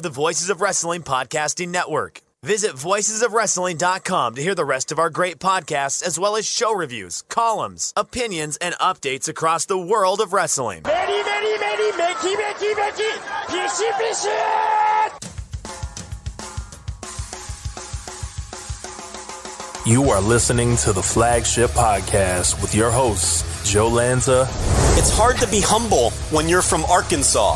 of the Voices of Wrestling podcasting network. Visit voicesofwrestling.com to hear the rest of our great podcasts, as well as show reviews, columns, opinions, and updates across the world of wrestling. Many, many, many, meki, meki, meki, pishi, pishi! You are listening to the flagship podcast with your hosts, Joe Lanza. It's hard to be humble when you're from Arkansas,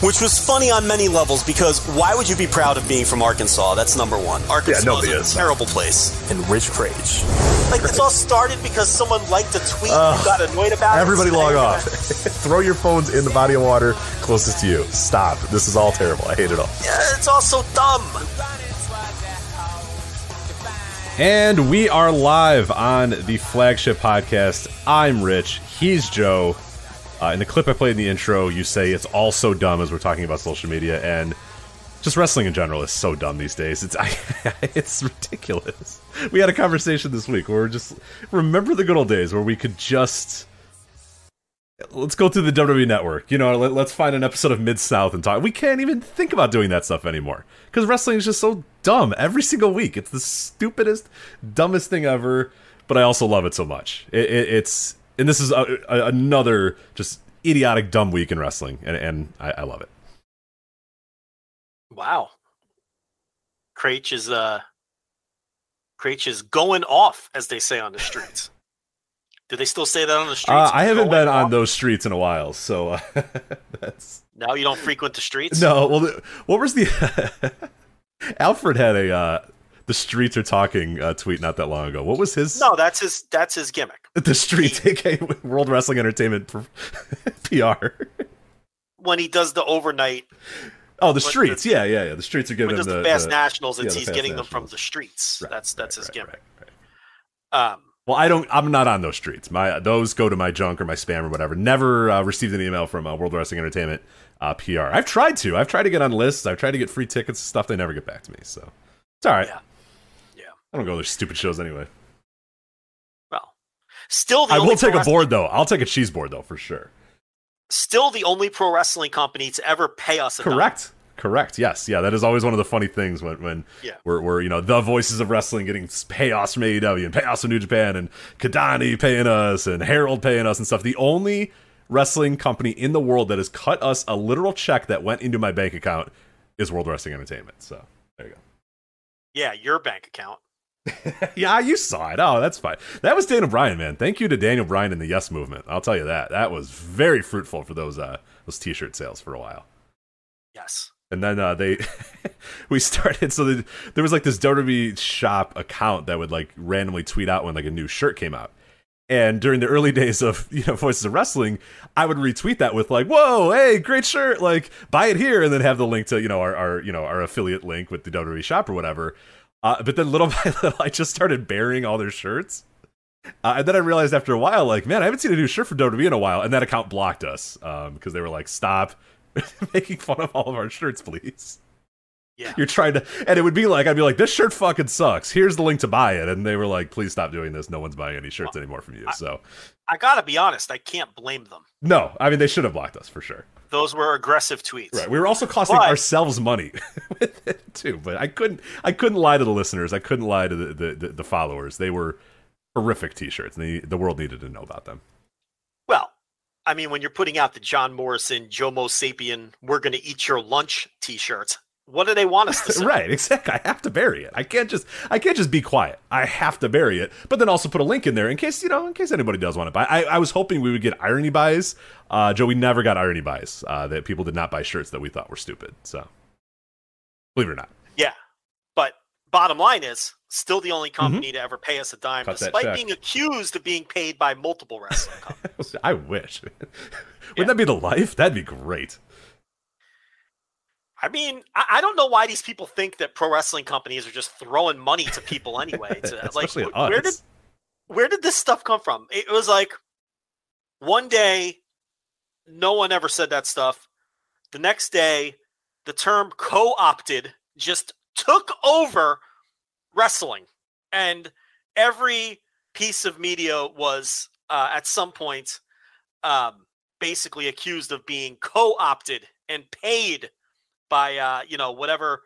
which was funny on many levels, because why would you be proud of being from Arkansas? That's number one. Arkansas is a terrible place. And Rich Crage. Like, this all started because someone liked a tweet and got annoyed about everybody it. Everybody log off. Throw your phones in the body of water closest to you. Stop. This is all terrible. I hate it all. Yeah, it's all so dumb. And we are live on the flagship podcast. I'm Rich. He's Joe. In the clip I played in the intro, you say it's all so dumb as we're talking about social media, and just wrestling in general is so dumb these days. It's ridiculous. We had a conversation this week where we're just, remember the good old days where we could just, let's go through the WWE network, you know, let's find an episode of Mid-South and talk. We can't even think about doing that stuff anymore, because wrestling is just so dumb every single week. It's the stupidest, dumbest thing ever, but I also love it so much. It's... And this is another just idiotic, dumb week in wrestling, and I love it. Wow, Craich is going off, as they say on the streets. Do they still say that on the streets? I haven't been on those streets in a while, so that's now you don't frequent the streets. No, well, what was the Alfred had a. The streets are talking tweet not that long ago. What was his? No, that's his gimmick. The streets, aka World Wrestling Entertainment PR. When he does the overnight. Oh, the streets. Yeah. The streets are giving him the Fast Nationals. It's he's getting them from the streets. Right, that's his gimmick. Right. Well, I'm not on those streets. Those go to my junk or my spam or whatever. Never received an email from World Wrestling Entertainment PR. I've tried to get on lists. I've tried to get free tickets and stuff. They never get back to me. So it's all right. Yeah. I don't go to their stupid shows anyway. Well, still, I will take a board though. I'll take a cheese board though for sure. Still, the only pro wrestling company to ever pay us. Correct. Yes, yeah. That is always one of the funny things when we're the Voices of Wrestling getting payoffs from AEW and payoffs from New Japan and Kadani paying us and Harold paying us and stuff. The only wrestling company in the world that has cut us a literal check that went into my bank account is World Wrestling Entertainment. So there you go. Yeah, your bank account. Yeah, you saw it. Oh, that's fine. That was Daniel Bryan, man. Thank you to Daniel Bryan and the Yes Movement. I'll tell you that. That was very fruitful for those T-shirt sales for a while. Yes. And then we started. So there was like this WWE shop account that would like randomly tweet out when like a new shirt came out. And during the early days of Voices of Wrestling, I would retweet that with like, "Whoa, hey, great shirt! Like, buy it here," and then have the link to our affiliate link with the WWE shop or whatever. But then little by little, I just started burying all their shirts. And then I realized after a while, like, man, I haven't seen a new shirt for WWE in a while. And that account blocked us because they were like, stop making fun of all of our shirts, please. Yeah. You're trying to. And it would be like, I'd be like, this shirt fucking sucks. Here's the link to buy it. And they were like, please stop doing this. No one's buying any shirts anymore from you. So I got to be honest. I can't blame them. No, I mean, they should have blocked us for sure. Those were aggressive tweets. Right. We were also costing ourselves money with it too, but I couldn't lie to the listeners. I couldn't lie to the followers. They were horrific T-shirts, and the world needed to know about them. Well, I mean, when you're putting out the John Morrison, Jomo Sapien, we're going to eat your lunch T-shirts. What do they want us to say? Right, exactly. I have to bury it. I can't just be quiet. I have to bury it, but then also put a link in there in case anybody does want to buy. I was hoping we would get irony buys. Joe, we never got irony buys. That people did not buy shirts that we thought were stupid. So, believe it or not. Yeah, but bottom line is still the only company to ever pay us a dime, despite being accused of being paid by multiple wrestling companies. I wish. Wouldn't that be the life? That'd be great. I mean, I don't know why these people think that pro wrestling companies are just throwing money to people anyway. Especially us. Where did this stuff come from? It was like one day, no one ever said that stuff. The next day, the term co-opted just took over wrestling. And every piece of media was, at some point, basically accused of being co-opted and paid by whatever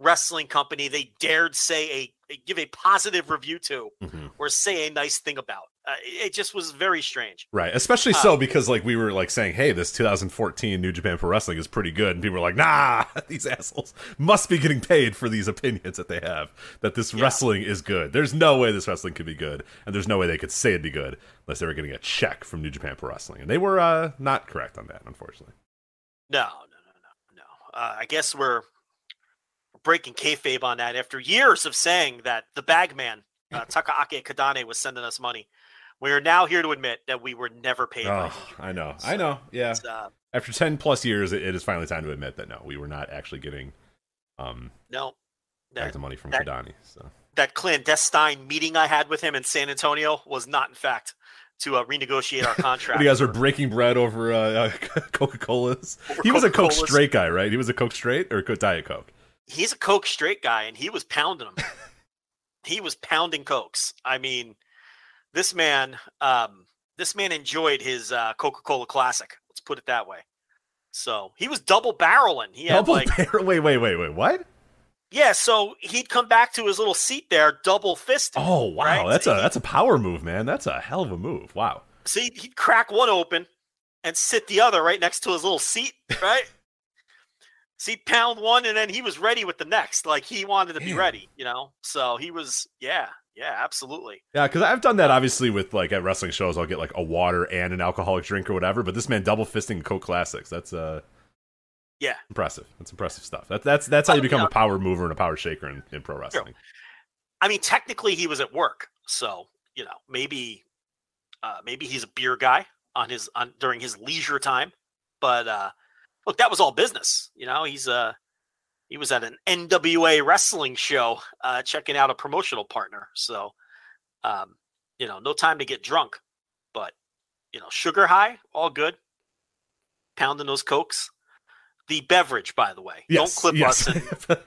wrestling company they dared say give a positive review to, mm-hmm. or say a nice thing about. It just was very strange. Right. Especially so because we were saying, hey, this 2014 New Japan Pro Wrestling is pretty good. And people were like, nah, these assholes must be getting paid for these opinions that they have, that this wrestling is good. There's no way this wrestling could be good. And there's no way they could say it'd be good unless they were getting a check from New Japan Pro Wrestling. And they were not correct on that, unfortunately. No. I guess we're breaking kayfabe on that after years of saying that the bagman, Takaaki Kadane, was sending us money. We are now here to admit that we were never paid. I know. Yeah. After 10 plus years, it is finally time to admit that, no, we were not actually getting back the money from Kadani. So that clandestine meeting I had with him in San Antonio was not, in fact, to renegotiate our contract. You guys are breaking bread over Coca-Colas. He was a Coke straight guy, right? He was a Coke straight or Diet Coke? He's a Coke straight guy, and he was pounding them. He was pounding Cokes. I mean... This man enjoyed his Coca-Cola Classic. Let's put it that way. So he was double barreling. He had Wait, what? Yeah, so he'd come back to his little seat there, double fisted. Oh wow, right? that's a power move, man. That's a hell of a move. Wow. So he'd crack one open and sit the other right next to his little seat, right? So he'd pound one, and then he was ready with the next. Like he wanted to be ready, So he was, Yeah, absolutely. Yeah, because I've done that, obviously, with at wrestling shows. I'll get a water and an alcoholic drink or whatever. But this man double fisting Coke Classics. That's impressive. That's impressive stuff. That's how you become a power mover and a power shaker in pro wrestling. True. I mean, technically, he was at work, so maybe he's a beer guy during his leisure time. But look, that was all business. He was at an NWA wrestling show, checking out a promotional partner. So, no time to get drunk, but, sugar high, all good. Pounding those Cokes. The beverage, by the way. Yes, don't clip us.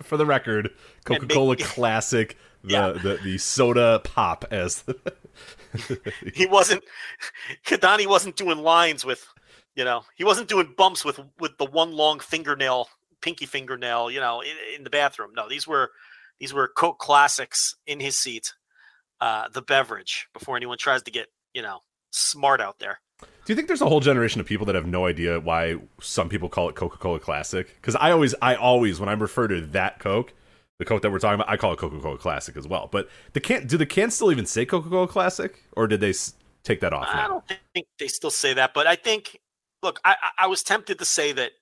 For the record, Coca-Cola Classic, the soda pop as... Kadani wasn't doing lines with, he wasn't doing bumps with the one long fingernail. Pinky fingernail, in the bathroom. No, these were Coke Classics in his seat, the beverage, before anyone tries to get, smart out there. Do you think there's a whole generation of people that have no idea why some people call it Coca-Cola Classic? Because I always, when I refer to that Coke, the Coke that we're talking about, I call it Coca-Cola Classic as well. But do the cans still even say Coca-Cola Classic, or did they take that off? I don't think they still say that, but I think, look, I was tempted to say that,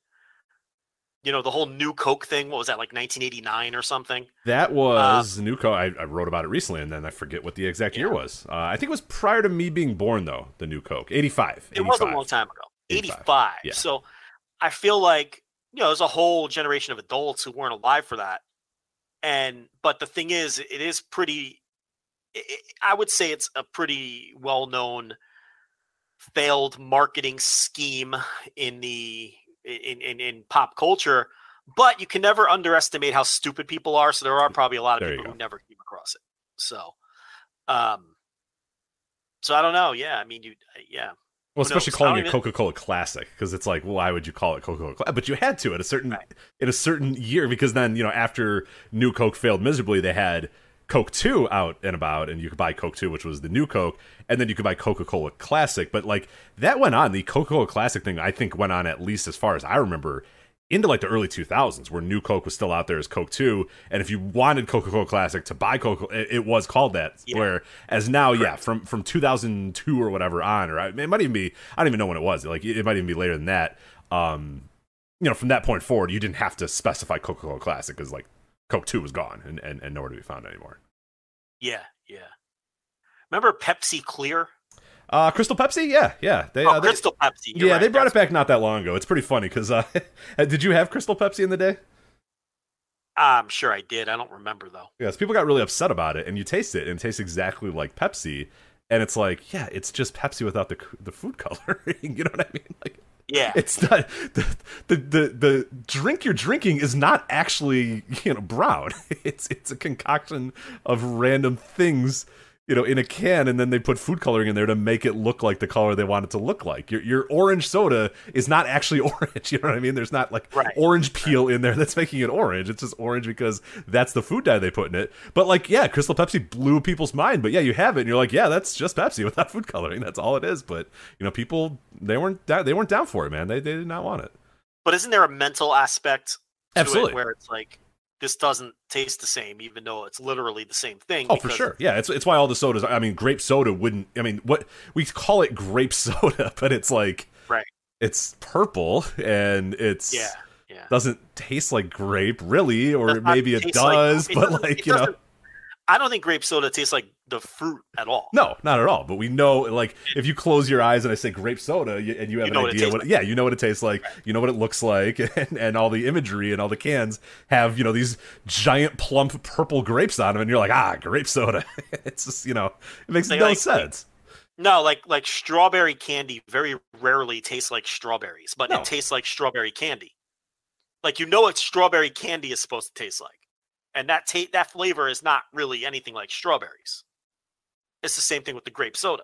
the whole New Coke thing, what was that, 1989 or something? That was New Coke. I wrote about it recently, and then I forget what the exact year was. I think it was prior to me being born, though, the New Coke. 85. It was a long time ago. 85. Yeah. So I feel like, there's a whole generation of adults who weren't alive for that. But the thing is, it is pretty... I would say it's a pretty well-known failed marketing scheme in pop culture, but you can never underestimate how stupid people are. So there are probably a lot of people who never came across it. So, I don't know. Yeah. I mean, well, especially calling it Coca-Cola Classic, because it's why would you call it Coca-Cola? But you had to at a certain year, because then after New Coke failed miserably, they had Coke 2 out and about, and you could buy Coke 2, which was the New Coke, and then you could buy Coca-Cola Classic. But that went on. The Coca-Cola Classic thing, I think, went on, at least as far as I remember, into the early 2000s, where New Coke was still out there as Coke 2. And if you wanted Coca-Cola Classic to buy Coca, it was called that. Yeah. Whereas now, from 2002 or whatever on, or it might even be, I don't even know when it was. It might even be later than that. From that point forward, you didn't have to specify Coca-Cola Classic because Coke 2 was gone and nowhere to be found anymore. Yeah. Remember Pepsi Clear? Crystal Pepsi? Yeah. Crystal Pepsi. Yeah, right. They brought it back not that long ago. It's pretty funny because did you have Crystal Pepsi in the day? I'm sure I did. I don't remember, though. Yes, people got really upset about it, and you taste it, and it tastes exactly like Pepsi, and it's it's just Pepsi without the food coloring. You know what I mean? Yeah, it's not the drink you're drinking is not actually brown. It's a concoction of random things you know, in a can, and then they put food coloring in there to make it look like the color they want it to look like. Your orange soda is not actually orange, you know what I mean? There's not like orange peel in there that's making it orange. It's just orange because that's the food dye they put in it. But like, yeah, Crystal Pepsi blew people's mind, but yeah, you have it and you're like, yeah, that's just Pepsi without food coloring. That's all it is. But, you know, people, they weren't down for it, man. They did not want it. But isn't there a mental aspect to it where it's like, this doesn't taste the same, even though it's literally the same thing? Oh, for sure. Yeah, it's why all the sodas, I mean, grape soda wouldn't, I mean, what we call it grape soda, but it's like, it's purple and it's doesn't taste like grape, really, or maybe it does, like, but like, you know. I don't think grape soda tastes like the fruit at all. No, not at all. But we know, like, if you close your eyes and I say grape soda, and you have an idea what, you know what it tastes like, you know what it looks like, and all the imagery and all the cans have, you know, these giant plump purple grapes on them, and you're like, ah, grape soda. It's just, you know, it makes no sense. No, like strawberry candy very rarely tastes like strawberries, but it tastes like strawberry candy. Like, you know what strawberry candy is supposed to taste like. And that flavor is not really anything like strawberries. It's the same thing with the grape soda.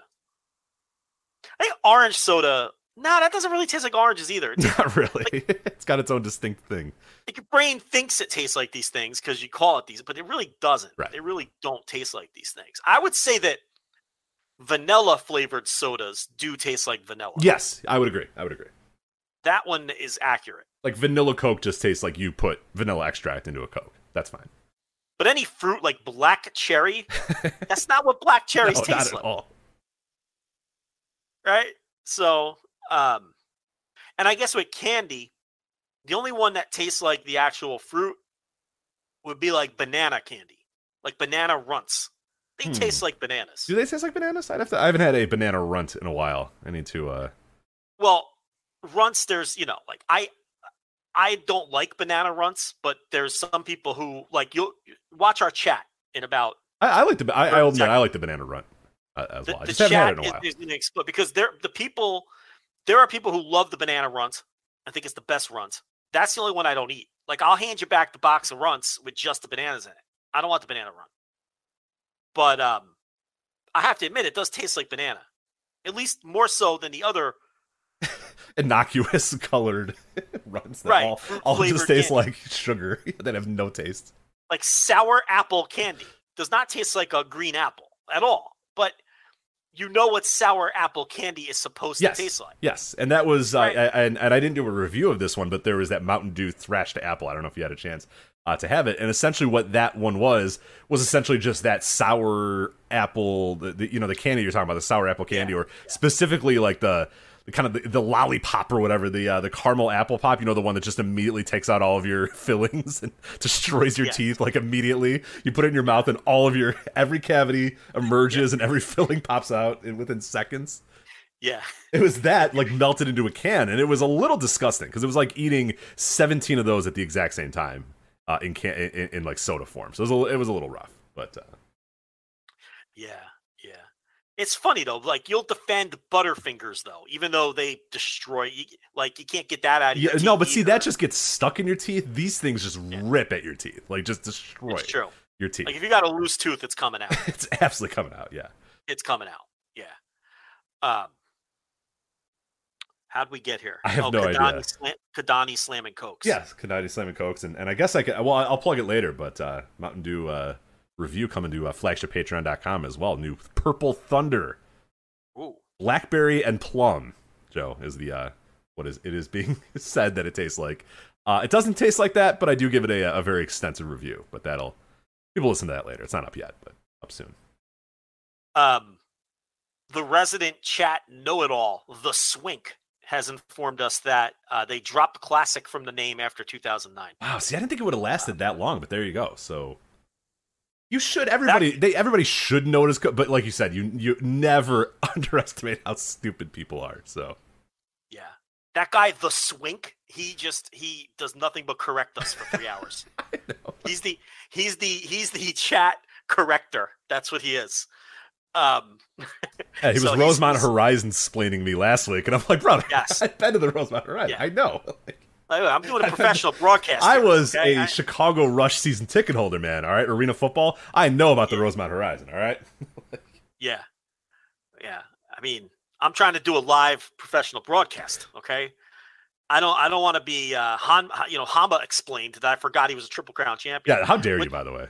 I think orange soda, that doesn't really taste like oranges either. Not really. Like, it's got its own distinct thing. Like, your brain thinks it tastes like these things because you call it these, but it really doesn't. Right. They really don't taste like these things. I would say that vanilla-flavored sodas do taste like vanilla. Yes, I would agree. That one is accurate. Like, vanilla Coke just tastes like you put vanilla extract into a Coke. That's fine. But any fruit like black cherry, that's not what black cherries taste like. Not at all. Right? So, and I guess with candy, the only one that tastes like the actual fruit would be like banana candy, like banana runts. They taste like bananas. Do they taste like bananas? I haven't had a banana runt in a while. I need to. Well, runts. There's, you know, like I don't like banana runts, but there's some people who like. You'll watch our chat in about. I like the. I admit I like the banana runt as well. I just haven't had it in a while. Because there are people who love the banana runt. I think it's the best runt. That's the only one I don't eat. Like, I'll hand you back the box of runts with just the bananas in it. I don't want the banana runt. But I have to admit, it does taste like banana, at least more so than the other. Innocuous colored runs that all just taste candy. Like sugar that have no taste. Like sour apple candy does not taste like a green apple at all, but you know what sour apple candy is supposed to taste like. Yes, and that was I didn't do a review of this one, but there was that Mountain Dew thrashed apple. I don't know if you had a chance to have it, and essentially what that one was essentially just that sour apple, the you know, the candy you're talking about, the sour apple candy, specifically like the lollipop or whatever, the caramel apple pop, you know, the one that just immediately takes out all of your fillings and destroys your teeth, like immediately. You put it in your mouth and all of every cavity emerges and every filling pops out within seconds. Yeah. It was that, like, melted into a can, and it was a little disgusting because it was like eating 17 of those at the exact same time in like soda form. So it was a little rough, but It's funny, though. Like, you'll defend Butterfingers, though, even though they destroy you. Like, you can't get that out of your teeth. No, but see, that just gets stuck in your teeth. These things just rip at your teeth. Like, just destroy your teeth. Like, if you got a loose tooth, it's coming out. It's absolutely coming out, yeah. It's coming out, yeah. How'd we get here? I have no idea. Kidani slamming Cokes. Yes, Kidani slamming Cokes. And I guess I can. Well, I'll plug it later, but Mountain Dew... review coming to flagshippatreon.com as well. New Purple Thunder. Ooh. Blackberry and plum, Joe, is the it is being said that it tastes like. It doesn't taste like that, but I do give it a very extensive review, but people listen to that later. It's not up yet, but up soon. The resident chat know-it-all, The Swink, has informed us that they dropped Classic from the name after 2009. Wow, see, I didn't think it would have lasted that long, but there you go. So... You should, everybody should notice, but like you said, you never underestimate how stupid people are, so. Yeah. That guy, The Swink, he does nothing but correct us for 3 hours. I know. He's the chat corrector. That's what he is. Yeah, he was Rosemont Horizon splaining me last week, and I'm like, brother, I've been to the Rosemont Horizon. Yeah. I know. I'm doing a professional broadcast. I was a Chicago Rush season ticket holder, man. All right, Arena Football. I know about the Rosemont Horizon. All right. Yeah. Yeah. I mean, I'm trying to do a live professional broadcast. Okay. I don't want to be, Hamba explained that I forgot he was a Triple Crown champion. Yeah. How dare you, by the way?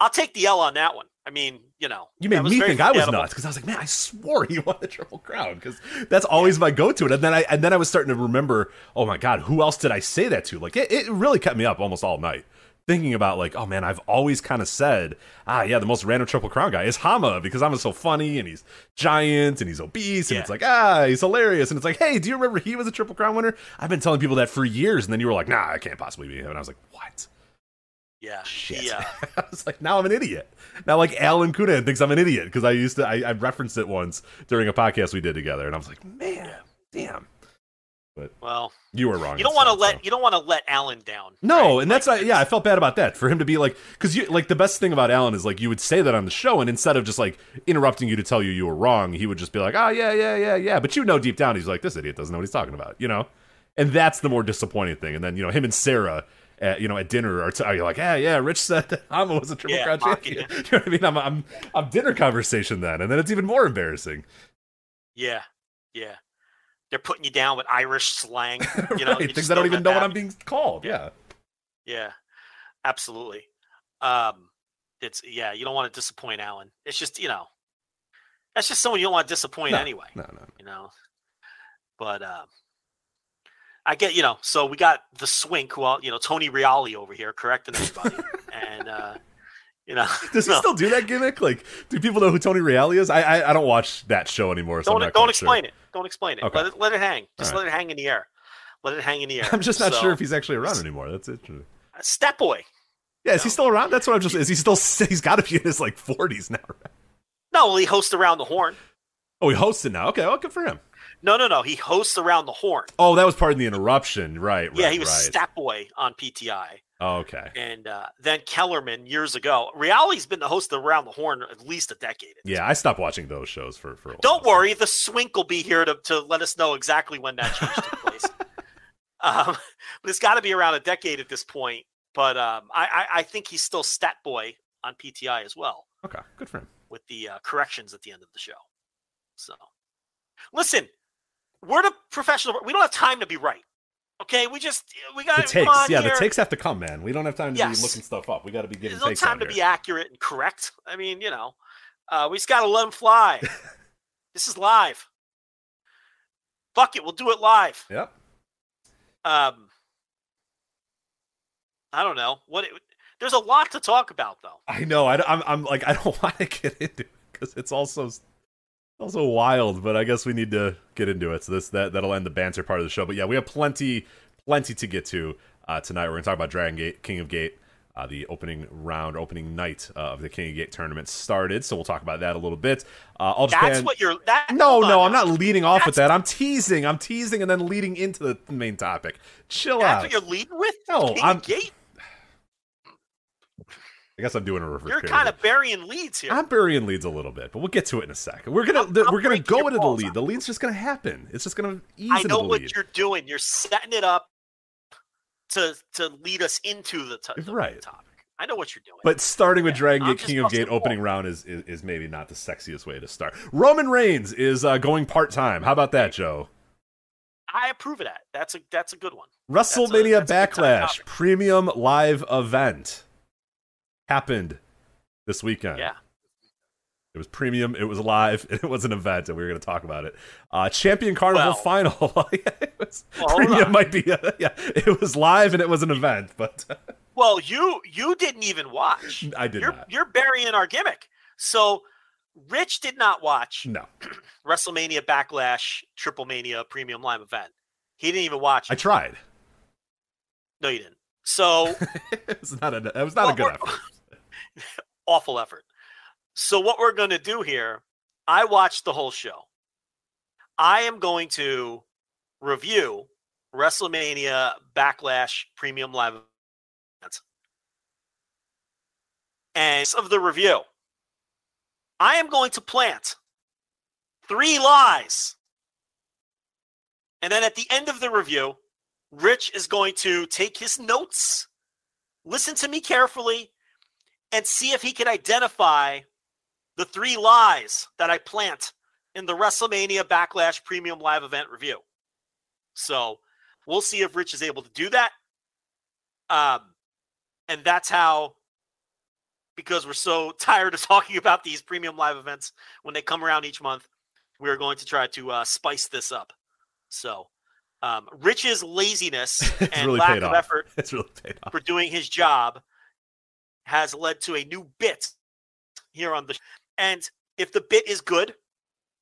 I'll take the L on that one. I mean, you made me think I was nuts because I was like, man, I swore he won the Triple Crown because that's always my go-to. And then I was starting to remember, oh my God, who else did I say that to? Like it really kept me up almost all night thinking about like, oh man, I've always kind of said, the most random Triple Crown guy is Hama because Hama's so funny and he's giant and he's obese and it's like, he's hilarious. And it's like, hey, do you remember he was a Triple Crown winner? I've been telling people that for years. And then you were like, nah, I can't possibly be him. And I was like, what? Yeah. Shit. Yeah. I was like, now I'm an idiot. Now, like, Alan Kudan thinks I'm an idiot because I referenced it once during a podcast we did together, and I was like, man, damn. But well, you were wrong. You don't want to let Alan down. No, right? And that's I felt bad about that for him to be like, because the best thing about Alan is like you would say that on the show, and instead of just like interrupting you to tell you you were wrong, he would just be like, oh yeah, but deep down he's like, this idiot doesn't know what he's talking about, and that's the more disappointing thing. And then him and Sarah. At dinner, or you're like, Rich said that Hama was a Triple Crown champion. You know what I mean? I'm dinner conversation then, and then it's even more embarrassing. Yeah, yeah. They're putting you down with Irish slang. Right, things I don't even know what I'm being called. Yeah, absolutely. You don't want to disappoint Alan. It's just that's just someone you don't want to disappoint anyway. No. But. I get, so we got the Swink, who, Tony Reale over here correcting everybody. And, Does he still do that gimmick? Like, do people know who Tony Reale is? I don't watch that show anymore. So don't explain it. Don't explain it. Okay. Let it hang. Just let it hang in the air. Let it hang in the air. I'm just not sure if he's actually around anymore. That's it. Step Boy. Yeah, is he still around? That's what I'm just, he's got to be in his, 40s now, right? No, well, he hosts Around the Horn. Oh, he hosts it now. Okay, well, good for him. No. He hosts Around the Horn. Oh, that was part of the interruption. Right. Yeah, he was Stat Boy on PTI. Oh, okay. And then Kellerman years ago. Reale's been the host of Around the Horn at least a decade. Yeah, I stopped watching those shows for a while. Don't worry. The Swink will be here to let us know exactly when that change took place. But it's got to be around a decade at this point. But I think he's still Stat Boy on PTI as well. Okay, good for him. With the corrections at the end of the show. So, listen. We're the professional. We don't have time to be right. Okay, we got the takes. The takes have to come, man. We don't have time to be looking stuff up. We got to be getting. There's takes no time to be accurate and correct. I mean, we just got to let them fly. This is live. Fuck it, we'll do it live. Yep. I don't know there's a lot to talk about, though. I know. I'm like I don't want to get into it because it's also wild, but I guess we need to get into it. So that'll end the banter part of the show. But yeah, we have plenty to get to tonight. We're going to talk about Dragon Gate, King of Gate, the opening night of the King of Gate tournament started. So we'll talk about that a little bit. All Japan. That's what you're. That, no, I'm not leading off with that. I'm teasing, and then leading into the main topic. Chill out. That's what you're leading with. No, King of Gate. I guess I'm doing a reverse. You're kind of burying leads here. I'm burying leads a little bit, but we'll get to it in a second. We're gonna go into the lead. The lead's just gonna happen. It's just gonna ease into the lead. I know what you're doing. You're setting it up to lead us into the topic. I know what you're doing. But starting with Dragon Gate King of Gate opening round is maybe not the sexiest way to start. Roman Reigns is going part time. How about that, Joe? I approve of that. That's a good one. WrestleMania Backlash premium live event. Happened this weekend. Yeah. It was premium, it was live, and it was an event, and we were going to talk about it. Champion Carnival final. Premium might be, it was live and it was an event, but. Well, you didn't even watch. I did not. You're burying our gimmick. So, Rich did not watch. No. WrestleMania Backlash, Triple Mania, Premium Live event. He didn't even watch it. I tried. No, you didn't. So it was not a good effort. Awful effort. So what we're going to do here, I watched the whole show. I am going to review WrestleMania Backlash Premium Live events. And of the review, I am going to plant 3 lies. And then at the end of the review, Rich is going to take his notes, listen to me carefully, and see if he can identify the three lies that I plant in the WrestleMania Backlash Premium Live Event review. So we'll see if Rich is able to do that. And that's how, because we're so tired of talking about these Premium Live Events when they come around each month, we're going to try to spice this up. So Rich's laziness and really lack of effort for doing his job has led to a new bit here on the show. And if the bit is good,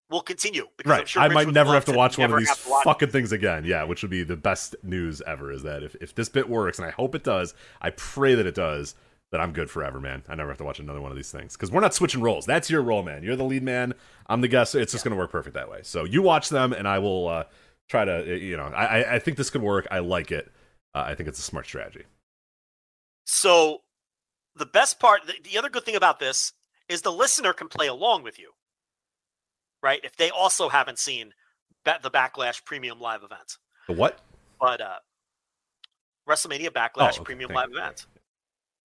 we'll continue. Right. I'm sure I might never have to watch one of these fucking things again. Yeah, which would be the best news ever, is that if this bit works, and I hope it does, I pray that it does, that I'm good forever, man. I never have to watch another one of these things. Because we're not switching roles. That's your role, man. You're the lead man. I'm the guest. It's just going to work perfect that way. So you watch them, and I will try to, you know, I think this could work. I like it. I think it's a smart strategy. So the best part, the other good thing about this is the listener can play along with you, right? If they also haven't seen the Backlash Premium Live Event. The what? But WrestleMania Backlash Premium Live Event.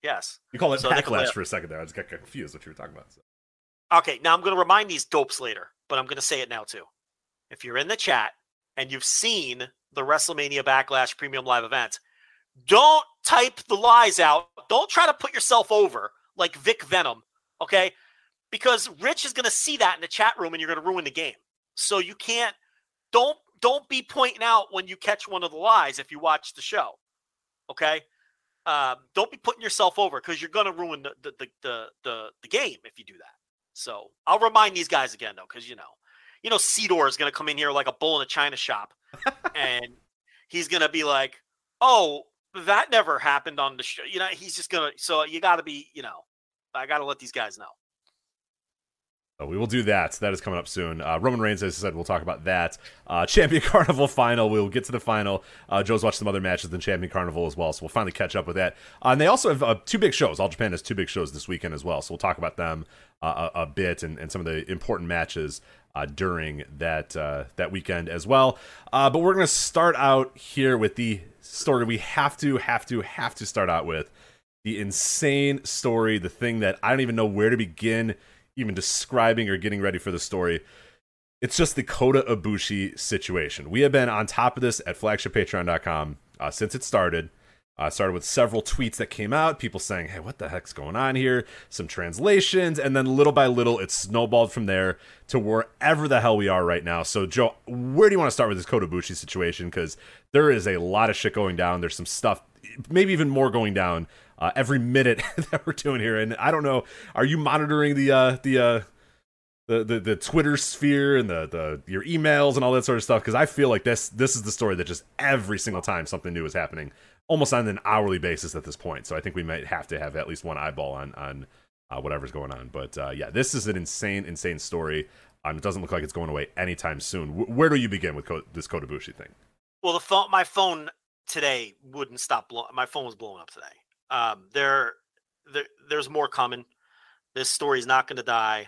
Yes. You call it Backlash for a second there. I just got confused what you were talking about. So. Okay, now I'm going to remind these dopes later, but I'm going to say it now too. If you're in the chat and you've seen the WrestleMania Backlash Premium Live Event, don't type the lies out. Don't try to put yourself over like Vic Venom, okay? Because Rich is going to see that in the chat room and you're going to ruin the game. So you can't, don't be pointing out when you catch one of the lies if you watch the show, okay? Don't be putting yourself over because you're going to ruin the game if you do that. So I'll remind these guys again, though, because, you know, Cedor is going to come in here like a bull in a china shop and he's going to be like, oh, that never happened on the show. You know, he's just going to, so you got to be, you know, I got to let these guys know. So we will do that. That is coming up soon. Roman Reigns, as I said, we'll talk about that. Champion Carnival final. We'll get to the final. Joe's watched some other matches than Champion Carnival as well, so we'll finally catch up with that. And they also have two big shows. All Japan has two big shows this weekend as well, so we'll talk about them a bit and some of the important matches during that weekend as well. But we're going to start out here with the story we have to start out with. The insane story, the thing that I don't even know where to begin even describing or getting ready for the story. It's just the Kota Ibushi situation. We have been on top of this at flagshippatreon.com since it started. Started with several tweets that came out, people saying, hey, what the heck's going on here? Some translations, and then little by little, it snowballed from there to wherever the hell we are right now. So, Joe, where do you want to start with this Kota Ibushi situation? Because there is a lot of shit going down. There's some stuff, maybe even more going down every minute that we're doing here, and I don't know. Are you monitoring the Twitter sphere and your emails and all that sort of stuff? Because I feel like this is the story that just every single time something new is happening, almost on an hourly basis at this point. So I think we might have to have at least one eyeball on whatever's going on. But yeah, this is an insane story. It doesn't look like it's going away anytime soon. Where do you begin with this Kota Ibushi thing? Well, my phone today wouldn't stop blowing. My phone was blowing up today. There's more coming. This story is not going to die.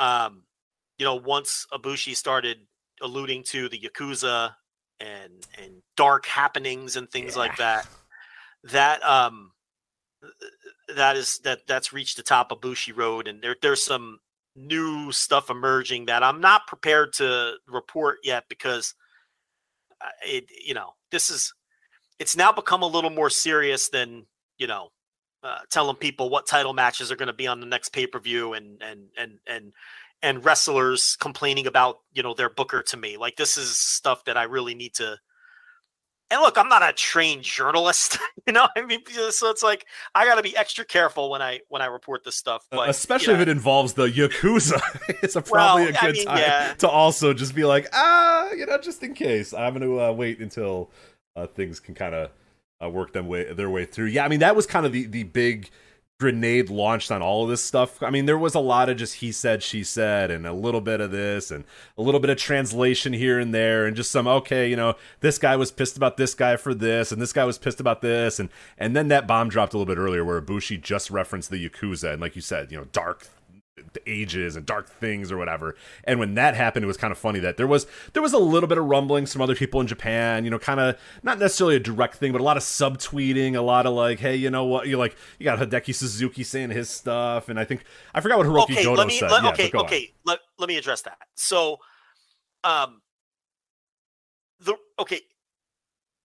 You know, once Ibushi started alluding to the Yakuza and dark happenings and things like that, that's reached the top of Ibushi Road. And there's some new stuff emerging that I'm not prepared to report yet because it's now become a little more serious than, telling people what title matches are going to be on the next pay-per-view and wrestlers complaining about, their booker to me. Like, this is stuff that I really need to, and look, I'm not a trained journalist, so it's like, I gotta be extra careful when I report this stuff, but, especially if it involves the Yakuza, it's probably a good time to also just be like, just in case I'm going to wait until things can kind of work their way through. Yeah, I mean, that was kind of the big grenade launched on all of this stuff. I mean, there was a lot of just he said, she said, and a little bit of this, and a little bit of translation here and there, and just some, this guy was pissed about this guy for this, and this guy was pissed about this, and then that bomb dropped a little bit earlier where Ibushi just referenced the Yakuza, and like you said, dark the ages and dark things or whatever. And when that happened, it was kind of funny that there was a little bit of rumbling, some other people in Japan, you know, kind of not necessarily a direct thing, but a lot of subtweeting, a lot of like, hey, you know what, you like, you got Hideki Suzuki saying his stuff. And I think, I forgot what Hiroki Goto said. Let me address that. So,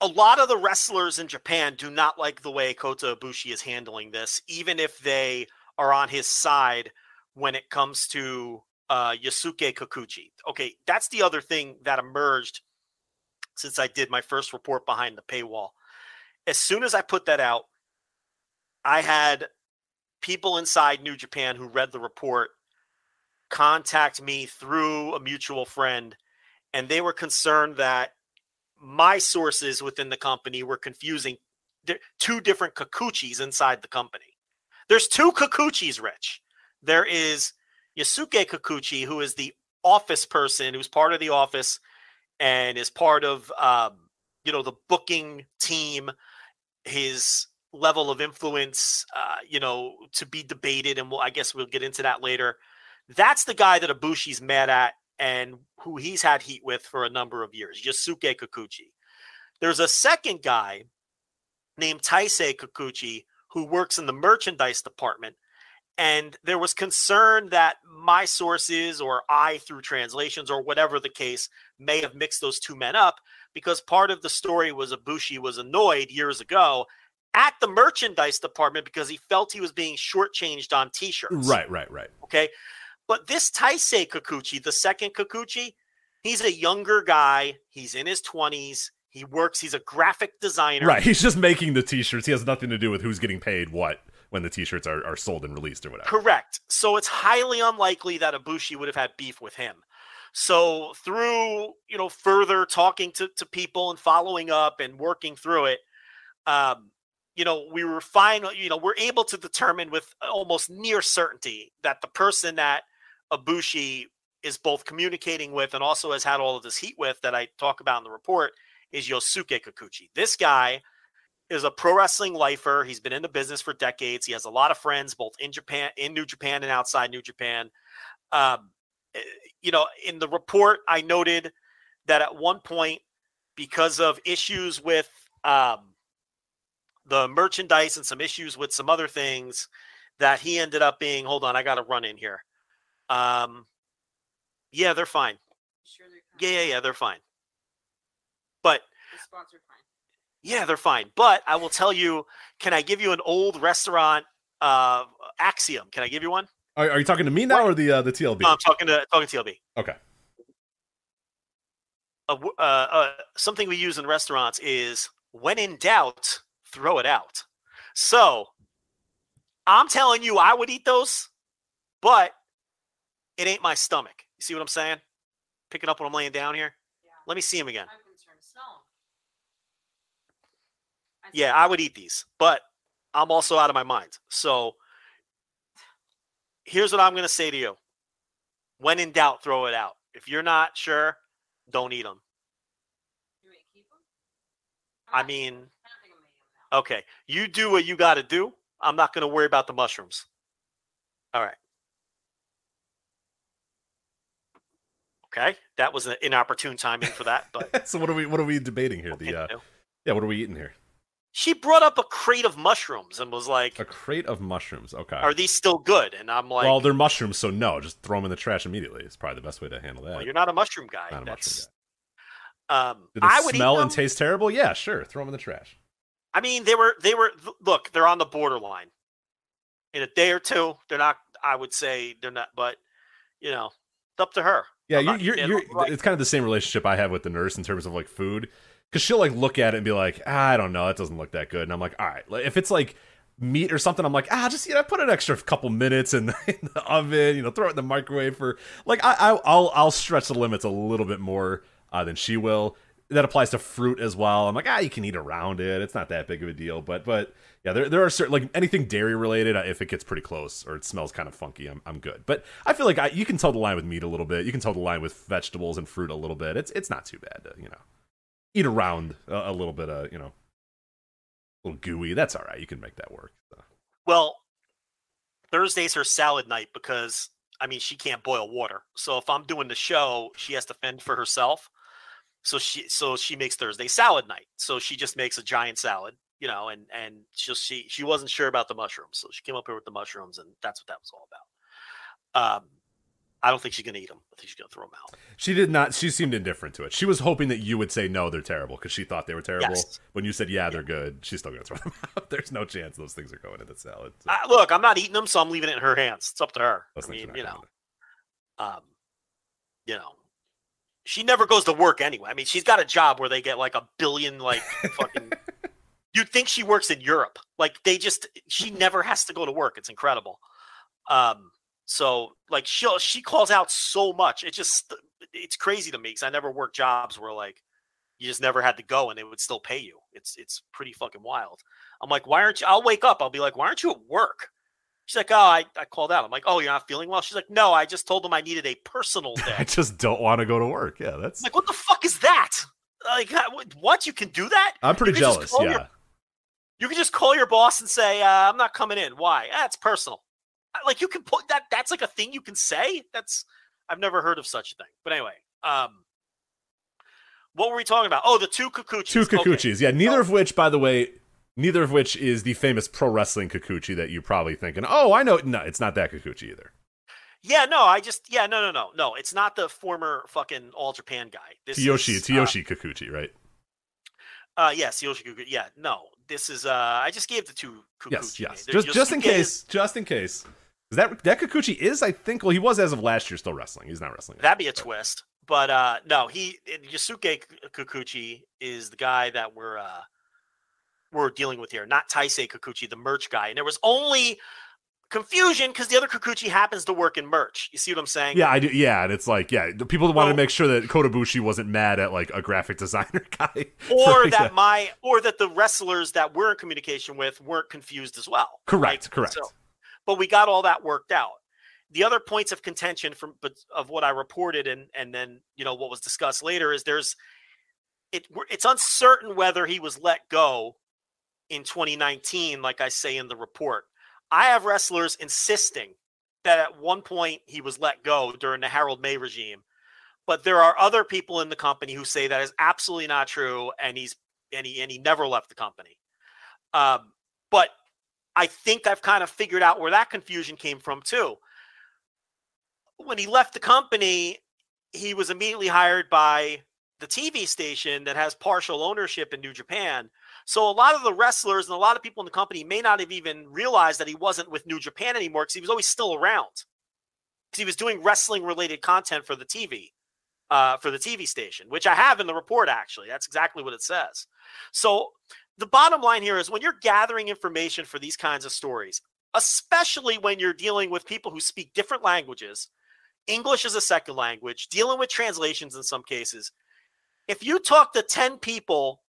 a lot of the wrestlers in Japan do not like the way Kota Ibushi is handling this, even if they are on his side when it comes to Yosuke Kikuchi. Okay, that's the other thing that emerged since I did my first report behind the paywall. As soon as I put that out, I had people inside New Japan who read the report contact me through a mutual friend, and they were concerned that my sources within the company were confusing two different Kikuchis inside the company. There's two Kikuchis, Rich. There is Yosuke Kikuchi, who is the office person, who's part of the office and is part of, the booking team, his level of influence, to be debated. And I guess we'll get into that later. That's the guy that Ibushi's mad at and who he's had heat with for a number of years, Yosuke Kikuchi. There's a second guy named Taisei Kikuchi who works in the merchandise department, and there was concern that my sources or I, through translations or whatever the case, may have mixed those two men up, because part of the story was Ibushi was annoyed years ago at the merchandise department because he felt he was being shortchanged on T-shirts. Right. Okay. But this Taisei Kikuchi, the second Kikuchi, he's a younger guy. He's in his 20s. He works. He's a graphic designer. Right. He's just making the T-shirts. He has nothing to do with who's getting paid what when the T-shirts are sold and released or whatever. Correct. So it's highly unlikely that Ibushi would have had beef with him. So through, further talking to people and following up and working through it, we were finally, we're able to determine with almost near certainty that the person that Ibushi is both communicating with and also has had all of this heat with that I talk about in the report is Yosuke Kikuchi. This guy is a pro wrestling lifer. He's been in the business for decades. He has a lot of friends, both in Japan, in New Japan and outside New Japan. In the report, I noted that at one point, because of issues with the merchandise and some issues with some other things, that he ended up being, hold on, I got to run in here. Yeah, they're fine. Sure they're fine. Yeah, they're fine. But the sponsored fine. Yeah, they're fine. But I will tell you, can I give you an old restaurant axiom? Can I give you one? Are you talking to me now or the TLB? No, I'm talking to TLB. Okay. Something we use in restaurants is, when in doubt, throw it out. So I'm telling you, I would eat those, but it ain't my stomach. You see what I'm saying? Picking up when I'm laying down here. Yeah. Let me see him again. I'm concerned. Yeah, I would eat these, but I'm also out of my mind. So here's what I'm going to say to you. When in doubt, throw it out. If you're not sure, don't eat them. You may keep them? I don't think I'm eating them now. Okay. You do what you got to do. I'm not going to worry about the mushrooms. All right. Okay, that was an inopportune timing for that. But so what are we debating here? What are we eating here? She brought up a crate of mushrooms and was like, a crate of mushrooms. Okay, are these still good? And I'm like, well, they're mushrooms, so no, just throw them in the trash immediately. It's probably the best way to handle that. Well, you're not a mushroom guy. Not a mushroom guy. Did it smell and taste terrible? Yeah, sure, throw them in the trash. I mean, they were. Look, they're on the borderline. In a day or two, they're not. I would say they're not, but it's up to her. Yeah, you're it's kind of the same relationship I have with the nurse in terms of like food, because she'll like look at it and be like, I don't know, that doesn't look that good, and I'm like, all right, if it's like meat or something, I'm like, just put an extra couple minutes in the oven, throw it in the microwave for like I'll stretch the limits a little bit more than she will. That applies to fruit as well. I'm like, you can eat around it. It's not that big of a deal, but yeah, there are certain, like anything dairy related, if it gets pretty close or it smells kind of funky, I'm good. But I feel like you can tell the line with meat a little bit. You can tell the line with vegetables and fruit a little bit. It's not too bad to eat around a little bit of a little gooey. That's all right. You can make that work. So. Well, Thursday's her salad night because I mean, she can't boil water. So if I'm doing the show, she has to fend for herself. So she makes Thursday salad night. So she just makes a giant salad, you know, and she wasn't sure about the mushrooms. So she came up here with the mushrooms, and that's what that was all about. I don't think she's going to eat them. I think she's going to throw them out. She did not. She seemed indifferent to it. She was hoping that you would say, no, they're terrible, because she thought they were terrible. Yes. When you said, yeah, they're good, she's still going to throw them out. There's no chance those things are going in the salad. So. Look, I'm not eating them, so I'm leaving it in her hands. It's up to her. I mean, you know, she never goes to work anyway. I mean, she's got a job where they get like a billion, like, fucking. You'd think she works in Europe. Like, she never has to go to work. It's incredible. So like she calls out so much. It's crazy to me, because I never worked jobs where like you just never had to go and they would still pay you. It's pretty fucking wild. I'm like, why aren't you? I'll wake up. I'll be like, why aren't you at work? She's like, oh, I called out. I'm like, oh, you're not feeling well? She's like, no, I just told them I needed a personal day. I just don't want to go to work. Yeah, that's I'm like, what the fuck is that? Like, what? You can do that? I'm pretty jealous. Yeah, you can just call your boss and say, I'm not coming in. Why? It's personal. Like, you can put that. That's like a thing you can say. I've never heard of such a thing. But anyway, what were we talking about? Oh, the two Kikuchis. Two Kikuchis. Okay. Yeah, neither of which is the famous pro wrestling Kikuchi that you're probably thinking. Oh, I know. No, it's not that Kikuchi either. Yeah, no, no. It's not the former fucking All Japan guy. This Tsuyoshi Kikuchi, right? Yes, Tsuyoshi Kikuchi. Yeah, no. This is I just gave the two Kikuchi. Yes. Just in case. That Kikuchi is, I think, well, he was as of last year still wrestling. He's not wrestling. That'd be a twist. But no, Yosuke Kikuchi is the guy that we're dealing with here, not Taisei Kikuchi, the merch guy. And there was only confusion because the other Kikuchi happens to work in merch. You see what I'm saying? Yeah, I do. Yeah, and it's like, yeah, the people wanted to make sure that Kota Ibushi wasn't mad at like a graphic designer guy, or that the wrestlers that we're in communication with weren't confused as well. Correct, right? Correct. So, but we got all that worked out. The other points of contention of what I reported and then you know what was discussed later is it's uncertain whether he was let go in 2019, like I say in the report. I have wrestlers insisting that at one point he was let go during the Harold May regime, but there are other people in the company who say that is absolutely not true, and he never left the company. But I think I've kind of figured out where that confusion came from too. When he left the company, he was immediately hired by the TV station that has partial ownership in New Japan. So a lot of the wrestlers and a lot of people in the company may not have even realized that he wasn't with New Japan anymore, because he was always still around, because he was doing wrestling-related content for the TV, station, which I have in the report, actually. That's exactly what it says. So the bottom line here is when you're gathering information for these kinds of stories, especially when you're dealing with people who speak different languages, English is a second language, dealing with translations in some cases, if you talk to 10 people,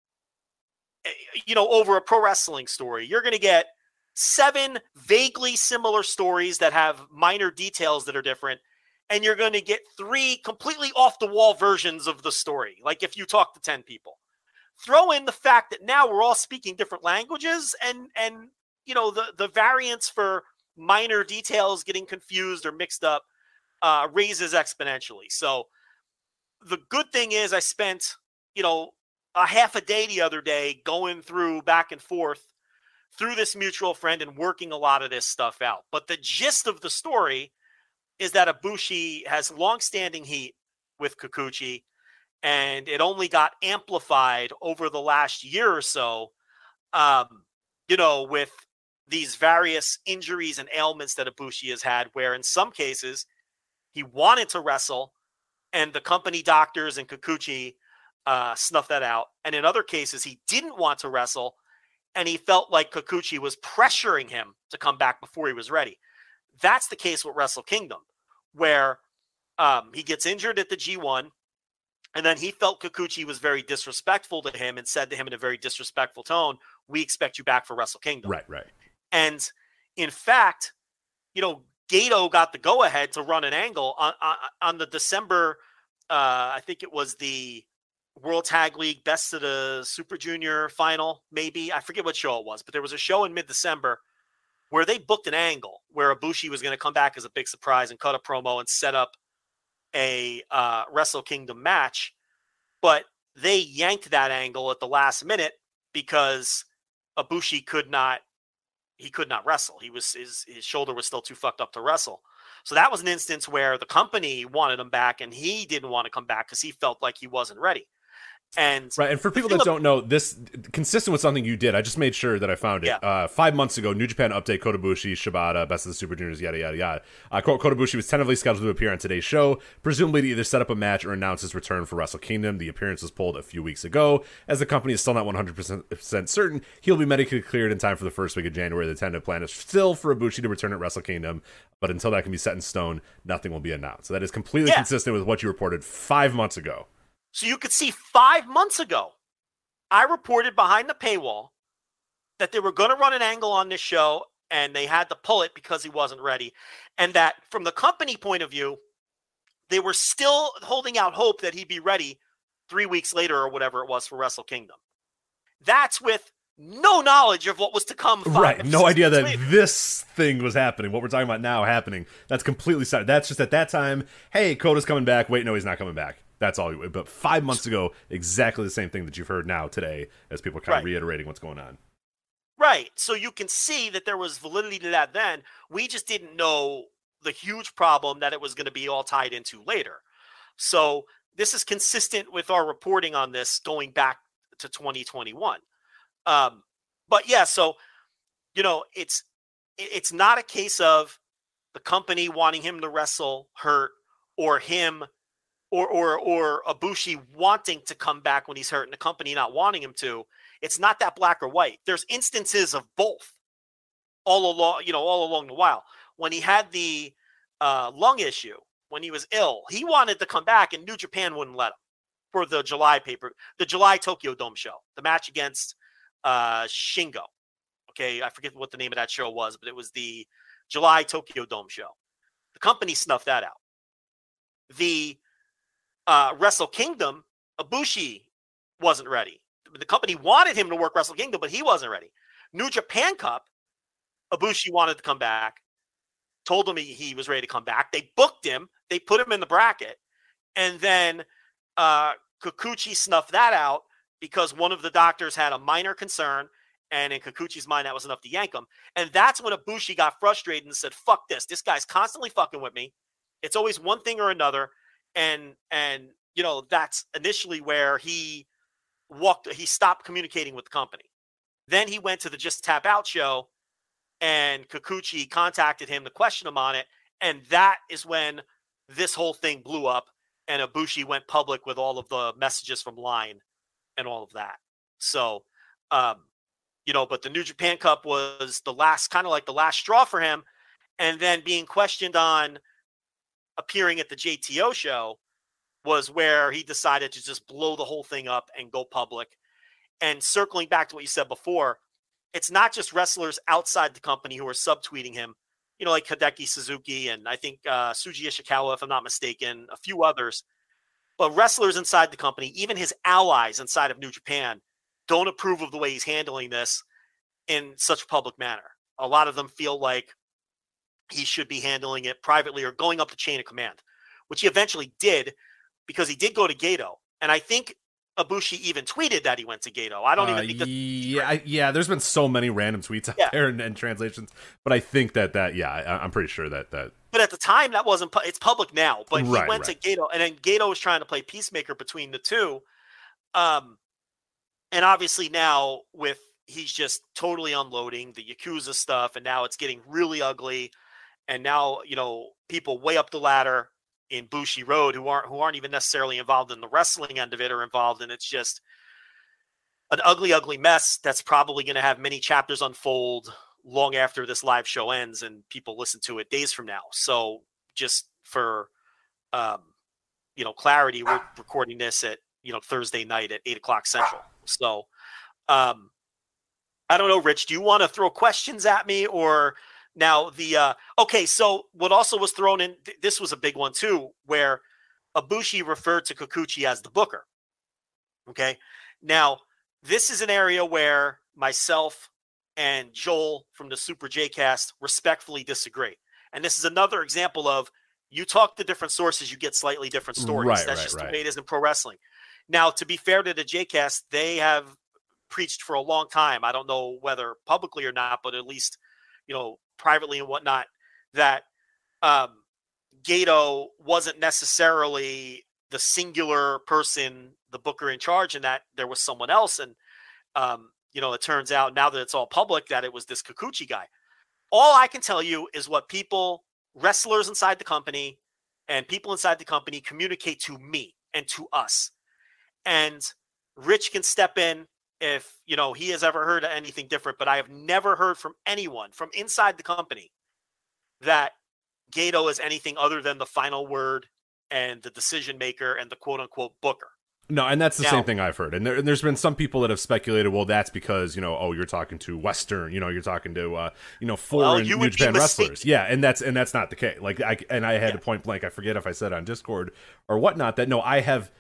you know, over a pro wrestling story, you're going to get 7 vaguely similar stories that have minor details that are different. And you're going to get 3 completely off the wall versions of the story. Like if you talk to 10 people, throw in the fact that now we're all speaking different languages and you know, the variance for minor details getting confused or mixed up raises exponentially. So the good thing is I spent, you know, a half a day the other day going through back and forth through this mutual friend and working a lot of this stuff out. But the gist of the story is that Ibushi has longstanding heat with Kikuchi, and it only got amplified over the last year or so, you know, with these various injuries and ailments that Ibushi has had, where in some cases he wanted to wrestle and the company doctors and Kikuchi snuff that out. And in other cases, he didn't want to wrestle and he felt like Kikuchi was pressuring him to come back before he was ready. That's the case with Wrestle Kingdom, where he gets injured at the G1 and then he felt Kikuchi was very disrespectful to him and said to him in a very disrespectful tone, we expect you back for Wrestle Kingdom. Right. And in fact, you know, Gedo got the go ahead to run an angle on the December, I think it was the World Tag League Best of the Super Junior final, maybe. I forget what show it was, but there was a show in mid-December where they booked an angle where Ibushi was going to come back as a big surprise and cut a promo and set up a Wrestle Kingdom match. But they yanked that angle at the last minute because Ibushi could not wrestle. He was his shoulder was still too fucked up to wrestle. So that was an instance where the company wanted him back and he didn't want to come back because he felt like he wasn't ready. And right. And for people that don't know, this consistent with something you did, I just made sure that I found it. 5 months ago, New Japan update, Kota Ibushi, Shibata, Best of the Super Juniors, yada, yada, yada. Kota Ibushi was tentatively scheduled to appear on today's show, presumably to either set up a match or announce his return for Wrestle Kingdom. The appearance was pulled a few weeks ago. As the company is still not 100% certain, he'll be medically cleared in time for the first week of January. The tentative plan is still for Ibushi to return at Wrestle Kingdom, but until that can be set in stone, nothing will be announced. So that is completely consistent with what you reported 5 months ago. So you could see 5 months ago, I reported behind the paywall that they were going to run an angle on this show and they had to pull it because he wasn't ready. And that from the company point of view, they were still holding out hope that he'd be ready 3 weeks later or whatever it was for Wrestle Kingdom. That's with no knowledge of what was to come. Right. No idea that this thing was happening. What we're talking about now happening. That's completely separate. That's just at that time. Hey, Kota's coming back. Wait, no, he's not coming back. That's all. But 5 months ago, exactly the same thing that you've heard now today as people are kind of reiterating what's going on. Right. So you can see that there was validity to that then. We just didn't know the huge problem that it was going to be all tied into later. So this is consistent with our reporting on this going back to 2021. But yeah, so, you know, it's not a case of the company wanting him to wrestle hurt or him or Ibushi wanting to come back when he's hurt and the company not wanting him to. It's not that black or white. There's instances of both all along the while. When he had the lung issue, when he was ill, he wanted to come back and New Japan wouldn't let him for the July Tokyo Dome show, the match against Shingo. Okay, I forget what the name of that show was, but it was the July Tokyo Dome show. The company snuffed that out. The Wrestle Kingdom, Ibushi wasn't ready. The company wanted him to work Wrestle Kingdom, but he wasn't ready. New Japan Cup, Ibushi wanted to come back, told him he was ready to come back. They booked him. They put him in the bracket. And then Kikuchi snuffed that out because one of the doctors had a minor concern. And in Kikuchi's mind, that was enough to yank him. And that's when Ibushi got frustrated and said, fuck this. This guy's constantly fucking with me. It's always one thing or another. And you know, that's initially where he stopped communicating with the company. Then he went to the Just Tap Out show and Kikuchi contacted him to question him on it. And that is when this whole thing blew up and Ibushi went public with all of the messages from Line and all of that. So, you know, but the New Japan Cup was the last, kind of like the last straw for him. And then being questioned on appearing at the JTO show was where he decided to just blow the whole thing up and go public. And circling back to what you said before, it's not just wrestlers outside the company who are subtweeting him, you know, like Hideki Suzuki and I think Shuji Ishikawa, if I'm not mistaken, a few others. But wrestlers inside the company, even his allies inside of New Japan, don't approve of the way he's handling this in such a public manner. A lot of them feel like he should be handling it privately or going up the chain of command, which he eventually did because he did go to Gedo. And I think Ibushi even tweeted that he went to Gedo. I don't even think that. Yeah. There's been so many random tweets out there and translations, but I think I'm pretty sure that. But at the time that wasn't, it's public now, but he went to Gedo and then Gedo was trying to play peacemaker between the two. And obviously now he's just totally unloading the Yakuza stuff. And now it's getting really ugly. And now, you know, people way up the ladder in Bushi Road who aren't even necessarily involved in the wrestling end of it are involved. And it's just an ugly, ugly mess that's probably going to have many chapters unfold long after this live show ends and people listen to it days from now. So just for, you know, clarity, we're recording this at, you know, Thursday night at 8:00 Central. So I don't know, Rich, do you want to throw questions at me or... Now, okay, so what also was thrown in, this was a big one too, where Ibushi referred to Kikuchi as the booker, okay? Now, this is an area where myself and Joel from the Super J-Cast respectfully disagree. And this is another example of you talk to different sources, you get slightly different stories. That's just the way it is in pro wrestling. Now, to be fair to the J-Cast, they have preached for a long time. I don't know whether publicly or not, but at least, you know, privately and whatnot, that Gedo wasn't necessarily the singular person, the booker in charge, and that there was someone else. And, you know, it turns out now that it's all public that it was this Kikuchi guy. All I can tell you is what people, wrestlers inside the company and people inside the company communicate to me and to us. And Rich can step in if, you know, he has ever heard of anything different, but I have never heard from anyone from inside the company that Gedo is anything other than the final word and the decision maker and the quote unquote booker. No, and that's the same thing I've heard. And there's been some people that have speculated, well, that's because, you know, oh, you're talking to Western, you know, you're talking to, you know, foreign New Japan wrestlers. Yeah, and that's not the case. Like, I had to point blank, I forget if I said on Discord or whatnot, that no, I have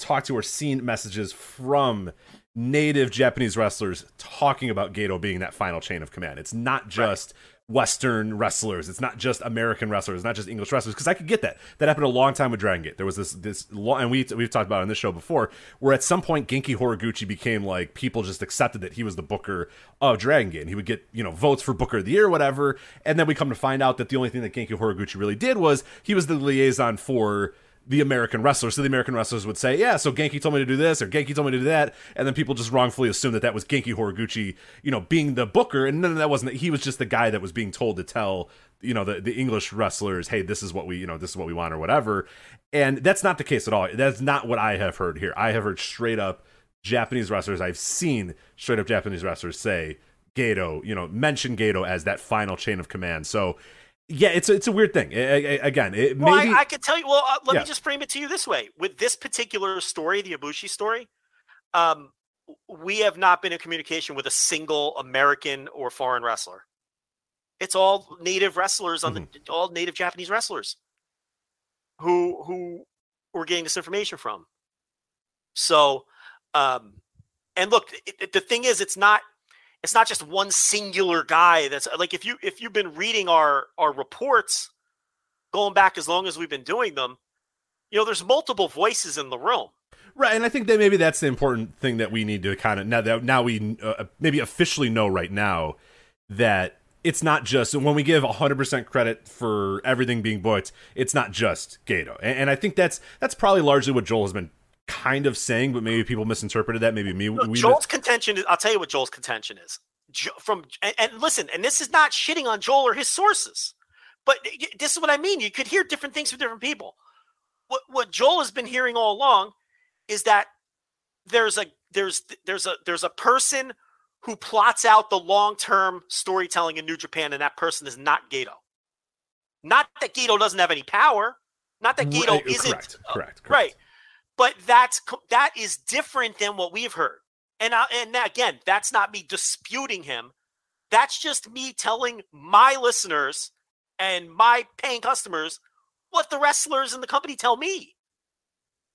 talked to or seen messages from native Japanese wrestlers talking about Gedo being that final chain of command. It's not just... Western wrestlers. It's not just American wrestlers. It's not just English wrestlers. Because I could get that. That happened a long time with Dragon Gate. There was and we've talked about it on this show before, where at some point Genki Horiguchi became like people just accepted that he was the booker of Dragon Gate, and he would get, you know, votes for Booker of the Year, or whatever. And then we come to find out that the only thing that Genki Horiguchi really did was he was the liaison for the American wrestlers. So the American wrestlers would say, yeah, so Genki told me to do this, or Genki told me to do that. And then people just wrongfully assumed that that was Genki Horiguchi, you know, being the booker. And no, that wasn't it. He was just the guy that was being told to tell, you know, the English wrestlers, hey, this is what we, you know, this is what we want or whatever. And that's not the case at all. That's not what I have heard here. I have heard straight up Japanese wrestlers. I've seen straight up Japanese wrestlers say Gedo, you know, mention Gedo as that final chain of command. So yeah, it's a weird thing. I could tell you. Well, let me just frame it to you this way: with this particular story, the Ibushi story, we have not been in communication with a single American or foreign wrestler. It's all native wrestlers all native Japanese wrestlers who we're getting this information from. So, and look, the thing is, it's not just one singular guy. That's like, if you've been reading our reports going back as long as we've been doing them, you know, there's multiple voices in the room. Right. And I think that maybe that's the important thing that we need to kind of now we maybe officially know right now that it's not just when we give 100% credit for everything being booked, it's not just Gedo. And I think that's probably largely what Joel has been kind of saying, but maybe people misinterpreted that. Maybe me. Joel's contention is, I'll tell you what Joel's contention is. And listen, and this is not shitting on Joel or his sources, but this is what I mean. You could hear different things from different people. What Joel has been hearing all along is that there's a person who plots out the long-term storytelling in New Japan, and that person is not Gedo. Not that Gedo doesn't have any power. Not that Gedo isn't correct. Right. But that is different than what we've heard. And again, that's not me disputing him. That's just me telling my listeners and my paying customers what the wrestlers in the company tell me.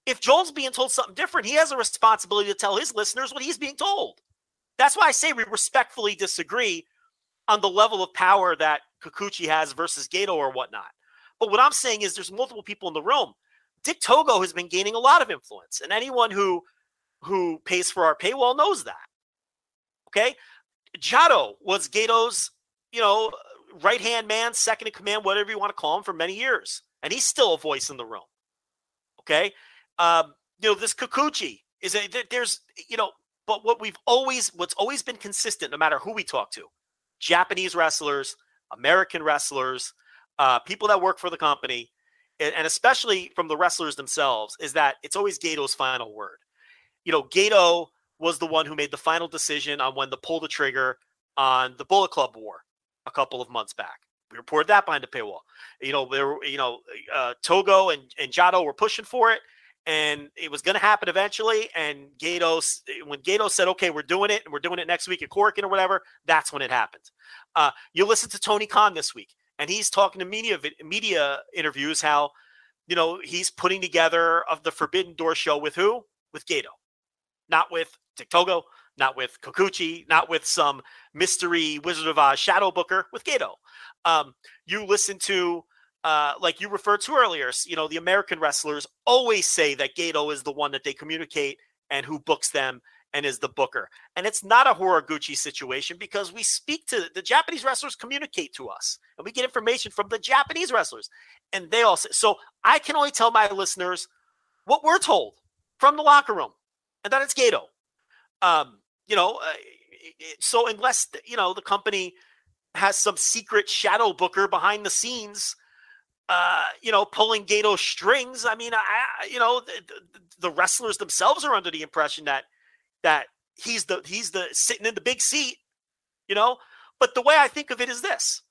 If Joel's being told something different, he has a responsibility to tell his listeners what he's being told. That's why I say we respectfully disagree on the level of power that Kikuchi has versus Gedo or whatnot. But what I'm saying is there's multiple people in the room. Dick Togo has been gaining a lot of influence, and anyone who pays for our paywall knows that. Okay, Gedo was Gedo's, you know, right hand man, second in command, whatever you want to call him, for many years, and he's still a voice in the room. Okay, you know, this Kikuchi is but what's always been consistent, no matter who we talk to, Japanese wrestlers, American wrestlers, people that work for the company, and especially from the wrestlers themselves, is that it's always Gedo's final word. You know, Gedo was the one who made the final decision on when to pull the trigger on the Bullet Club war a couple of months back. We reported that behind the paywall. You know, Togo and Gedo were pushing for it, and it was going to happen eventually. And when Gedo said, okay, we're doing it, and we're doing it next week at Corkin or whatever, that's when it happened. You listen to Tony Khan this week, and he's talking to media interviews how, you know, he's putting together of the Forbidden Door show with who? With Gedo. Not with Dick Togo, not with Kikuchi, not with some mystery Wizard of Oz shadow booker, with Gedo. You listen to, like you referred to earlier, you know, the American wrestlers always say that Gedo is the one that they communicate and who books them and is the booker. And it's not a Horiguchi situation, because we speak to the Japanese wrestlers, communicate to us, and we get information from the Japanese wrestlers. And they all say, so I can only tell my listeners what we're told from the locker room, and that it's Gedo. You know, so unless, you know, the company has some secret shadow booker behind the scenes, you know, pulling Gedo strings. I mean, you know, the wrestlers themselves are under the impression that, he's the sitting in the big seat, you know. But the way I think of it is this,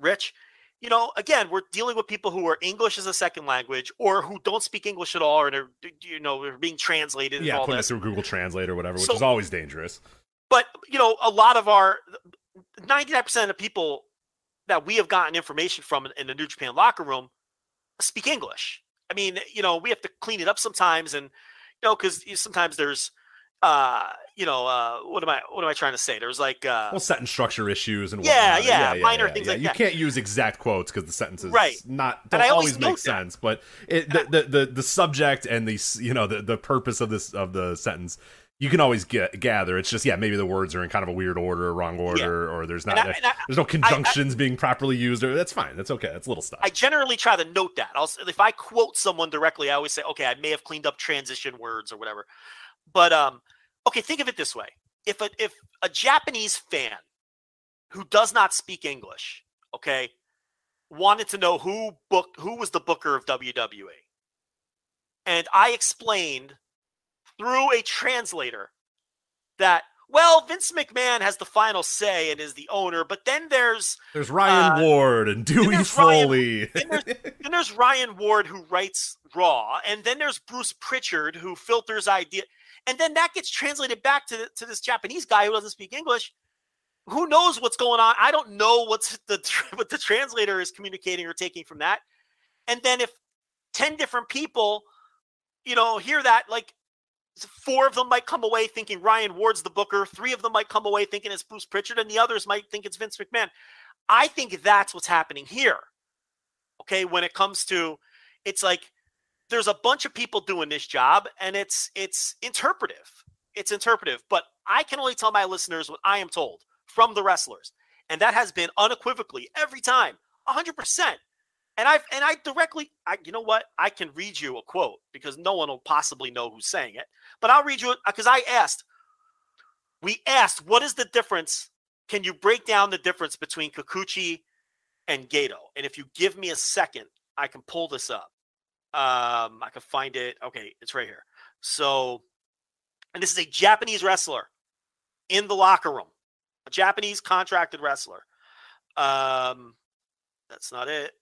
Rich, you know, again, we're dealing with people who are English as a second language, or who don't speak English at all, and are, you know, are being translated. Yeah, and all putting that through Google Translate or whatever, which is always dangerous. But, you know, a lot of our 99% of people that we have gotten information from in the New Japan locker room speak English. I mean, you know, we have to clean it up sometimes, and, you know, because sometimes there's, you know, what am I trying to say? There's like, well, sentence structure issues and minor things like that. You can't use exact quotes because the sentences don't always make sense. But it, the subject and the, you know, the purpose of this, of the sentence, you can always gather. It's just, yeah, maybe the words are in kind of a weird order or wrong order, or there's not, there's no conjunctions being properly used. Or that's fine. That's okay. That's little stuff. I generally try to note that. If I quote someone directly, I always say, okay, I may have cleaned up transition words or whatever. But, okay, think of it this way. If a Japanese fan who does not speak English, okay, wanted to know who was the booker of WWE, and I explained through a translator that, well, Vince McMahon has the final say and is the owner, but then there's Ryan Ward and Dewey Foley. Then there's Ryan Ward who writes Raw, and then there's Bruce Pritchard who filters ideas. And then that gets translated back to this Japanese guy who doesn't speak English. Who knows what's going on? I don't know what the translator is communicating or taking from that. And then if 10 different people, you know, hear that, like 4 of them might come away thinking Ryan Ward's the booker. 3 of them might come away thinking it's Bruce Pritchard, and the others might think it's Vince McMahon. I think that's what's happening here. Okay, when it comes to, it's like, there's a bunch of people doing this job, and it's interpretive. It's interpretive, but I can only tell my listeners what I am told from the wrestlers. And that has been unequivocally every time, 100%. And I you know what? I can read you a quote because no one will possibly know who's saying it, but I'll read you it because we asked, what is the difference? Can you break down the difference between Kikuchi and Gedo? And if you give me a second, I can pull this up. I can find it. Okay, it's right here. So, and this is a Japanese wrestler in the locker room, a Japanese contracted wrestler. That's not it.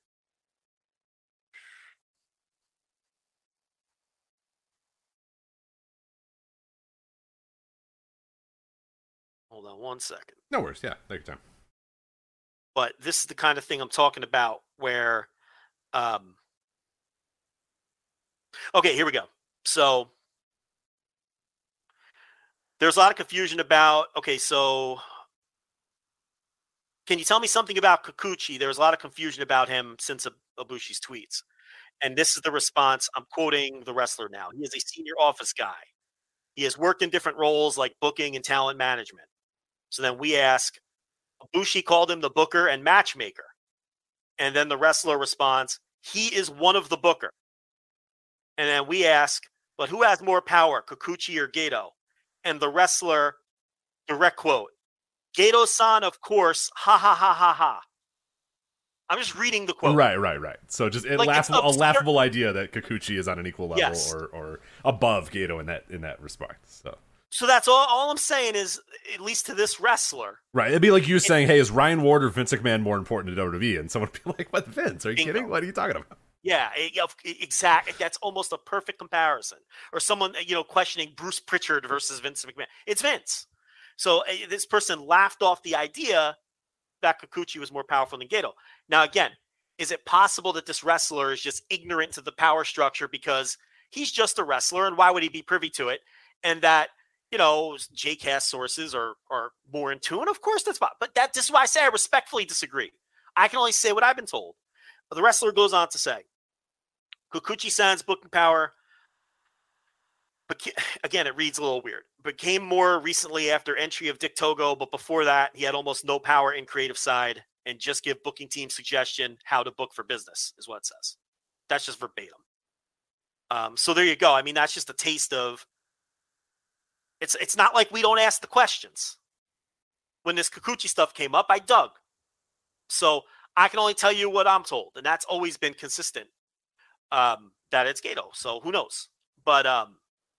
Hold on one second. No worries. Yeah, take your time. But this is the kind of thing I'm talking about where, okay, here we go. So there's a lot of confusion about, okay, so can you tell me something about Kikuchi? There's a lot of confusion about him since Ibushi's tweets. And this is the response. I'm quoting the wrestler now. He is a senior office guy. He has worked in different roles like booking and talent management. So then we ask, Ibushi called him the booker and matchmaker. And then the wrestler responds, he is one of the booker. And then we ask, but who has more power, Kikuchi or Gedo? And the wrestler, direct quote, Gedo-san, of course, ha, ha, ha, ha, ha. I'm just reading the quote. Right. So just like a laughable idea that Kikuchi is on an equal level or above Gedo in that respect. So that's all I'm saying is, at least to this wrestler. Right. It'd be like you saying, hey, is Ryan Ward or Vince McMahon more important to WWE? And someone would be like, what, Vince? Are you kidding? What are you talking about? Yeah, exactly. That's almost a perfect comparison. Or someone, you know, questioning Bruce Pritchard versus Vince McMahon. It's Vince. So this person laughed off the idea that Kikuchi was more powerful than Gedo. Now, again, is it possible that this wrestler is just ignorant to the power structure because he's just a wrestler, and why would he be privy to it? And that you know, JCast sources are more in tune. Of course, that's fine. But this is why I say I respectfully disagree. I can only say what I've been told. But the wrestler goes on to say, Kikuchi sans booking power. But again, it reads a little weird. Became more recently after entry of Dick Togo, but before that, he had almost no power in creative side and just give booking team suggestion how to book for business is what it says. That's just verbatim. So there you go. I mean, that's just a taste of. It's not like we don't ask the questions. When this Kikuchi stuff came up, I dug. So I can only tell you what I'm told, and that's always been consistent. That it's Gedo. So who knows? But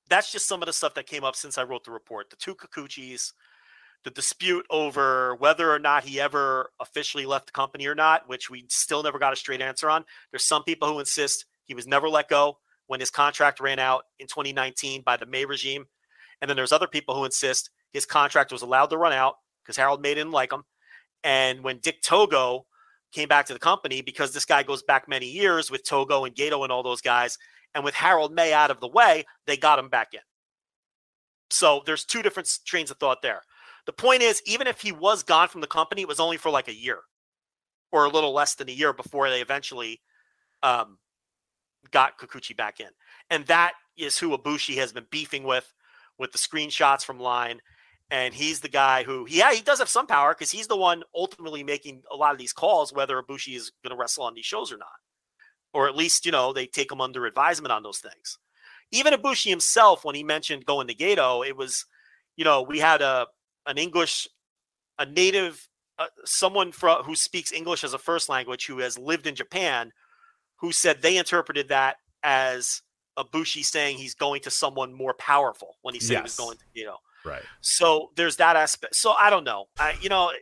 that's just some of the stuff that came up since I wrote the report. The two Kikuchis, the dispute over whether or not he ever officially left the company or not, which we still never got a straight answer on. There's some people who insist he was never let go when his contract ran out in 2019 by the May regime. And then there's other people who insist his contract was allowed to run out because Harold May didn't like him. And when Dick Togo came back to the company, because this guy goes back many years with Togo and Gedo and all those guys, and with Harold May out of the way, they got him back in. So there's two different trains of thought there. The point is, even if he was gone from the company, it was only for like a year or a little less than a year before they eventually got Kikuchi back in. And that is who Ibushi has been beefing with the screenshots from Line. And he's the guy who, yeah, he does have some power because he's the one ultimately making a lot of these calls, whether Ibushi is going to wrestle on these shows or not. Or at least, you know, they take him under advisement on those things. Even Ibushi himself, when he mentioned going to Gedo, it was, you know, we had a native, someone who speaks English as a first language, who has lived in Japan, who said they interpreted that as Ibushi saying he's going to someone more powerful when he said yes. He was going to Gedo. Right. So there's that aspect. So I don't know.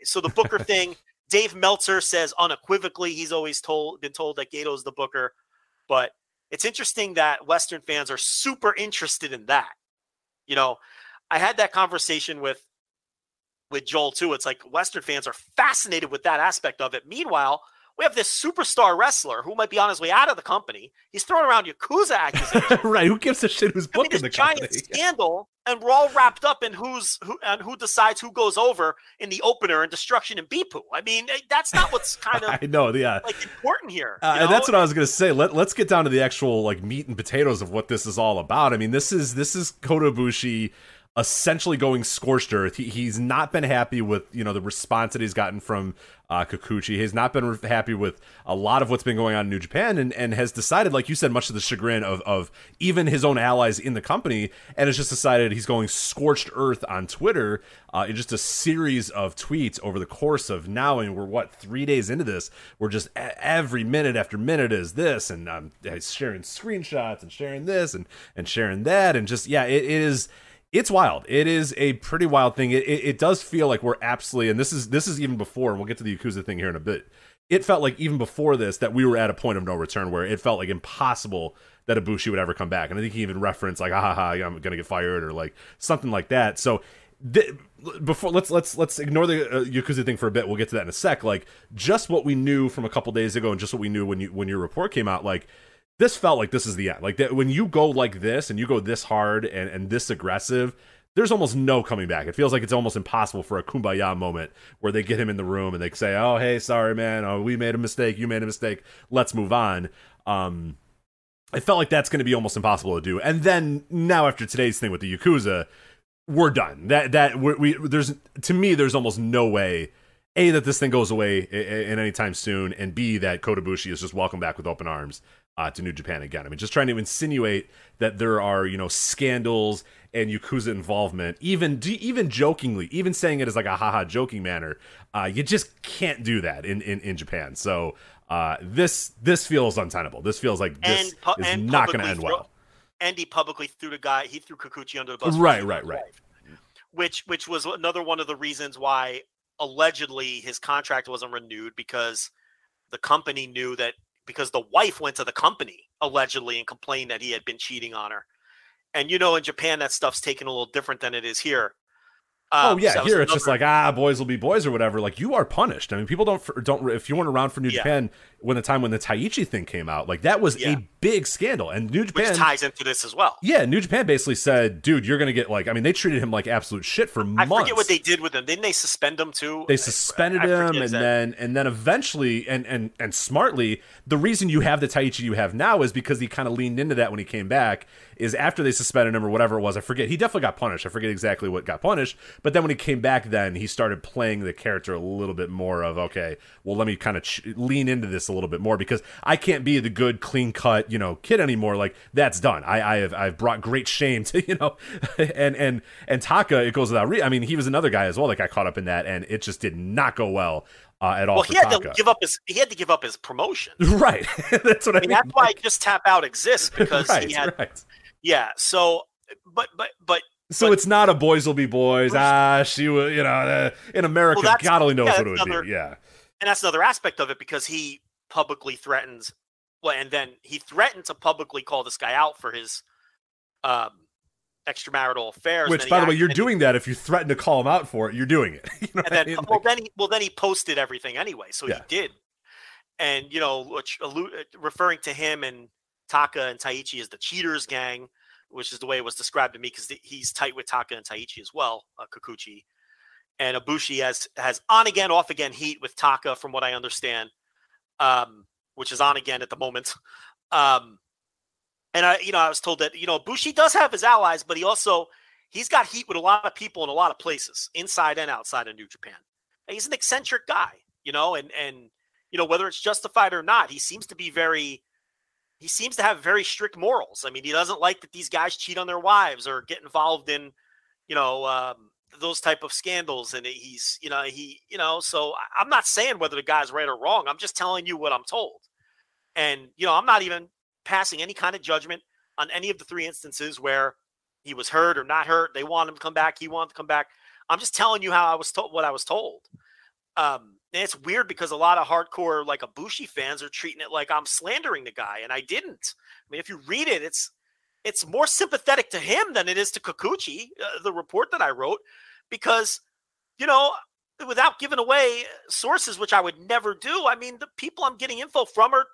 So the Booker thing, Dave Meltzer says unequivocally he's always been told that Gedo is the Booker. But it's interesting that Western fans are super interested in that. You know, I had that conversation with Joel too. It's like Western fans are fascinated with that aspect of it. Meanwhile, we have this superstar wrestler who might be on his way out of the company. He's throwing around Yakuza accusations. Right. Who gives a shit who's booking the company? Giant scandal, and we're all wrapped up in who decides who goes over in the opener and Destruction and Beppu. I mean, that's not what's kind of I know, yeah. like important here. And that's what I was going to say. Let's get down to the actual like meat and potatoes of what this is all about. I mean, this is Kota Ibushi essentially going scorched earth. He's not been happy with, you know, the response that he's gotten from Kikuchi. He's not been happy with a lot of what's been going on in New Japan, and has decided, like you said, much to the chagrin of even his own allies in the company, and has just decided he's going scorched earth on Twitter in just a series of tweets over the course of now, and we're 3 days into this. We're just every minute after minute is this, and I'm sharing screenshots and sharing this and sharing that, and just, yeah, it is... It's wild. It is a pretty wild thing. It does feel like we're absolutely, and this is even before, and we'll get to the Yakuza thing here in a bit. It felt like even before this that we were at a point of no return where it felt like impossible that Ibushi would ever come back. And I think he even referenced like, I'm going to get fired or like something like that. So before let's ignore the Yakuza thing for a bit. We'll get to that in a sec. Like just what we knew from a couple days ago and just what we knew when your report came out, like, this felt like this is the end. Like that, when you go like this and you go this hard and this aggressive, there's almost no coming back. It feels like it's almost impossible for a kumbaya moment where they get him in the room and they say, "Oh, hey, sorry, man. Oh, we made a mistake. You made a mistake. Let's move on." It felt like that's going to be almost impossible to do. And then now after today's thing with the Yakuza, we're done. There's almost no way. A, that this thing goes away in any time soon, and B, that Kota Ibushi is just welcome back with open arms to New Japan again. I mean, just trying to insinuate that there are, you know, scandals and Yakuza involvement, even jokingly, even saying it as like a haha joking manner, you just can't do that in Japan. So this feels untenable. This feels like this is not going to end well. And he publicly threw the guy. He threw Kikuchi under the bus. Right. Which was another one of the reasons why. Allegedly his contract wasn't renewed, because the company knew that, because the wife went to the company allegedly and complained that he had been cheating on her. And, you know, in Japan, that stuff's taken a little different than it is here. Here it's just like, boys will be boys or whatever. Like, you are punished. I mean, people don't if you weren't around for New Japan when the Taiichi thing came out, like that was a big scandal. And New Japan, which ties into this as well. Yeah, New Japan basically said, dude, you're going to get, like, I mean, they treated him like absolute shit for months. I forget what they did with him. Didn't they suspend him too? They suspended him, and then eventually, and smartly, the reason you have the Taichi you have now is because he kind of leaned into that when he came back, is after they suspended him or whatever it was. I forget. He definitely got punished. I forget exactly what got punished. But then when he came back then, he started playing the character a little bit more of, okay, well, let me kind of lean into this a little bit more, because I can't be the good, clean-cut, you know, kid anymore. Like, that's done. I've brought great shame to, you know, and Taka, it goes without I mean, he was another guy as well that got caught up in that, and it just did not go well. At all. Well, he had to give up his promotion, right? That's what I mean. That's why Just Tap Out exists, because right, he had, right. Yeah. So, but it's not a boys will be boys. She will, you know, in America, well, God only knows what it would be. Yeah, and that's another aspect of it, because he publicly threatens. Well, and then he threatened to publicly call this guy out for his extramarital affairs. Which, by the way, you're doing that if you threaten to call him out for it. You're doing it. You know, and then, I mean? Then he posted everything anyway, so yeah. He did. And you know, which referring to him and Taka and Taichi as the Cheaters Gang, which is the way it was described to me, because he's tight with Taka and Taichi as well, Kikuchi, and Ibushi has on again, off again heat with Taka, from what I understand, which is on again at the moment. And I was told that, you know, Ibushi does have his allies, but he's got heat with a lot of people in a lot of places, inside and outside of New Japan. And he's an eccentric guy, you know, and you know, whether it's justified or not, he seems to have very strict morals. I mean, he doesn't like that these guys cheat on their wives or get involved in, you know, those type of scandals. And he's, you know, so I'm not saying whether the guy's right or wrong. I'm just telling you what I'm told. And, you know, I'm not even passing any kind of judgment on any of the three instances where he was hurt or not hurt. They want him to come back. He wanted to come back. I'm just telling you how I was told, what I was told. And it's weird, because a lot of hardcore, like, Ibushi fans are treating it like I'm slandering the guy. And I didn't. I mean, if you read it, it's more sympathetic to him than it is to Kikuchi, the report that I wrote, because, you know, without giving away sources, which I would never do. I mean, the people I'm getting info from are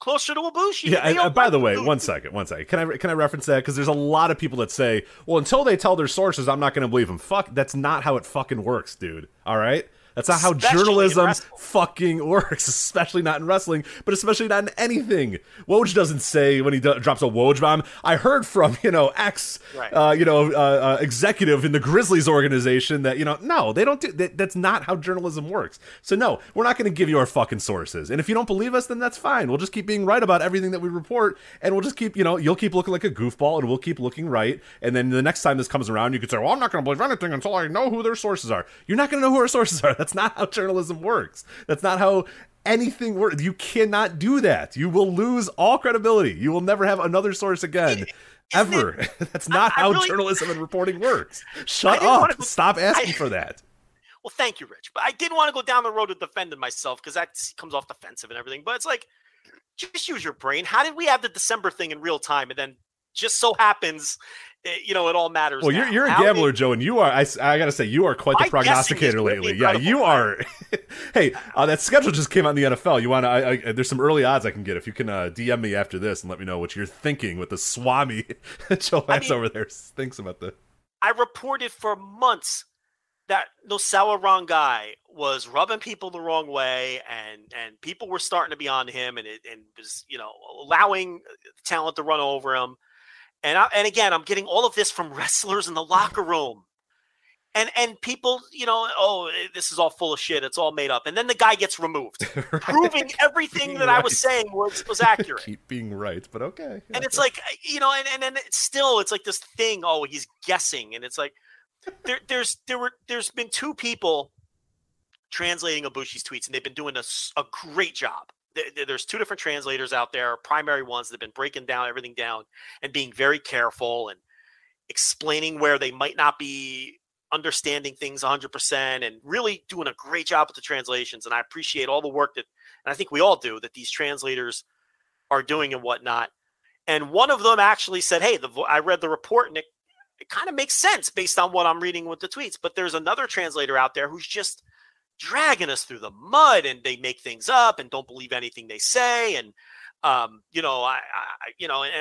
closer to Ibushi. Yeah, and by the way, Ibushi. One second. Can I reference that? Because there's a lot of people that say, well, until they tell their sources, I'm not going to believe them. Fuck, that's not how it fucking works, dude. All right? That's not how journalism fucking works, especially not in wrestling, but especially not in anything. Woj doesn't say when he drops a Woj bomb, I heard from, you know, X, right. Executive in the Grizzlies organization that, you know, no, they don't do that. That's not how journalism works. So no, we're not going to give you our fucking sources. And if you don't believe us, then that's fine. We'll just keep being right about everything that we report, and we'll just keep, you know, you'll keep looking like a goofball, and we'll keep looking right. And then the next time this comes around, you could say, well, I'm not going to believe anything until I know who their sources are. You're not going to know who our sources are. That's not how journalism works. That's not how anything works. You cannot do that. You will lose all credibility. You will never have another source again, ever. That's not how journalism and reporting works. Shut up. Stop asking for that. Well, thank you, Rich. But I didn't want to go down the road of defending myself, because that comes off defensive and everything. But it's like, just use your brain. How did we have the December thing in real time, and then just so happens, you know, it all matters. Well, you're a gambler, Joe, and you are, I got to say, you are quite the prognosticator lately. Yeah, you are. Hey, that schedule just came out in the NFL. You want to, there's some early odds I can get. If you can DM me after this and let me know what you're thinking with the Swami Joe Lance over there thinks about this. I reported for months that Nosawa Rangai was rubbing people the wrong way, and people were starting to be on him, and was, you know, allowing talent to run over him. And again, I'm getting all of this from wrestlers in the locker room, and people, you know, oh, this is all full of shit. It's all made up. And then the guy gets removed, right. Proving everything that right. I was saying was accurate. Keep being right, but okay. Yeah. And it's like, you know, and then it's still, it's like this thing. Oh, he's guessing, and it's like there's been two people translating Ibushi's tweets, and they've been doing a great job. There's two different translators out there, primary ones that have been breaking down everything down and being very careful and explaining where they might not be understanding things 100%, and really doing a great job with the translations. And I appreciate all the work that, and I think we all do, that these translators are doing and whatnot. And one of them actually said, hey, I read the report, and it kind of makes sense based on what I'm reading with the tweets. But there's another translator out there who's just dragging us through the mud, and they make things up and don't believe anything they say. And and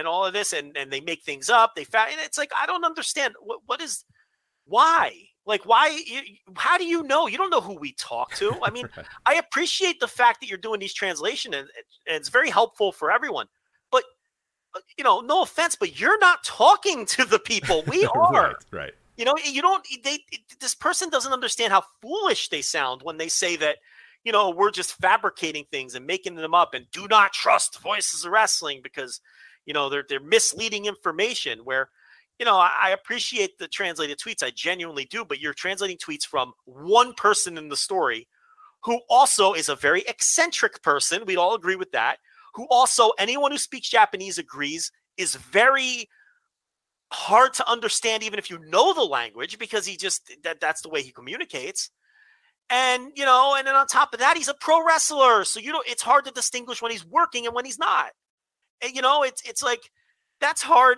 all of this, and they make things up. And it's like, I don't understand why? Like, why? How do you know? You don't know who we talk to. I mean, right. I appreciate the fact that you're doing these translations, and it's very helpful for everyone. But, you know, no offense, but you're not talking to the people. We are. Right. You know, you don't. This person doesn't understand how foolish they sound when they say that, you know, we're just fabricating things and making them up, and do not trust Voices of Wrestling because, you know, they're misleading information. Where, you know, I appreciate the translated tweets. I genuinely do. But you're translating tweets from one person in the story who also is a very eccentric person. We'd all agree with that. Who also, anyone who speaks Japanese agrees, is very hard to understand, even if you know the language, because he just, that's the way he communicates. And, you know, and then on top of that, he's a pro wrestler. So, you know, it's hard to distinguish when he's working and when he's not. And, you know, it's like, that's hard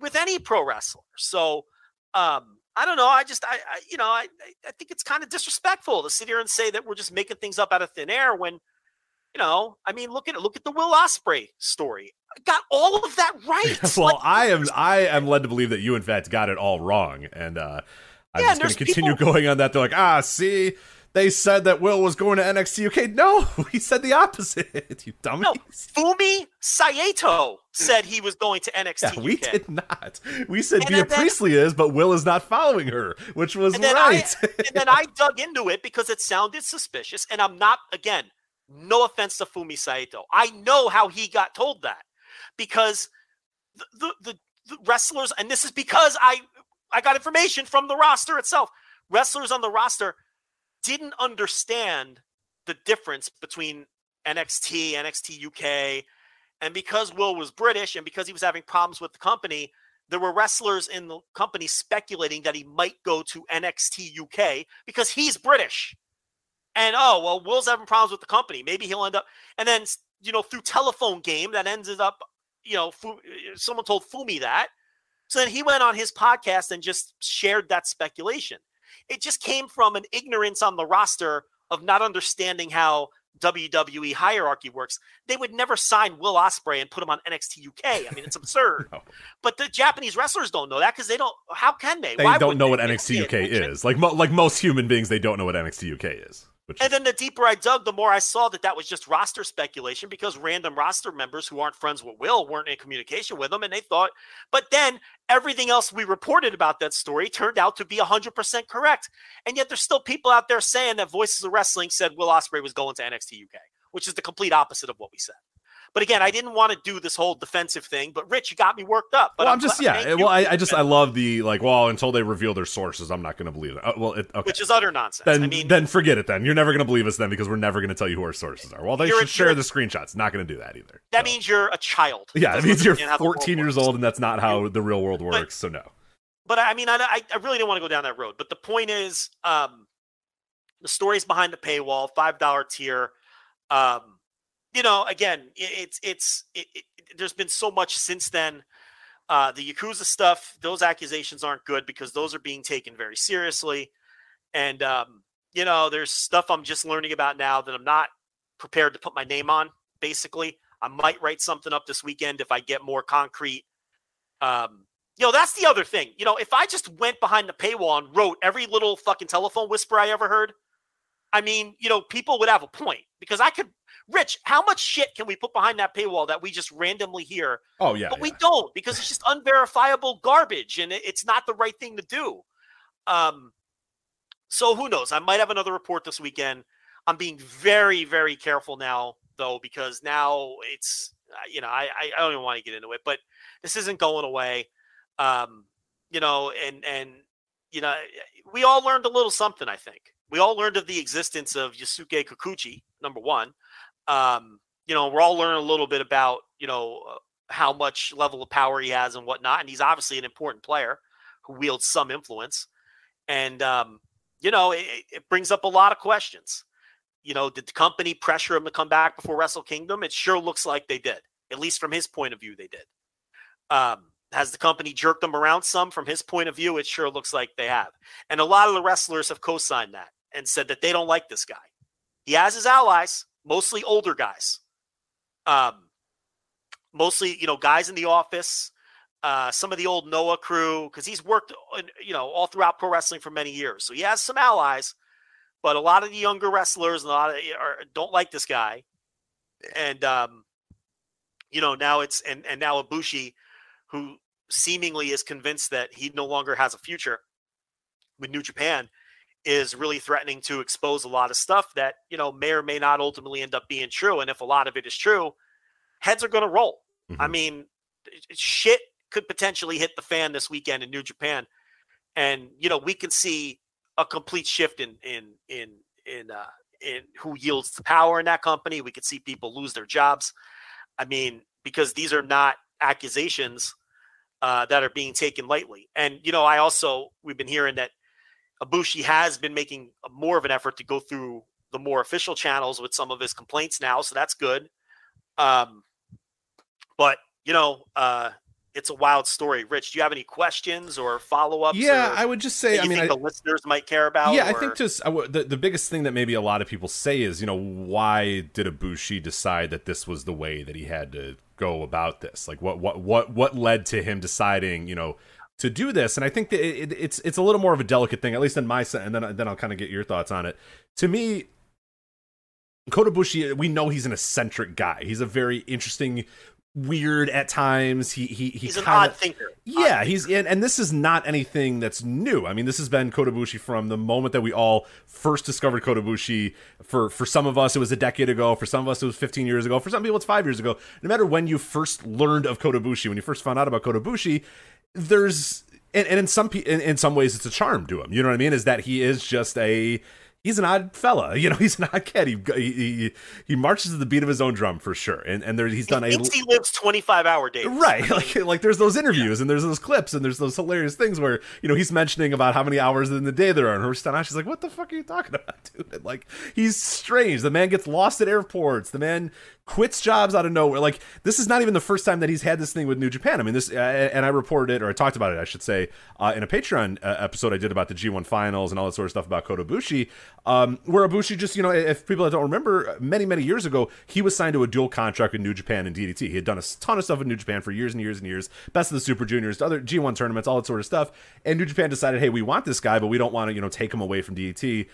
with any pro wrestler. So, I don't know. I think it's kind of disrespectful to sit here and say that we're just making things up out of thin air when, you know, I mean, look at the Will Ospreay story. I got all of that right. Well, like, I am led to believe that you, in fact, got it all wrong. And I'm just going to continue going on that. They're like, see, they said that Will was going to NXT UK. No, he said the opposite. You dummies. No, Fumi Saito said he was going to NXT UK. We did not. We said Bea Priestley is, but Will is not following her, which was right. Then I dug into it because it sounded suspicious. And I'm not, again, no offense to Fumi Saito. I know how he got told that, because the wrestlers, and this is because I got information from the roster itself. Wrestlers on the roster didn't understand the difference between NXT, NXT UK. And because Will was British and because he was having problems with the company, there were wrestlers in the company speculating that he might go to NXT UK because he's British. And, oh, well, Will's having problems with the company. Maybe he'll end up. And then, you know, through telephone game, that ended up, you know, someone told Fumi that. So then he went on his podcast and just shared that speculation. It just came from an ignorance on the roster of not understanding how WWE hierarchy works. They would never sign Will Ospreay and put him on NXT UK. I mean, it's absurd. No. But the Japanese wrestlers don't know that because they don't. How can they? They don't know what NXT UK is. Like most human beings, they don't know what NXT UK is. And then the deeper I dug, the more I saw that was just roster speculation, because random roster members who aren't friends with Will weren't in communication with him, and they thought. But then everything else we reported about that story turned out to be 100% correct. And yet there's still people out there saying that Voices of Wrestling said Will Ospreay was going to NXT UK, which is the complete opposite of what we said. But again, I didn't want to do this whole defensive thing, but Rich, you got me worked up. But I love the, like, well, until they reveal their sources, I'm not going to believe it. Okay. Which is utter nonsense. Then forget it then. You're never going to believe us then, because we're never going to tell you who our sources are. Well, they should share the screenshots. Not going to do that either. That means you're a child. Yeah, it means you're 14 years old, and that's not how the real world works, so no. But I mean, I really didn't want to go down that road. But the point is, the stories behind the paywall, $5 tier, you know, again, there's been so much since then. The Yakuza stuff, those accusations aren't good because those are being taken very seriously. And, you know, there's stuff I'm just learning about now that I'm not prepared to put my name on, basically. I might write something up this weekend if I get more concrete. You know, that's the other thing. You know, if I just went behind the paywall and wrote every little fucking telephone whisper I ever heard, I mean, you know, people would have a point, because I could. Rich, how much shit can we put behind that paywall that we just randomly hear? Oh, yeah. But we don't, because it's just unverifiable garbage, and it's not the right thing to do. So who knows? I might have another report this weekend. I'm being very, very careful now, though, because now it's, you know, I don't even want to get into it, but this isn't going away. You know, and, you know, we all learned a little something, I think. We all learned of the existence of Yosuke Kikuchi, number one. You know, we're all learning a little bit about, you know, how much level of power he has and whatnot. And he's obviously an important player who wields some influence. And, you know, it brings up a lot of questions. You know, did the company pressure him to come back before Wrestle Kingdom? It sure looks like they did. At least from his point of view, they did. Has the company jerked him around some? From his point of view, it sure looks like they have. And a lot of the wrestlers have co-signed that and said that they don't like this guy. He has his allies. Mostly older guys. mostly, you know, guys in the office, some of the old Noah crew, because he's worked, you know, all throughout pro wrestling for many years. So he has some allies, but a lot of the younger wrestlers and a lot of don't like this guy. And, you know, now it's, and now Ibushi, who seemingly is convinced that he no longer has a future with New Japan, is really threatening to expose a lot of stuff that, you know, may or may not ultimately end up being true. And if a lot of it is true, heads are going to roll. Mm-hmm. I mean, shit could potentially hit the fan this weekend in New Japan. And, you know, we can see a complete shift in who yields to power in that company. We could see people lose their jobs. I mean, because these are not accusations that are being taken lightly. And, you know, I also, we've been hearing that Ibushi has been making more of an effort to go through the more official channels with some of his complaints now. So that's good. But, you know, it's a wild story. Rich, do you have any questions or follow-ups? Yeah, I would just say, I mean, the listeners might care about. Yeah, I think just the biggest thing that maybe a lot of people say is, you know, why did Ibushi decide that this was the way that he had to go about this? Like, what led to him deciding, you know, to do this? And I think that it's a little more of a delicate thing, at least in my sense. And then I'll kind of get your thoughts on it. To me, Kota Ibushi, we know he's an eccentric guy. He's a very interesting, weird at times. He's kinda, an odd thinker. Yeah, he's and this is not anything that's new. I mean, this has been Kota Ibushi from the moment that we all first discovered Kota Ibushi. For some of us, it was a decade ago. For some of us, it was 15 years ago. For some people, it's 5 years ago. No matter when you first learned of Kota Ibushi, when you first found out about Kota Ibushi, there's and in some ways, it's a charm to him. You know what I mean? Is that he is just he's an odd fella, you know. He's an odd kid. He marches to the beat of his own drum for sure. And there he's done. He lives 25-hour days, right? Like there's those interviews and there's those clips and there's those hilarious things where, you know, he's mentioning about how many hours in the day there are, and her Stanashi's like, "What the fuck are you talking about, dude?" And, like, he's strange. The man gets lost at airports. The man quits jobs out of nowhere. Like, this is not even the first time that he's had this thing with New Japan. I mean, this, and I reported it, or I talked about it, I should say, in a Patreon episode I did about the G1 finals and all that sort of stuff about Kota Ibushi, where Ibushi just, you know, if people that don't remember, many, many years ago, he was signed to a dual contract with New Japan and DDT. He had done a ton of stuff with New Japan for years and years and years, best of the Super Juniors, other G1 tournaments, all that sort of stuff. And New Japan decided, hey, we want this guy, but we don't want to, you know, take him away from DDT.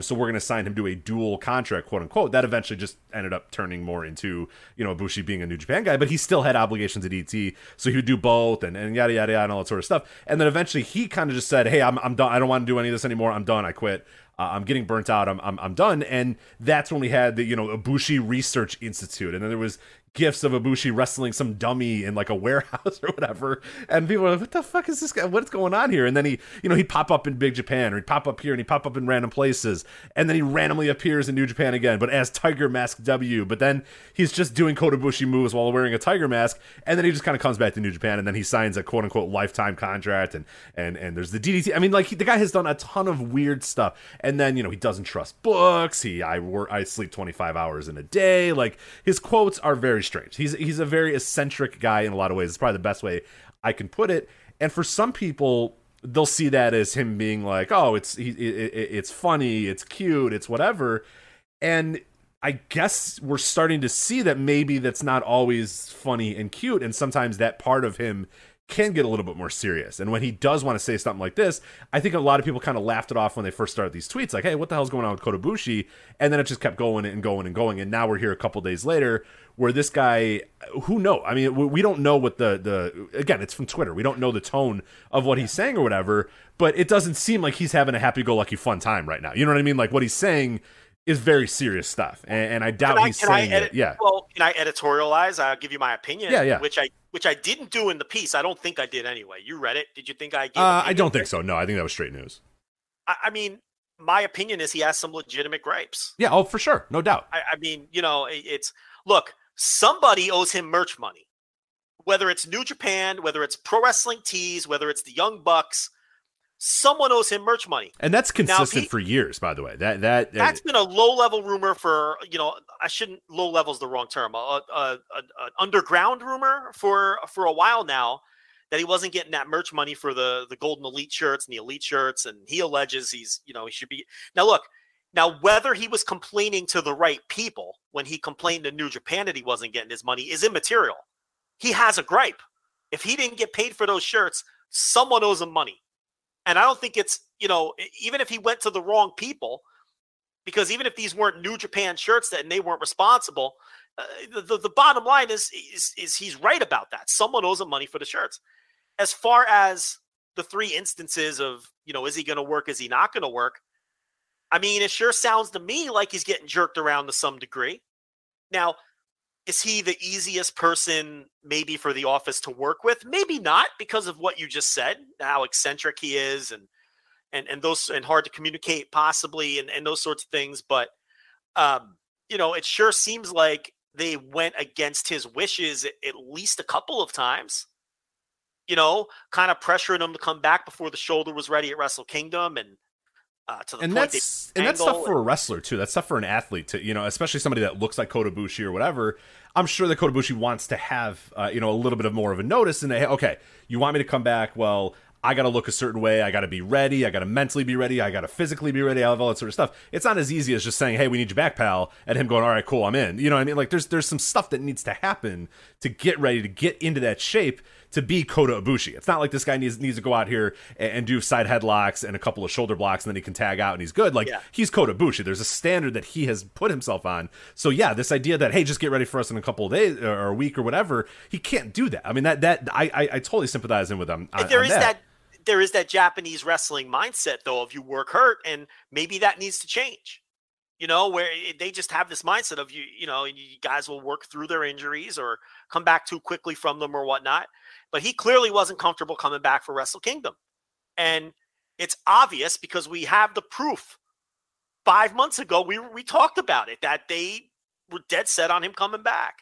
So we're going to sign him to a dual contract, quote unquote. That eventually just ended up turning more into, you know, Ibushi being a New Japan guy, but he still had obligations at DDT, so he would do both and yada yada yada and all that sort of stuff. And then eventually he kind of just said, "Hey, I'm done. I don't want to do any of this anymore. I'm done. I quit. I'm getting burnt out. I'm done." And that's when we had the, you know, Ibushi Research Institute, and then there was gifts of Ibushi wrestling some dummy in like a warehouse or whatever, and people were like, "What the fuck is this guy? What's going on here?" And then he, you know, he'd pop up in Big Japan, or he'd pop up here, and he'd pop up in random places, and then he randomly appears in New Japan again, but as Tiger Mask W. But then he's just doing Kota Ibushi moves while wearing a tiger mask, and then he just kind of comes back to New Japan, and then he signs a quote unquote lifetime contract, and there's the DDT. I mean, like, the guy has done a ton of weird stuff, and then, you know, he doesn't trust books. I sleep 25 hours in a day. Like, his quotes are very strange. He's a very eccentric guy in a lot of ways. It's probably the best way I can put it. And for some people, they'll see that as him being like, oh, it's funny, it's cute, it's whatever. And I guess we're starting to see that maybe that's not always funny and cute, and sometimes that part of him can get a little bit more serious. And when he does want to say something like this, I think a lot of people kind of laughed it off when they first started these tweets, like, hey, what the hell's going on with Kota Ibushi? And then it just kept going and going and going. And now we're here a couple days later where this guy, who knows? I mean, we don't know what the again, it's from Twitter. We don't know the tone of what he's saying or whatever, but it doesn't seem like he's having a happy-go-lucky fun time right now. You know what I mean? Like, what he's saying is very serious stuff. And I doubt he's saying it. Yeah. Well, can I editorialize? I'll give you my opinion, which I didn't do in the piece. I don't think I did anyway. You read it. Did you think I gave I don't think so. No, I think that was straight news. I mean, my opinion is he has some legitimate gripes. Yeah, oh, for sure. No doubt. I mean, you know, it's – look, somebody owes him merch money, whether it's New Japan, whether it's Pro Wrestling Tees, whether it's the Young Bucks. Someone owes him merch money. And that's consistent for years, by the way. That's been a low-level rumor for, you know, I shouldn't – low-level is the wrong term. An underground rumor for a while now that he wasn't getting that merch money for the Golden Elite shirts and the Elite shirts, and he alleges he's – you know, he should be – now, look, now whether he was complaining to the right people when he complained to New Japan that he wasn't getting his money is immaterial. he has a gripe. If he didn't get paid for those shirts, someone owes him money. And I don't think it's, you know, even if he went to the wrong people, because even if these weren't New Japan shirts that, and they weren't responsible, the bottom line is he's right about that. Someone owes him money for the shirts. As far as the three instances of, you know, is he going to work? Is he not going to work? I mean, it sure sounds to me like he's getting jerked around to some degree. Now, is he the easiest person maybe for the office to work with? Maybe not, because of what you just said, how eccentric he is and those, and hard to communicate possibly, and those sorts of things. But, you know, it sure seems like they went against his wishes at least a couple of times, you know, kind of pressuring him to come back before the shoulder was ready at Wrestle Kingdom. And to the and point that's and that's tough for a wrestler too. That's tough for an athlete to, you know, especially somebody that looks like Kota Ibushi or whatever. I'm sure that Kota Ibushi wants to have you know, a little bit of more of a notice, and okay, you want me to come back? Well, I got to look a certain way. I got to be ready. I got to mentally be ready. I got to physically be ready. I have all that sort of stuff. It's not as easy as just saying, "Hey, we need you back, pal," and him going, "All right, cool, I'm in." You know what I mean? Like there's some stuff that needs to happen to get ready to get into that shape to be Kota Ibushi. It's not like this guy needs to go out here and do side headlocks and a couple of shoulder blocks, and then he can tag out and he's good. Like, yeah, he's Kota Ibushi. There's a standard that he has put himself on. So yeah, this idea that, hey, just get ready for us in a couple of days or a week or whatever, he can't do that. I mean, I totally sympathize with him on There is that Japanese wrestling mindset, though, of you work hurt, and maybe that needs to change. You know, where they just have this mindset of you know, you guys will work through their injuries or come back too quickly from them or whatnot. But he clearly wasn't comfortable coming back for Wrestle Kingdom. And it's obvious because we have the proof. 5 months ago, we talked about it, that they were dead set on him coming back.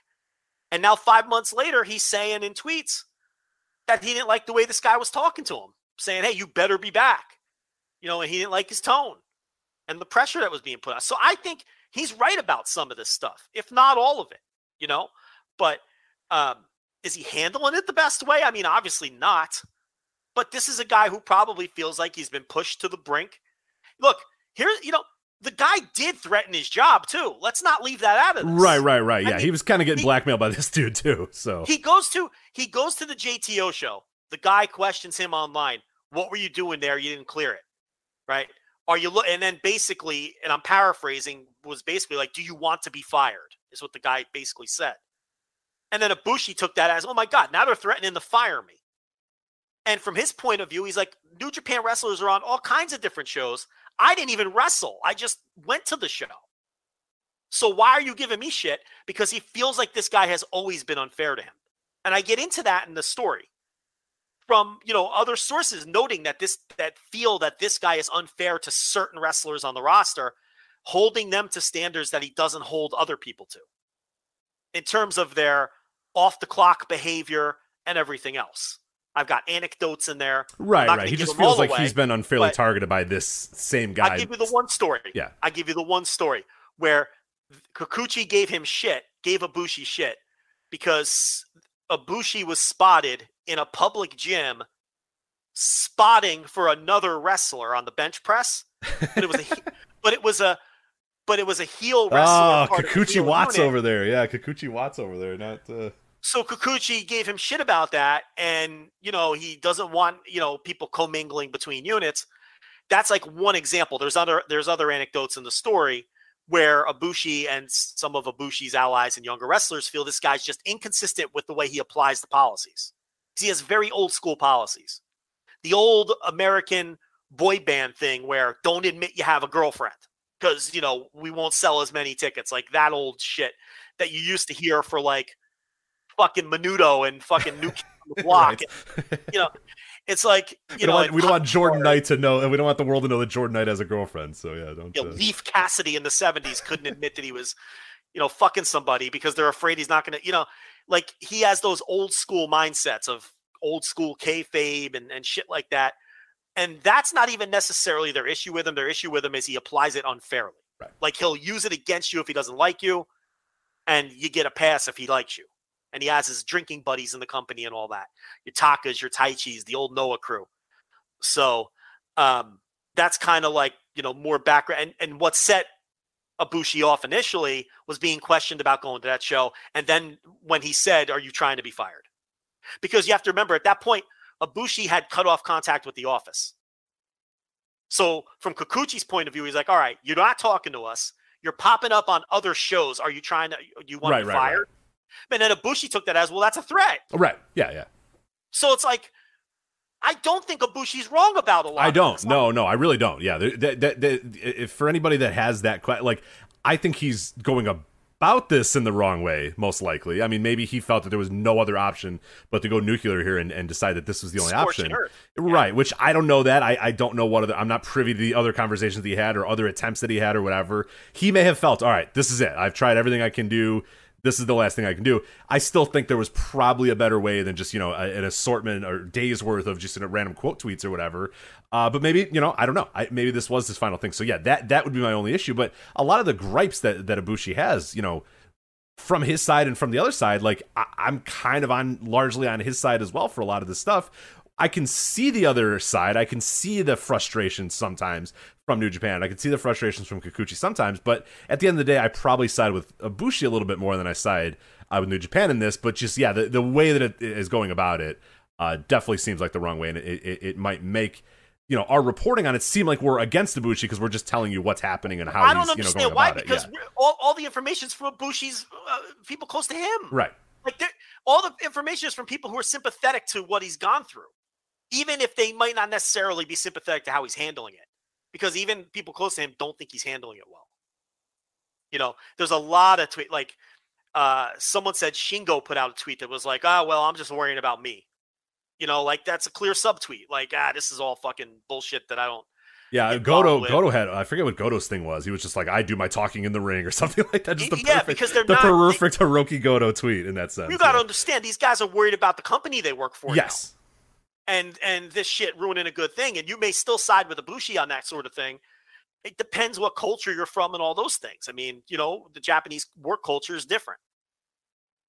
And now 5 months later, he's saying in tweets that he didn't like the way this guy was talking to him, saying, hey, you better be back. You know, and he didn't like his tone and the pressure that was being put on. So I think he's right about some of this stuff, if not all of it, you know. But is he handling it the best way? I mean, obviously not. But this is a guy who probably feels like he's been pushed to the brink. Look, here, you know, the guy did threaten his job, too. Let's not leave that out of this. Right. Yeah, I mean, he was kind of getting blackmailed by this dude, too. So he goes to the JTO show. The guy questions him online. What were you doing there? You didn't clear it, right? And then basically, and I'm paraphrasing, was basically like, do you want to be fired? Is what the guy basically said. And then Ibushi took that as, oh my God, now they're threatening to fire me. And from his point of view, he's like, New Japan wrestlers are on all kinds of different shows. I didn't even wrestle. I just went to the show. So why are you giving me shit? Because he feels like this guy has always been unfair to him. And I get into that in the story, from, you know, other sources noting that this guy is unfair to certain wrestlers on the roster, holding them to standards that he doesn't hold other people to in terms of their off the clock behavior and everything else. I've got anecdotes in there. Right. He just feels like he's been unfairly targeted by this same guy. I give you the one story where Kikuchi gave Ibushi shit because Ibushi was spotted in a public gym spotting for another wrestler on the bench press, but it was a heel wrestler. Oh, Kikuchi Watts unit. Over there. Yeah, Kikuchi Watts over there. So Kikuchi gave him shit about that, and you know, he doesn't want, you know, people commingling between units. That's like one example. There's other anecdotes in the story where Ibushi and some of Ibushi's allies and younger wrestlers feel this guy's just inconsistent with the way he applies the policies. He has very old school policies. The old American boy band thing where don't admit you have a girlfriend because, you know, we won't sell as many tickets, like that old shit that you used to hear for like fucking Menudo and fucking New Kid on the Block. Right. You know, it's like, we don't want Jordan Knight to know, and we don't want the world to know that Jordan Knight has a girlfriend. So yeah, Leaf Cassidy in the 70s couldn't admit that he was, you know, fucking somebody because they're afraid he's not going to, you know, like he has those old school mindsets of old school kayfabe and shit like that. And that's not even necessarily their issue with him. Their issue with him is he applies it unfairly. Right. Like he'll use it against you if he doesn't like you, and you get a pass if he likes you. And he has his drinking buddies in the company and all that. Your Takas, your Taichis, the old Noah crew. So that's kind of like, you know, more background. And what set Ibushi off initially was being questioned about going to that show. And then when he said, are you trying to be fired? Because you have to remember at that point, Ibushi had cut off contact with the office. So from Kikuchi's point of view, he's like, all right, you're not talking to us. You're popping up on other shows. Are you trying to, you want to be fired? Right. And then Ibushi took that as, well, that's a threat. Right. Yeah. Yeah. So it's like, I don't think Ibushi's wrong about a lot. I don't. No, I really don't. Yeah. If for anybody that has that, like, I think he's going about this in the wrong way, most likely. I mean, maybe he felt that there was no other option but to go nuclear here and decide that this was the only option. Right. Yeah. Which I don't know that. I don't know what other, I'm not privy to the other conversations that he had or other attempts that he had or whatever. He may have felt, all right, this is it. I've tried everything I can do. This is the last thing I can do. I still think there was probably a better way than just, an assortment or days worth of just random quote tweets or whatever. But maybe, I don't know. Maybe this was his final thing. So yeah, that would be my only issue. But a lot of the gripes that Ibushi has, from his side and from the other side, like I'm kind of largely on his side as well for a lot of this stuff. I can see the other side. I can see the frustration sometimes from New Japan. I can see the frustrations from Kikuchi sometimes. But at the end of the day, I probably side with Ibushi a little bit more than I side with New Japan in this. But just, yeah, the way that it is going about it definitely seems like the wrong way. And it might make, our reporting on it seem like we're against Ibushi because we're just telling you what's happening and how he's going about it. I don't understand why, because all the information is from Ibushi's people close to him. Right. Like all the information is from people who are sympathetic to what he's gone through, even if they might not necessarily be sympathetic to how he's handling it, because even people close to him don't think he's handling it well. There's a lot of tweet, like someone said Shingo put out a tweet that was like, oh, well, I'm just worrying about me. Like that's a clear subtweet. Like, this is all fucking bullshit that I don't. Yeah. Gedo had, I forget what Godo's thing was. He was just like, I do my talking in the ring or something like that. Just the perfect Hiroki Gedo tweet in that sense. You got to understand, these guys are worried about the company they work for. Yes. Now. And this shit ruining a good thing. And you may still side with Ibushi on that sort of thing. It depends what culture you're from and all those things. I mean, the Japanese work culture is different,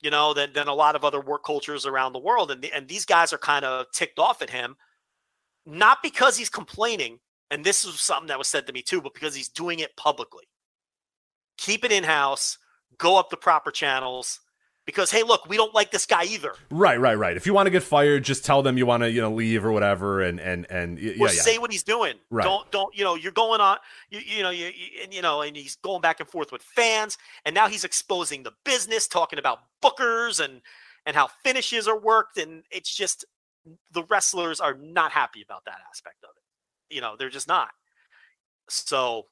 than a lot of other work cultures around the world. And these guys are kind of ticked off at him, not because he's complaining. And this is something that was said to me too, but because he's doing it publicly. Keep it in-house, go up the proper channels. Because, hey, look, we don't like this guy either. Right. If you want to get fired, just tell them you want to, leave or whatever, and say what he's doing. Right. Don't. You're going on. And he's going back and forth with fans, and now he's exposing the business, talking about bookers and how finishes are worked, and it's just the wrestlers are not happy about that aspect of it. They're just not. So.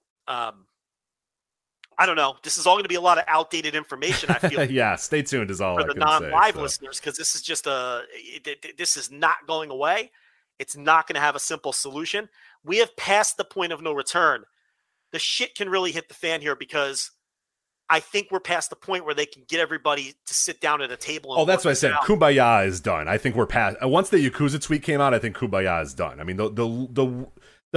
I don't know. This is all going to be a lot of outdated information, I feel. Yeah, stay tuned is all for the non-live listeners, because this is just this is not going away. It's not going to have a simple solution. We have passed the point of no return. The shit can really hit the fan here, because I think we're past the point where they can get everybody to sit down at a table. And that's what I said. Out. Kumbaya is done. I think we're past. Once the Yakuza tweet came out, I think Kumbaya is done. I mean, the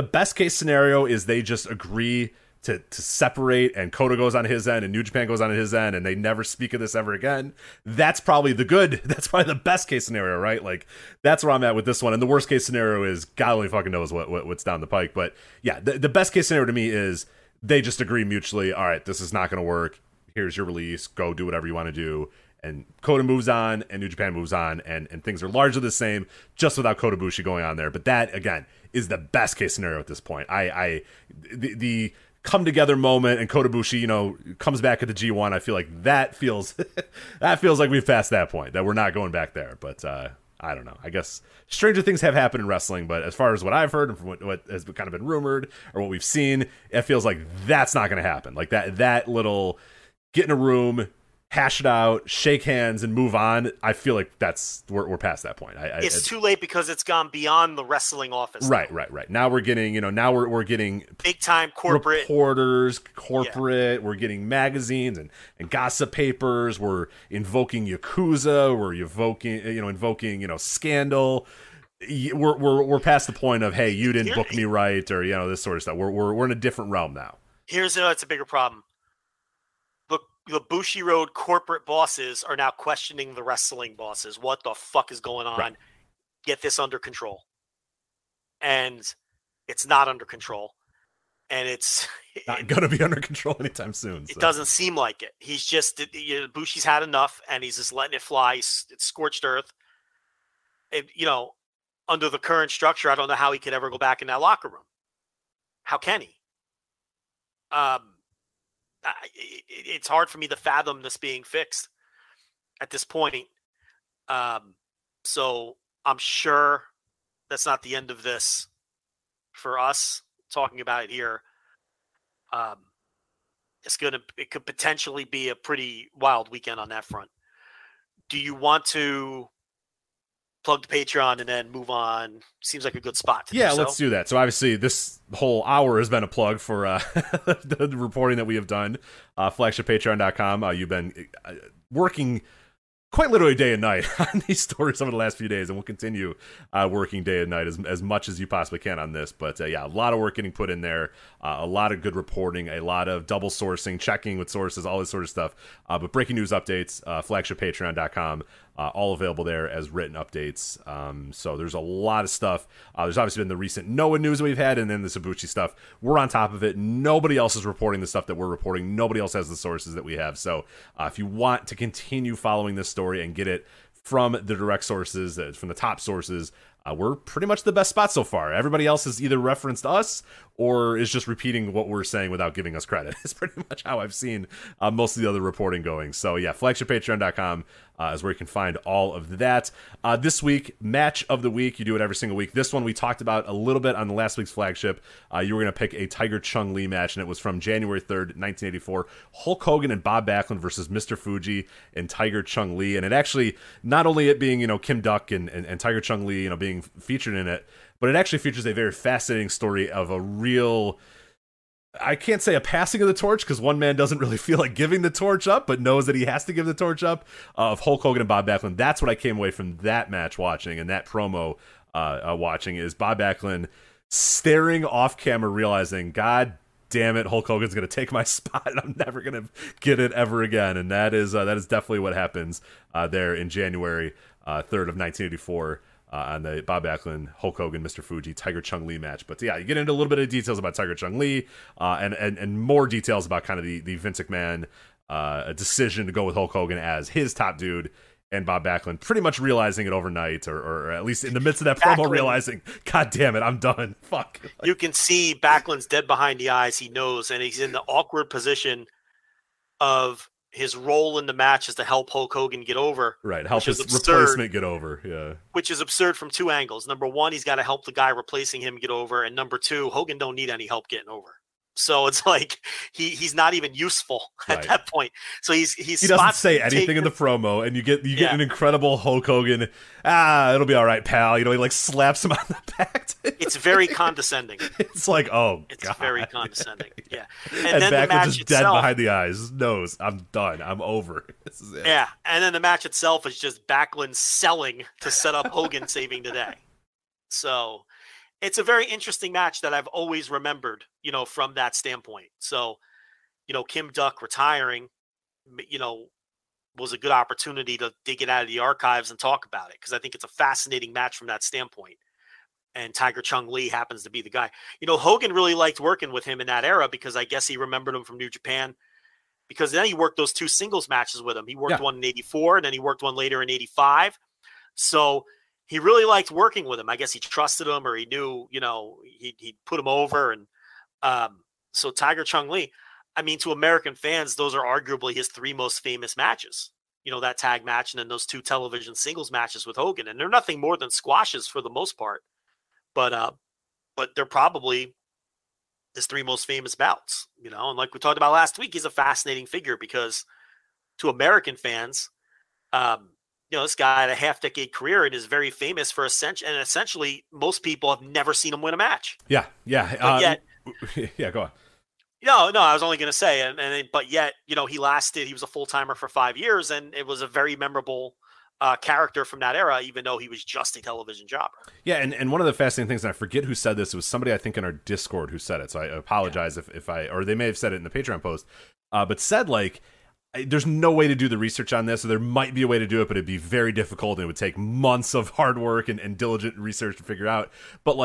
best case scenario is they just agree to separate, and Kota goes on his end and New Japan goes on his end and they never speak of this ever again. That's probably the best case scenario, right? Like that's where I'm at with this one. And the worst case scenario is God only fucking knows what's down the pike. But yeah, the best case scenario to me is they just agree mutually. All right, this is not going to work. Here's your release. Go do whatever you want to do. And Kota moves on and New Japan moves on and things are largely the same, just without Kota Ibushi going on there. But that again is the best case scenario at this point. The come together moment and Kota Ibushi, comes back at the G1. I feel like that feels like we've passed that point, that we're not going back there. But I don't know. I guess stranger things have happened in wrestling, but as far as what I've heard and from what has kind of been rumored or what we've seen, it feels like that's not going to happen. Like that little get in a room, hash it out, shake hands, and move on. I feel like we're past that point. It's too late because it's gone beyond the wrestling office. Right. Now we're getting, we're getting big time corporate reporters, Yeah. We're getting magazines and gossip papers. We're invoking Yakuza. We're invoking scandal. We're past the point of, hey, you didn't book me right, or this sort of stuff. We're in a different realm now. It's a bigger problem. The Bushi Road corporate bosses are now questioning the wrestling bosses. What the fuck is going on? Right. Get this under control. And it's not under control. and it's not going to be under control anytime soon. It doesn't seem like it. He's just, Bushi's had enough, and he's just letting it fly. It's scorched earth. It, you know, under the current structure, I don't know how he could ever go back in that locker room. How can he? It's hard for me to fathom this being fixed at this point. So I'm sure that's not the end of this for us talking about it here. It could potentially be a pretty wild weekend on that front. Do you want to plug the Patreon and then move on? Seems like a good spot to do so. Let's do that. So obviously this whole hour has been a plug for the reporting that we have done. FlagshippedPatreon.com. You've been working quite literally day and night on these stories over the last few days, and we'll continue working day and night as much as you possibly can on this. But a lot of work getting put in there, a lot of good reporting, a lot of double sourcing, checking with sources, all this sort of stuff. But breaking news updates, FlagshippedPatreon.com, all available there as written updates. So there's a lot of stuff. There's obviously been the recent Noah news we've had, and then the Ibushi stuff. We're on top of it. Nobody else is reporting the stuff that we're reporting. Nobody else has the sources that we have. So if you want to continue following this story and get it from the direct sources, from the top sources, we're pretty much the best spot so far. Everybody else has either referenced us or is just repeating what we're saying without giving us credit. It's pretty much how I've seen most of the other reporting going. So FlagshippedPatreon.com is where you can find all of that. This week, match of the week. You do it every single week. This one we talked about a little bit on the last week's flagship. You were going to pick a Tiger Chung Lee match, and it was from January 3rd, 1984. Hulk Hogan and Bob Backlund versus Mr. Fuji and Tiger Chung Lee. And it actually, not only it being, Kim Duck and Tiger Chung Lee, being featured in it, but it actually features a very fascinating story of a real, I can't say a passing of the torch, because one man doesn't really feel like giving the torch up, but knows that he has to give the torch up, of Hulk Hogan and Bob Backlund. That's what I came away from that match watching, and that promo watching, is Bob Backlund staring off camera, realizing, God damn it, Hulk Hogan's going to take my spot, and I'm never going to get it ever again. And that is definitely what happens there in January 3rd of 1984. On the Bob Backlund, Hulk Hogan, Mr. Fuji, Tiger Chung Lee match. But you get into a little bit of details about Tiger Chung Lee and more details about kind of the Vince McMahon decision to go with Hulk Hogan as his top dude, and Bob Backlund pretty much realizing it overnight, or at least in the midst of that promo realizing, God damn it, I'm done. Fuck. You can see Backlund's dead behind the eyes. He knows, and he's in the awkward position of his role in the match is to help Hulk Hogan get over. Right, help his replacement get over, yeah. Which is absurd from two angles. Number one, he's got to help the guy replacing him get over, and number two, Hogan don't need any help getting over. So it's like he's not even useful at that point. So he doesn't say anything in the promo, and you get an incredible Hulk Hogan. It'll be all right, pal. He like slaps him on the back. It's very condescending. It's like, oh, it's God. Very condescending. Yeah, and then Backlund, the match just itself, dead behind the eyes, knows I'm done. I'm over. This is it. Yeah, and then the match itself is just Backlund selling to set up Hogan saving the day. So. It's a very interesting match that I've always remembered, from that standpoint. So, Kim Duck retiring, was a good opportunity to dig it out of the archives and talk about it, because I think it's a fascinating match from that standpoint. And Tiger Chung Lee happens to be the guy. Hogan really liked working with him in that era, because I guess he remembered him from New Japan, because then he worked those two singles matches with him. He worked one in 84, and then he worked one later in 85. So he really liked working with him. I guess he trusted him, or he knew, he'd put him over. And so Tiger Chung Lee, to American fans, those are arguably his three most famous matches. That tag match and then those two television singles matches with Hogan. And they're nothing more than squashes for the most part. But they're probably his three most famous bouts, And like we talked about last week, he's a fascinating figure, because to American fans, this guy had a half-decade career and is very famous for and essentially most people have never seen him win a match. Yeah. Yet, go on. No, I was only going to say, but yet, he lasted. He was a full-timer for 5 years, and it was a very memorable character from that era, even though he was just a television jobber. Yeah, and one of the fascinating things, and I forget who said this, it was somebody I think in our Discord who said it, so I apologize if they may have said it in the Patreon post, but said, there's no way to do the research on this, so there might be a way to do it, but it'd be very difficult, and it would take months of hard work and diligent research to figure out. But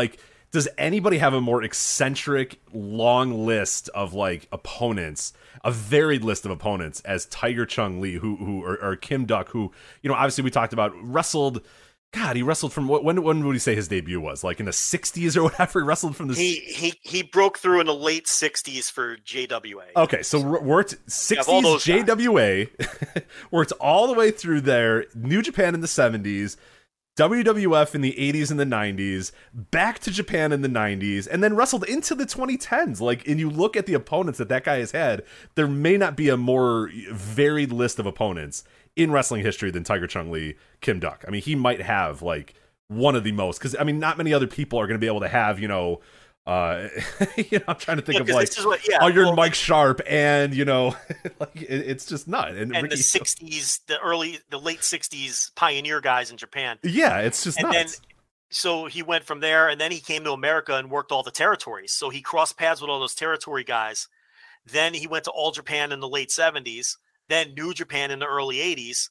does anybody have a more eccentric, long list of, like, opponents, a varied list of opponents as Tiger Chung Lee, or Kim Duck, who, you know, obviously we talked about, wrestled... God, he wrestled from when would he say his debut was? Like in the 60s or whatever? He wrestled from the... He broke through in the late 60s for JWA. Okay, so worked 60s JWA, worked all the way through there, New Japan in the 70s, WWF in the 80s and the 90s, back to Japan in the 90s, and then wrestled into the 2010s. Like, and you look at the opponents that guy has had, there may not be a more varied list of opponents in wrestling history than Tiger Chung Lee, Kim Duck. I mean, he might have, like, one of the most, because, I mean, not many other people are going to be able to have, you know, you know, I'm trying to think of, like, Mike Sharp and, you know, like, it's just not. And Ricky, the 60s, the late 60s pioneer guys in Japan. Yeah, it's just not. So he went from there, and then he came to America and worked all the territories. So he crossed paths with all those territory guys. Then he went to All Japan in the late 70s. Then New Japan in the early 80s,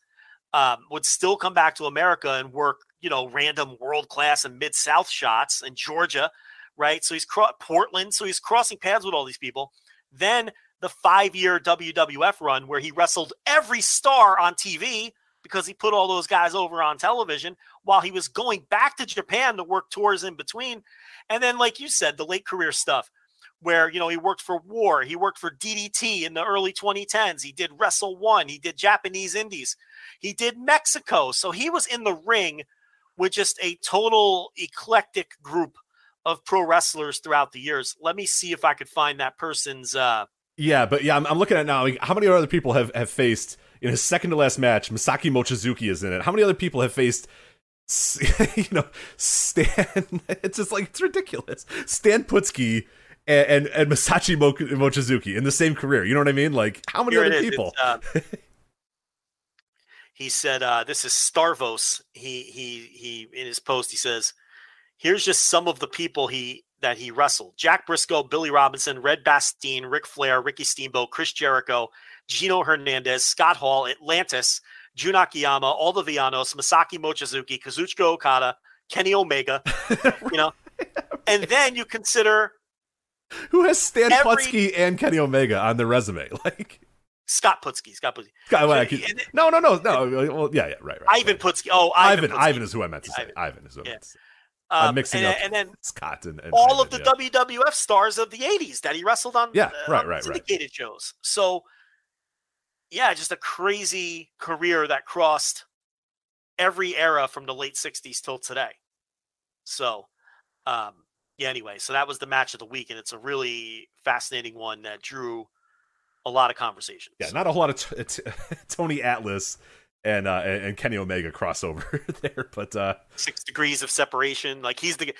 would still come back to America and work, you know, random world-class and mid-South shots in Georgia, right? So he's Portland. So he's crossing paths with all these people. Then the 5-year WWF run where he wrestled every star on TV because he put all those guys over on television while he was going back to Japan to work tours in between. And then, like you said, the late career stuff, where, you know, he worked for War, he worked for DDT in the early 2010s, he did Wrestle One, he did Japanese Indies, he did Mexico. So he was in the ring with just a total eclectic group of pro wrestlers throughout the years. Let me see if I could find that person's... I'm looking at it now, like, how many other people have faced, in his second to last match, Masaki Mochizuki is in it. How many other people have faced... you know, Stan... it's just like, it's ridiculous. Stan Putski... And Masashi Mochizuki in the same career. You know what I mean? Like, how many other people? He said, this is Starvos. He in his post, he says, here's just some of the people that he wrestled. Jack Briscoe, Billy Robinson, Red Bastien, Ric Flair, Ricky Steamboat, Chris Jericho, Gino Hernandez, Scott Hall, Atlantis, Jun Akiyama, Aldo Villanos, Masaki Mochizuki, Kazuchika Okada, Kenny Omega, you know. And then you consider... who has Stan Putski and Kenny Omega on their resume? Like Scott Putski. No. Well, yeah, right. Ivan Putski. Oh, Ivan Putski. Ivan is who I meant to say. Ivan is who I meant to say. I'm mixing up. And then Scott and all Ivan, of the WWF stars of the 80s that he wrestled on syndicated shows. So, yeah, just a crazy career that crossed every era from the late 60s till today. So, yeah, anyway, so that was the match of the week, and it's a really fascinating one that drew a lot of conversations. Yeah, not a whole lot of Tony Atlas and Kenny Omega crossover there, but 6 degrees of separation. Like he's the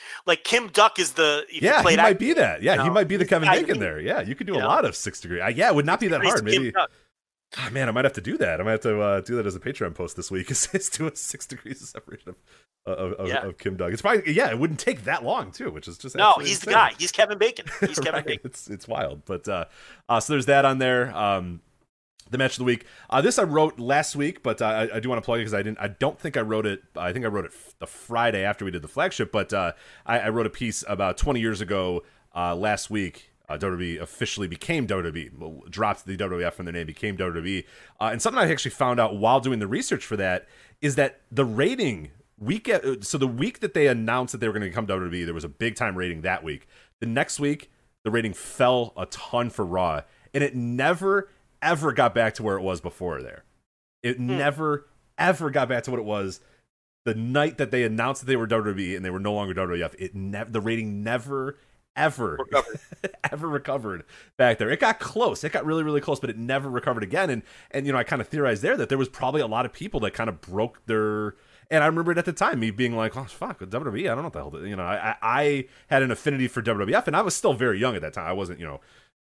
Kim Duck is the he might be that. Yeah, you know, he might be the Kevin Bacon there. Yeah, you could do a lot of 6 degrees. Yeah, it would not be that hard. Maybe. Oh, man, I might have to do that. I might have to do that as a Patreon post this week. It's doing 6 degrees of separation of Kim Duck. It's probably it wouldn't take that long too, which is just insane. The guy. He's Kevin Bacon. He's Kevin Bacon. It's wild, but so there's that on there. The match of the week. This I wrote last week, but I do want to plug it because I don't think I wrote it. I think I wrote it the Friday after we did the flagship, but I wrote a piece about 20 years ago last week. WWE officially became WWE, dropped the WWF from their name, became WWE. And something I actually found out while doing the research for that is that the rating week, so the week that they announced that they were going to become WWE, there was a big time rating that week. The next week, the rating fell a ton for Raw, and it never, ever got back to where it was before there. It never, ever got back to what it was the night that they announced that they were WWE and they were no longer WWF. The rating never ever recovered back there. It got close. It got really, really close, but it never recovered again. And you know, I kind of theorized there that there was probably a lot of people that kind of broke their... And I remember it at the time, me being like, oh, fuck, WWE, I don't know what the hell... You know, I had an affinity for WWF, and I was still very young at that time. I wasn't, you know...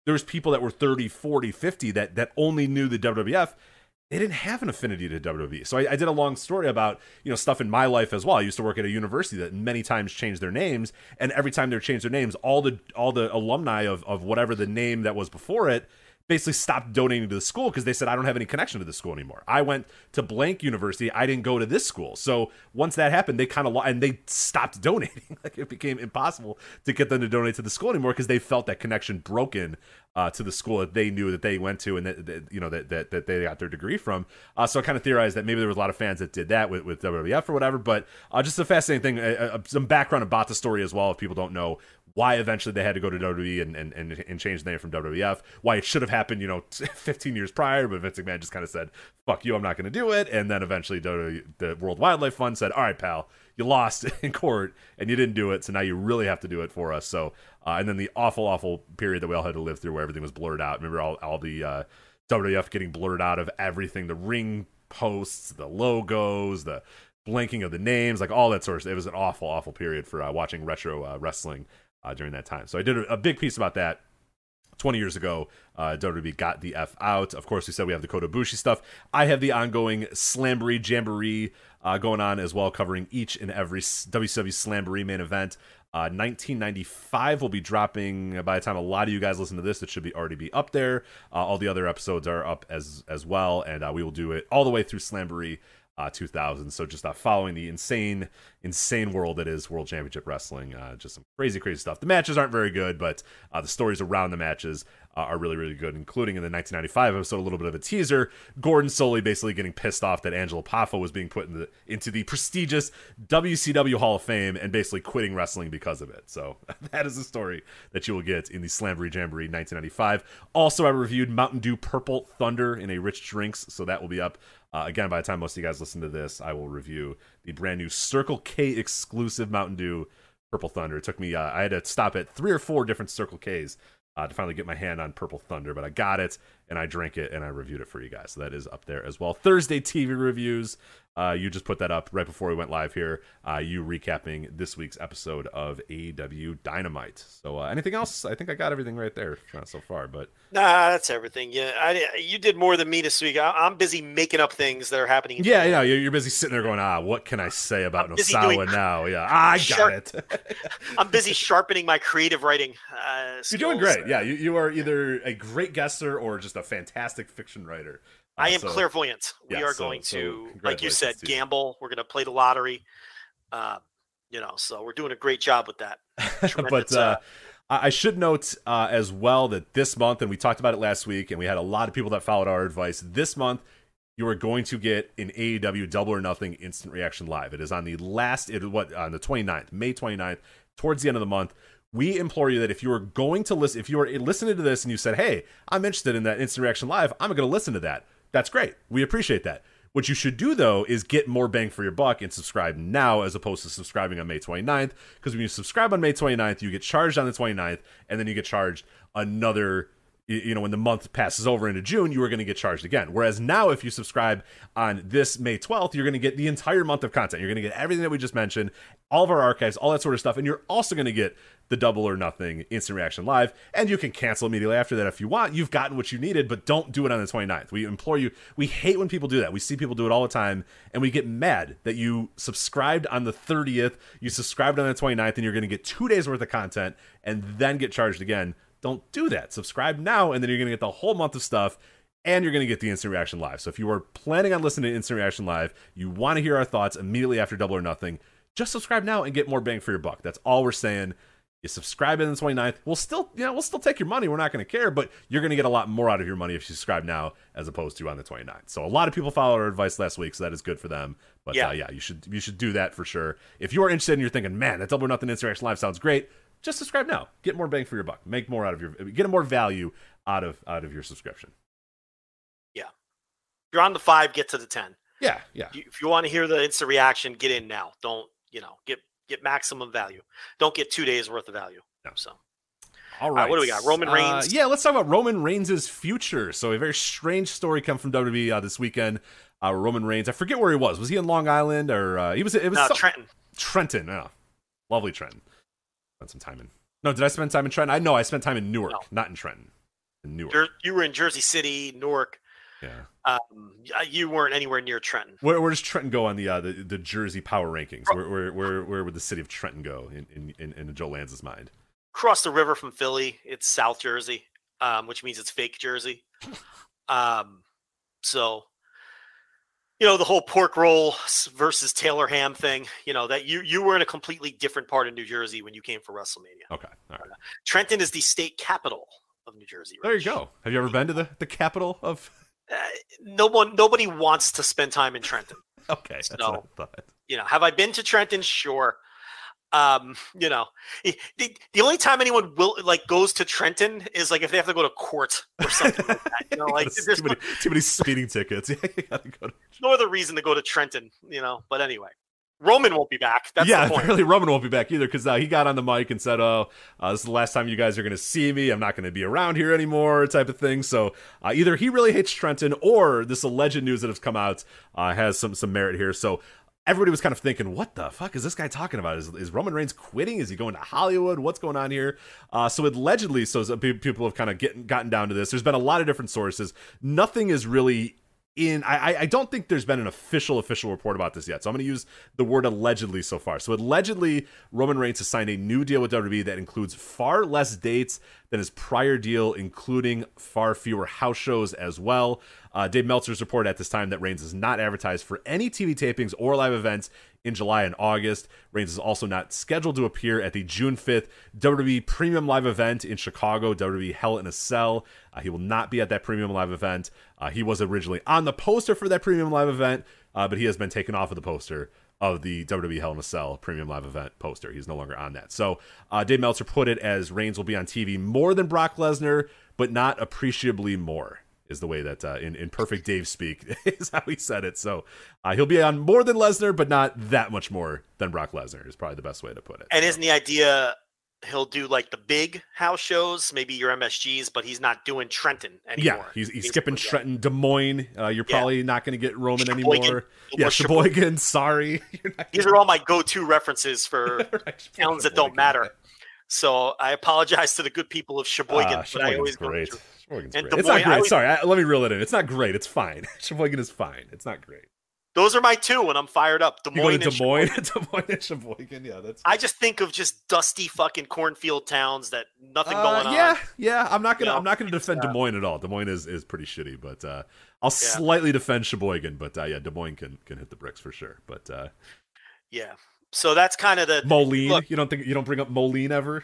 There was people that were 30, 40, 50 that only knew the WWF. They didn't have an affinity to WWE. So I did a long story about, you know, stuff in my life as well. I used to work at a university that many times changed their names, and every time they changed their names, all the alumni of whatever the name that was before it basically stopped donating to the school because they said, I don't have any connection to the school anymore. I went to blank university. I didn't go to this school. So once that happened, they kind of and they stopped donating. Like it became impossible to get them to donate to the school anymore because they felt that connection broken to the school that they knew that they went to and that you know that they got their degree from. So I kind of theorized that maybe there was a lot of fans that did that with WWF or whatever. But just a fascinating thing, some background about the story as well if people don't know why eventually they had to go to WWE and change the name from WWF, why it should have happened, 15 years prior, but Vince McMahon just kind of said, fuck you, I'm not going to do it, and then eventually the World Wildlife Fund said, all right, pal, you lost in court, and you didn't do it, so now you really have to do it for us, so, and then the awful, awful period that we all had to live through where everything was blurred out. Remember all the WWF getting blurred out of everything, the ring posts, the logos, the blanking of the names, like all that sort of stuff. It was an awful, awful period for watching retro wrestling during that time. So I did a big piece about that 20 years ago. WWE got the F out. Of course, we said we have the Kota Ibushi stuff. I have the ongoing Slamboree Jamboree going on as well, covering each and every WCW Slamboree main event. 1995 will be dropping by the time a lot of you guys listen to this. It should be already be up there. All the other episodes are up as well, and we will do it all the way through Slamboree 2000. So just following the insane world that is World Championship Wrestling. Just some crazy stuff. The matches aren't very good, but the stories around the matches are really good, including in the 1995 episode, a little bit of a teaser, Gordon Solie basically getting pissed off that Angelo Poffo was being put into the prestigious WCW Hall of Fame and basically quitting wrestling because of it. So that is the story that you will get in the Slamboree Jamboree 1995. Also, I reviewed Mountain Dew Purple Thunder in a Rich Drinks, so that will be up. Again, by the time most of you guys listen to this, I will review the brand new Circle K exclusive Mountain Dew Purple Thunder. It took me, I had to stop at 3 or 4 different Circle Ks to finally get my hand on Purple Thunder, but I got it, and I drank it, and I reviewed it for you guys, so that is up there as well. Thursday TV reviews, you just put that up right before we went live here, you recapping this week's episode of AEW Dynamite. So anything else? I think I got everything right there so far, but... Nah, that's everything. Yeah, you did more than me this week. I'm busy making up things that are happening. Yeah, you're busy sitting there going, what can I say about Nosawa now? Yeah, I got it. I'm busy sharpening my creative writing skills. You're doing great. Yeah, you are either a great guesser or just a fantastic fiction writer. I am clairvoyant. We are going to, like you said, gamble. We're going to play the lottery. So we're doing a great job with that. But I should note as well that this month, and we talked about it last week, and we had a lot of people that followed our advice. This month, you are going to get an AEW Double or Nothing Instant Reaction Live. It is on the May 29th, towards the end of the month. We implore you that if you are going to listen, if you are listening to this and you said, hey, I'm interested in that Instant Reaction Live, I'm going to listen to that. That's great. We appreciate that. What you should do, though, is get more bang for your buck and subscribe now as opposed to subscribing on May 29th. Because when you subscribe on May 29th, you get charged on the 29th, and then you get charged another, when the month passes over into June, you are going to get charged again. Whereas now, if you subscribe on this May 12th, you're going to get the entire month of content. You're going to get everything that we just mentioned, all of our archives, all that sort of stuff, and you're also going to get the Double or Nothing Instant Reaction Live, and you can cancel immediately after that if you want. You've gotten what you needed, but don't do it on the 29th. We implore you. We hate when people do that. We see people do it all the time, and we get mad that you subscribed on the 30th, you subscribed on the 29th, and you're going to get 2 days worth of content and then get charged again. Don't do that. Subscribe now, and then you're going to get the whole month of stuff, and you're going to get the Instant Reaction Live. So if you were planning on listening to Instant Reaction Live, you want to hear our thoughts immediately after Double or Nothing, just subscribe now and get more bang for your buck. That's all we're saying. You subscribe on the 29th. We'll still take your money. We're not going to care, but you're going to get a lot more out of your money if you subscribe now as opposed to on the 29th. So a lot of people followed our advice last week, so that is good for them. But you should do that for sure. If you are interested and you're thinking, man, that Double or Nothing Interaction Live sounds great, just subscribe now. Get more bang for your buck. Make more out of get more value out of your subscription. Yeah, you're on the 5. Get to the 10. Yeah. If you want to hear the instant reaction, get in now. Don't get maximum value. Don't get 2 days worth of value. No. So, all right, what do we got? Roman Reigns. Let's talk about Roman Reigns' future. So a very strange story come from WWE this weekend. Roman Reigns, I forget where he was. Was he in Long Island or he was? It was Trenton. Trenton. Oh, lovely Trenton. Spent some time in. No, did I spend time in Trenton? I spent time in Newark, not in Trenton. In Newark. You were in Jersey City, Newark. Yeah, you weren't anywhere near Trenton. Where does Trenton go on the Jersey power rankings? Where would the city of Trenton go in Joe Lanza's mind? Across the river from Philly, it's South Jersey. which means it's fake jersey. So, you know, the whole pork roll versus Taylor ham thing, you know, that you were in a completely different part of New Jersey when you came for WrestleMania. Okay. All right. Trenton is the state capital of New Jersey. Rich. There you go. Have you ever been to the capital of? Nobody wants to spend time in Trenton. Okay. That's so, what I thought. You know, have I been to Trenton? Sure. You know, the only time anyone will like goes to Trenton is like if they have to go to court or something like that. You know, like too many speeding tickets. Yeah, you gotta go to... No other reason to go to Trenton, you know. But anyway, Roman won't be back. That's the point. Apparently Roman won't be back either because he got on the mic and said, "Oh, this is the last time you guys are gonna see me. I'm not gonna be around here anymore," type of thing. So either he really hates Trenton or this alleged news that has come out has some merit here. So. Everybody was kind of thinking, what the fuck is this guy talking about? Is Roman Reigns quitting? Is he going to Hollywood? What's going on here? So allegedly, people have kind of gotten down to this. There's been a lot of different sources. Nothing is really in. I don't think there's been an official report about this yet. So I'm going to use the word allegedly so far. So allegedly, Roman Reigns has signed a new deal with WWE that includes far less dates than his prior deal, including far fewer house shows as well. Dave Meltzer's reported at this time that Reigns is not advertised for any TV tapings or live events in July and August. Reigns is also not scheduled to appear at the June 5th WWE Premium Live event in Chicago, WWE Hell in a Cell. He will not be at that Premium Live event. He was originally on the poster for that Premium Live event, but he has been taken off of the poster of the WWE Hell in a Cell Premium Live event poster. He's no longer on that. So Dave Meltzer put it as Reigns will be on TV more than Brock Lesnar, but not appreciably more. Is the way that in perfect Dave speak is how he said it. So he'll be on more than Lesnar, but not that much more than Brock Lesnar is probably the best way to put it. And isn't the idea he'll do like the big house shows, maybe your MSGs, but he's not doing Trenton anymore. Yeah, he's skipping Trenton, Des Moines. You're probably not going to get Roman anymore. Yeah, Sheboygan. Sorry. These are all my go-to references for right, towns that don't matter. So I apologize to the good people of Sheboygan, but I always great. Go Sheboygan's and great. It's not great. Sorry, let me reel it in. It's not great. It's fine. Sheboygan is fine. It's not great. Those are my two when I'm fired up. Des Moines and Sheboygan. Yeah, that's. I just think of just dusty fucking cornfield towns that nothing going on. Yeah. I'm not gonna defend Des Moines at all. Des Moines is pretty shitty, but I'll slightly defend Sheboygan. But Des Moines can hit the bricks for sure. But yeah. So that's kind of the Moline. Look, you don't bring up Moline ever?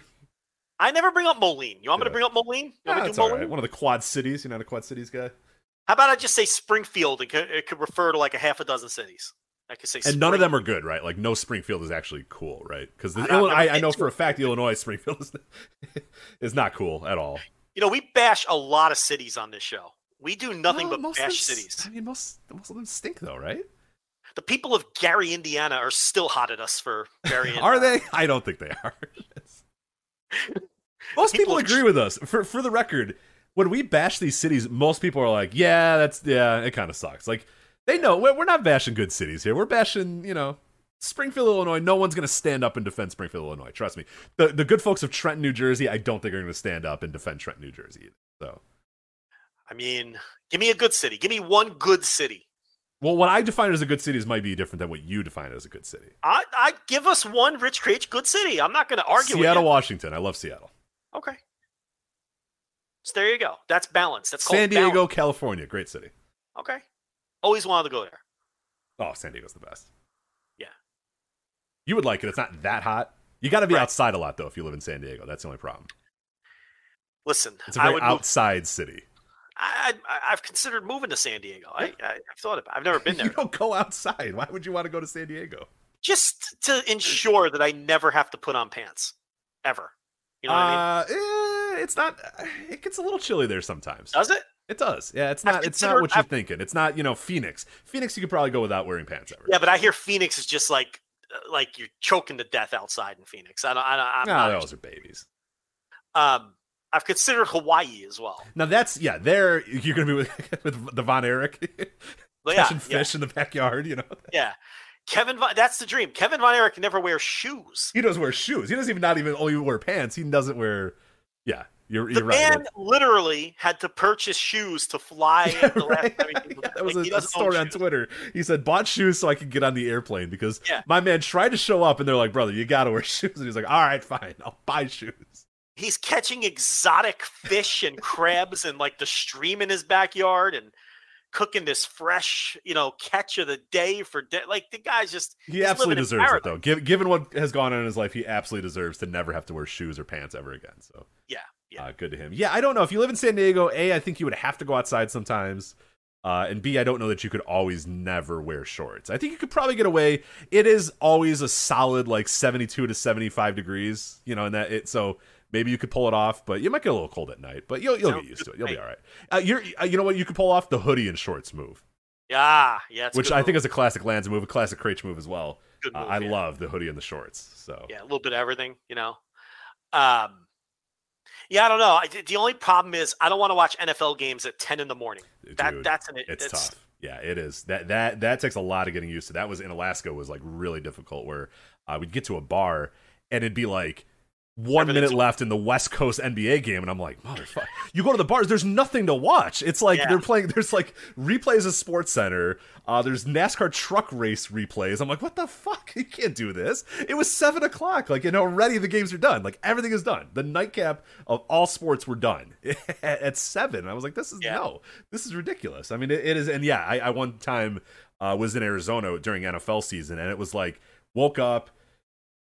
I never bring up Moline. You want me to bring up Moline? Right. One of the Quad Cities. You're not a Quad Cities guy. How about I just say Springfield? It could refer to like a half a dozen cities. I could say, and none of them are good, right? Like no Springfield is actually cool, right? Because I know for a fact Illinois Springfield is not cool at all. You know, we bash a lot of cities on this show. We do nothing but bash cities. I mean, most of them stink though, right? The people of Gary, Indiana are still hot at us for Gary. Are they? I don't think they are. Most people agree with us. For the record, when we bash these cities, most people are like, it kind of sucks. Like, they know we're not bashing good cities here. We're bashing, you know, Springfield, Illinois. No one's going to stand up and defend Springfield, Illinois. Trust me. The good folks of Trenton, New Jersey, I don't think are going to stand up and defend Trenton, New Jersey either. So, I mean, give me a good city. Give me one good city. Well, what I define as a good city might be different than what you define as a good city. I give us one Rich Craich good city. I'm not going to argue with you. Seattle, Washington. I love Seattle. Okay. So there you go. That's balance. That's called San Diego, balance. California. Great city. Okay. Always wanted to go there. Oh, San Diego's the best. Yeah. You would like it. It's not that hot. You got to be outside a lot, though, if you live in San Diego. That's the only problem. Listen, it's a very outside city. I've considered moving to San Diego. I've thought about it. I've never been there. You don't go outside. Why would you want to go to San Diego? Just to ensure that I never have to put on pants. Ever. You know what I mean? It's not... It gets a little chilly there sometimes. Does it? It does. Yeah, it's not what you're thinking. It's not, you know, Phoenix. Phoenix, you could probably go without wearing pants ever. Yeah, but I hear Phoenix is just like you're choking to death outside in Phoenix. Those are babies. I've considered Hawaii as well. Now there you're going to be with the Von Erich catching fish in the backyard, you know. Yeah, that's the dream. Kevin Von Erich never wears shoes. He doesn't wear shoes. He doesn't even only wear pants. He doesn't wear. Yeah, you're right. The man literally had to purchase shoes to fly. That was a story on Twitter. He said bought shoes so I could get on the airplane because my man tried to show up and they're like, brother, you got to wear shoes. And he's like, all right, fine, I'll buy shoes. he's catching exotic fish and crabs and like the stream in his backyard and cooking this fresh, you know, catch of the day for day. Like the guy's just, he absolutely deserves it though. Given what has gone on in his life, he absolutely deserves to never have to wear shoes or pants ever again. So yeah. Good to him. Yeah. I don't know if you live in San Diego, A, I think you would have to go outside sometimes. And B, I don't know that you could always never wear shorts. I think you could probably get away. It is always a solid like 72 to 75 degrees, you know, and that it, so maybe you could pull it off, but you might get a little cold at night, but you'll get used to it. You'll be all right. You know what? You could pull off the hoodie and shorts move. Yeah. Which I think is a classic Lanza move, a classic Krejci move as well. Good move, I love the hoodie and the shorts. So yeah, a little bit of everything, you know? Yeah, I don't know. The only problem is I don't want to watch NFL games at 10 in the morning. Dude, that's tough. Yeah, it is. That takes a lot of getting used to. That was in Alaska, was like really difficult, where we'd get to a bar and it'd be like 1 minute left in the West Coast NBA game, and I'm like, motherfucker. You go to the bars, there's nothing to watch. It's like they're playing. There's like replays of Sports Center. There's NASCAR truck race replays. I'm like, what the fuck? You can't do this. It was 7 o'clock. Like, and already the games are done. Like everything is done. The nightcap of all sports were done at 7. I was like, this is ridiculous. I mean, it is. And yeah, I one time was in Arizona during NFL season, and it was like woke up,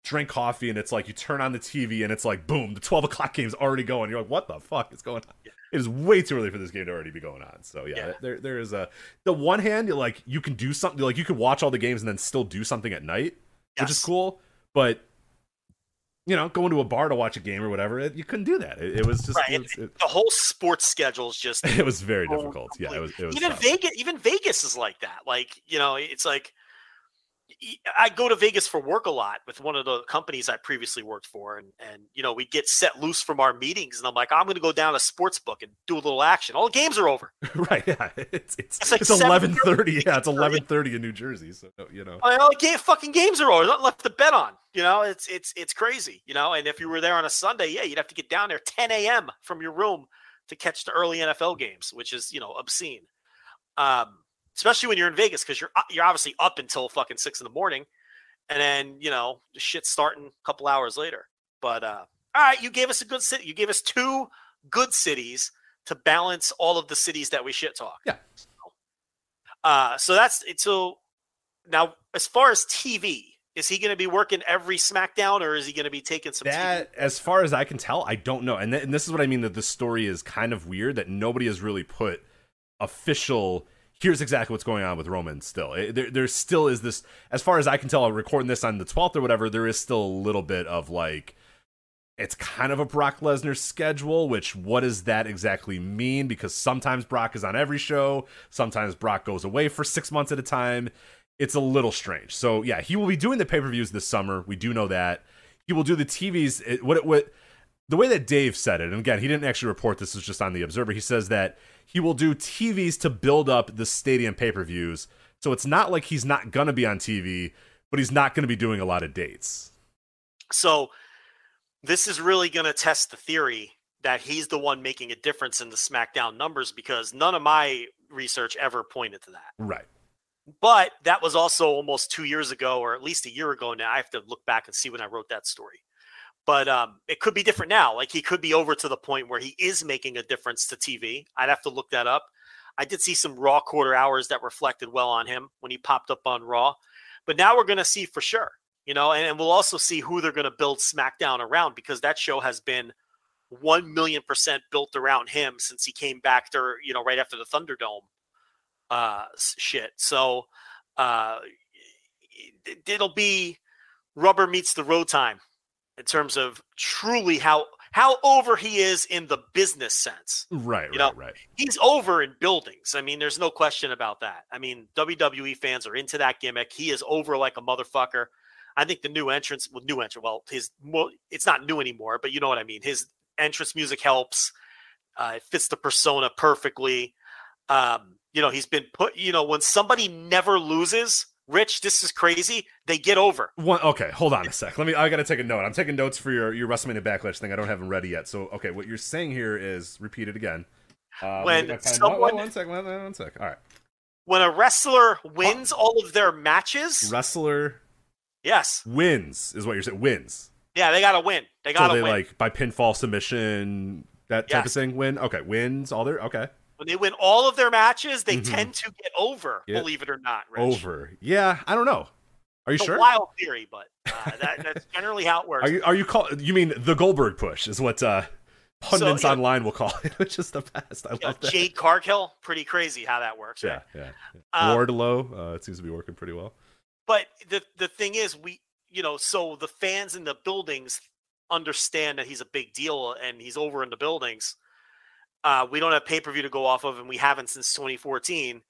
drink coffee, and it's like you turn on the TV and it's like boom, the 12 o'clock game's already going. You're like, what the fuck is going on? It is way too early for this game to already be going on. So there is a, the one hand, like you can do something, like you could watch all the games and then still do something at night, which is cool, but you know, going to a bar to watch a game or whatever, you couldn't do that. It was just the whole sports schedule is just it was very difficult. Complete. Yeah, it was even tough. Vegas is like that. Like, you know, it's like I go to Vegas for work a lot with one of the companies I previously worked for. And you know, we get set loose from our meetings and I'm like, I'm going to go down to sports book and do a little action. All the games are over. Right. Yeah. It's like 11:30. Yeah. It's 11:30 in New Jersey. So, you know, all the fucking games are over. Nothing left to bet on, you know, it's crazy, you know? And if you were there on a Sunday, you'd have to get down there 10 AM from your room to catch the early NFL games, which is, you know, obscene. Especially when you're in Vegas, because you're obviously up until fucking 6 a.m, and then you know the shit's starting a couple hours later. But all right, you gave us a good city. You gave us two good cities to balance all of the cities that we shit talk. Yeah. So that's it. So now, as far as TV, is he going to be working every SmackDown, or is he going to be taking some? That, TV? As far as I can tell, I don't know. And this is what I mean, that the story is kind of weird, that nobody has really put official. Here's exactly what's going on with Roman still. There still is this, as far as I can tell, I'm recording this on the 12th or whatever, there is still a little bit of like, it's kind of a Brock Lesnar schedule, which what does that exactly mean? Because sometimes Brock is on every show. Sometimes Brock goes away for 6 months at a time. It's a little strange. So yeah, he will be doing the pay-per-views this summer. We do know that. He will do the TVs. The way that Dave said it, and again, he didn't actually report this, is just on The Observer. He says that he will do TVs to build up the stadium pay-per-views. So it's not like he's not going to be on TV, but he's not going to be doing a lot of dates. So this is really going to test the theory that he's the one making a difference in the SmackDown numbers, because none of my research ever pointed to that. Right. But that was also almost 2 years ago, or at least a year ago now. I have to look back and see when I wrote that story. But it could be different now. Like he could be over to the point where he is making a difference to TV. I'd have to look that up. I did see some Raw quarter hours that reflected well on him when he popped up on Raw. But now we're going to see for sure, you know, and we'll also see who they're going to build SmackDown around, because that show has been 1,000,000% built around him since he came back there, you know, right after the Thunderdome shit. So it'll be rubber meets the road time in terms of truly how over he is in the business sense. Right. He's over in buildings. I mean, there's no question about that. I mean, WWE fans are into that gimmick. He is over like a motherfucker. I think the it's not new anymore, but you know what I mean. His entrance music helps. It fits the persona perfectly. You know, he's been put, you know, when somebody never loses, Rich, this is crazy. They get over. Okay, hold on a sec. I got to take a note. I'm taking notes for your WrestleMania Backlash thing. I don't have them ready yet. So, okay, what you're saying here is, repeat it again. One sec. All right. When a wrestler wins all of their matches. Wins is what you're saying. Wins. Yeah, they gotta win. They gotta win. Like by pinfall submission, that type of thing. Win. Okay, wins all their When they win all of their matches, they tend to get over. Yeah. Believe it or not, Rich. Over. Yeah, I don't know. Are you sure? It's a wild theory, but that's generally how it works. You mean the Goldberg push is what pundits online will call it, which is the best. I love that. Jade Cargill, pretty crazy how that works. Right? Yeah. Wardlow, it seems to be working pretty well. But the thing is, so the fans in the buildings understand that he's a big deal and he's over in the buildings. We don't have pay-per-view to go off of, and we haven't since 2014.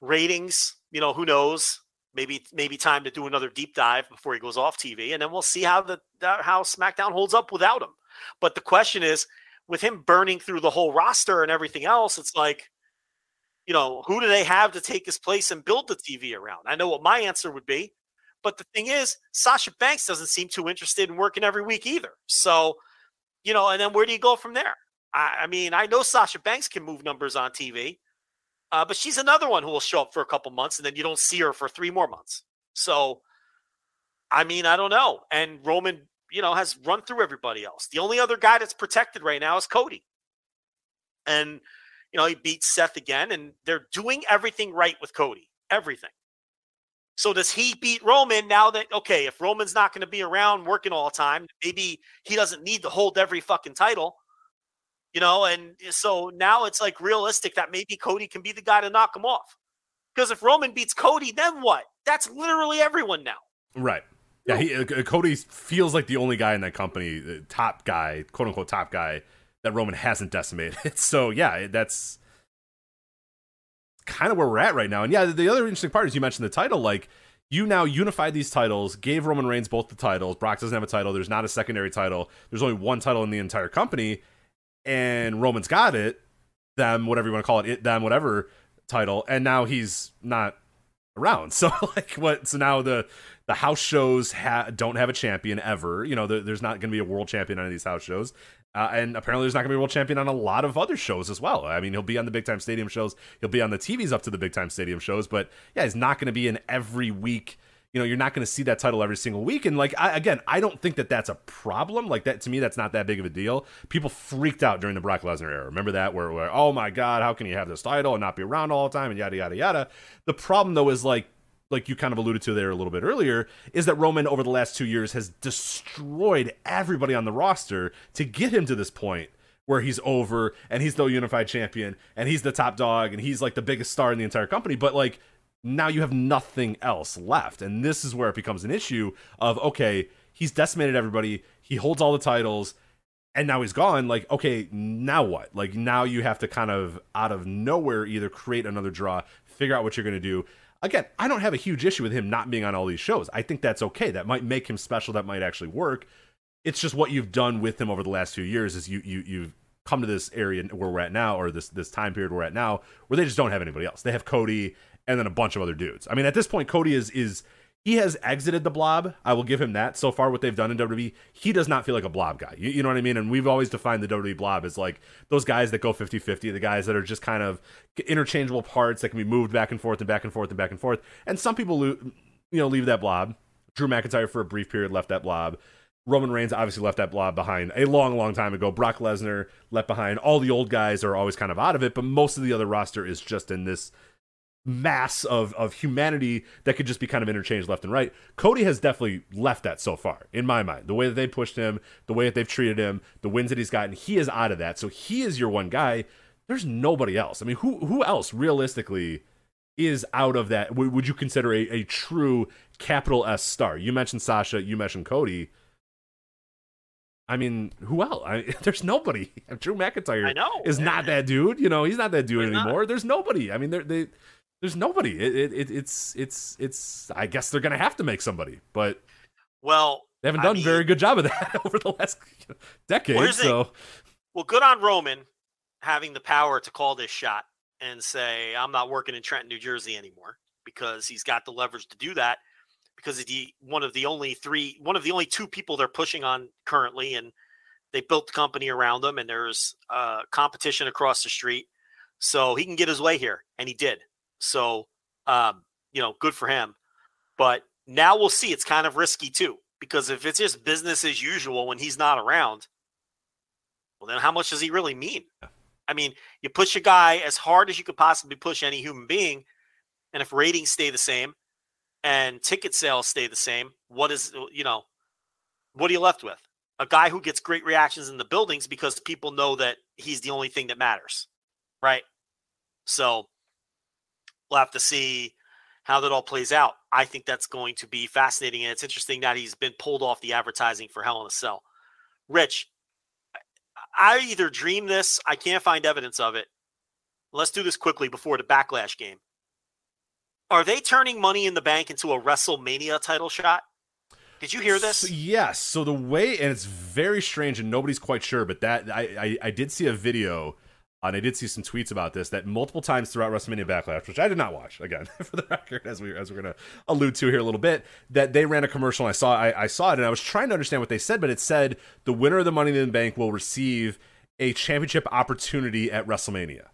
Ratings, who knows? Maybe time to do another deep dive before he goes off TV, and then we'll see how how SmackDown holds up without him. But the question is, with him burning through the whole roster and everything else, it's like, who do they have to take his place and build the TV around? I know what my answer would be, but the thing is, Sasha Banks doesn't seem too interested in working every week either. So, and then where do you go from there? I mean, I know Sasha Banks can move numbers on TV, but she's another one who will show up for a couple months, and then you don't see her for 3 more months. So, I mean, I don't know. And Roman, has run through everybody else. The only other guy that's protected right now is Cody. And, he beat Seth again, and they're doing everything right with Cody. Everything. So does he beat Roman now that, okay, if Roman's not going to be around working all the time, maybe he doesn't need to hold every fucking title. And so now it's like realistic that maybe Cody can be the guy to knock him off. Because if Roman beats Cody, then what? That's literally everyone now. Right. Yeah, Cody feels like the only guy in that company, the top guy, quote-unquote top guy, that Roman hasn't decimated. So, yeah, that's kind of where we're at right now. And, yeah, the other interesting part is you mentioned the title. Like, you now unified these titles, gave Roman Reigns both the titles. Brock doesn't have a title. There's not a secondary title. There's only one title in the entire company. And Roman's got it, them, whatever you want to call it, them, whatever title, and now he's not around. So like what? So now the house shows don't have a champion ever. There's not going to be a world champion on these house shows, and apparently there's not going to be a world champion on a lot of other shows as well. I mean, he'll be on the big time stadium shows, he'll be on the TVs up to the big time stadium shows, but yeah, he's not going to be in every week. You're not going to see that title every single week. And like, I don't think that that's a problem. Like that, to me, that's not that big of a deal. People freaked out during the Brock Lesnar era. Remember that where, oh my God, how can you have this title and not be around all the time and yada, yada, yada. The problem though is like you kind of alluded to there a little bit earlier, is that Roman over the last 2 years has destroyed everybody on the roster to get him to this point where he's over and he's the unified champion and he's the top dog and he's like the biggest star in the entire company. But like, now you have nothing else left. And this is where it becomes an issue of, okay, he's decimated everybody. He holds all the titles and now he's gone. Like, okay, now what? Like now you have to kind of out of nowhere, either create another draw, figure out what you're going to do. Again, I don't have a huge issue with him not being on all these shows. I think that's okay. That might make him special. That might actually work. It's just what you've done with him over the last few years is you've come to this area where we're at now, or this time period we're at now, where they just don't have anybody else. They have Cody and then a bunch of other dudes. I mean, at this point, Cody he has exited the blob. I will give him that. So far, what they've done in WWE, he does not feel like a blob guy. You know what I mean? And we've always defined the WWE blob as like those guys that go 50-50, the guys that are just kind of interchangeable parts that can be moved back and forth and back and forth and back and forth. And some people, leave that blob. Drew McIntyre for a brief period left that blob. Roman Reigns obviously left that blob behind a long, long time ago. Brock Lesnar left behind. All the old guys are always kind of out of it, but most of the other roster is just in this mass of humanity that could just be kind of interchanged left and right. Cody has definitely left that so far, in my mind. The way that they pushed him, the way that they've treated him, the wins that he's gotten, he is out of that. So he is your one guy. There's nobody else. I mean, who else realistically is out of that? Would you consider a true capital S star? You mentioned Sasha, you mentioned Cody. I mean, who else? There's nobody. Drew McIntyre is not that dude. He's not that dude anymore. There's nobody. I mean, there's nobody. It's. I guess they're gonna have to make somebody, but they haven't done a very good job of that over the last decade. Well, good on Roman having the power to call this shot and say, "I'm not working in Trenton, New Jersey anymore," because he's got the leverage to do that. Because he's one of the only 2 people they're pushing on currently, and they built the company around him, and there's competition across the street, so he can get his way here, and he did. So, good for him. But now we'll see. It's kind of risky too. Because if it's just business as usual when he's not around, well, then how much does he really mean? I mean, you push a guy as hard as you could possibly push any human being, and if ratings stay the same and ticket sales stay the same, what is, you know, what are you left with? A guy who gets great reactions in the buildings because people know that he's the only thing that matters, right? So we'll have to see how that all plays out. I think that's going to be fascinating, and it's interesting that he's been pulled off the advertising for Hell in a Cell. Rich, I either dream this, I can't find evidence of it. Let's do this quickly before the Backlash game. Are they turning Money in the Bank into a WrestleMania title shot? Did you hear this? Yes. So the way, and it's very strange and nobody's quite sure, but that I did see a video and I did see some tweets about this, that multiple times throughout WrestleMania Backlash, which I did not watch, again, for the record, as we're going to allude to here a little bit, that they ran a commercial. And I saw it, and I was trying to understand what they said, but it said the winner of the Money in the Bank will receive a championship opportunity at WrestleMania.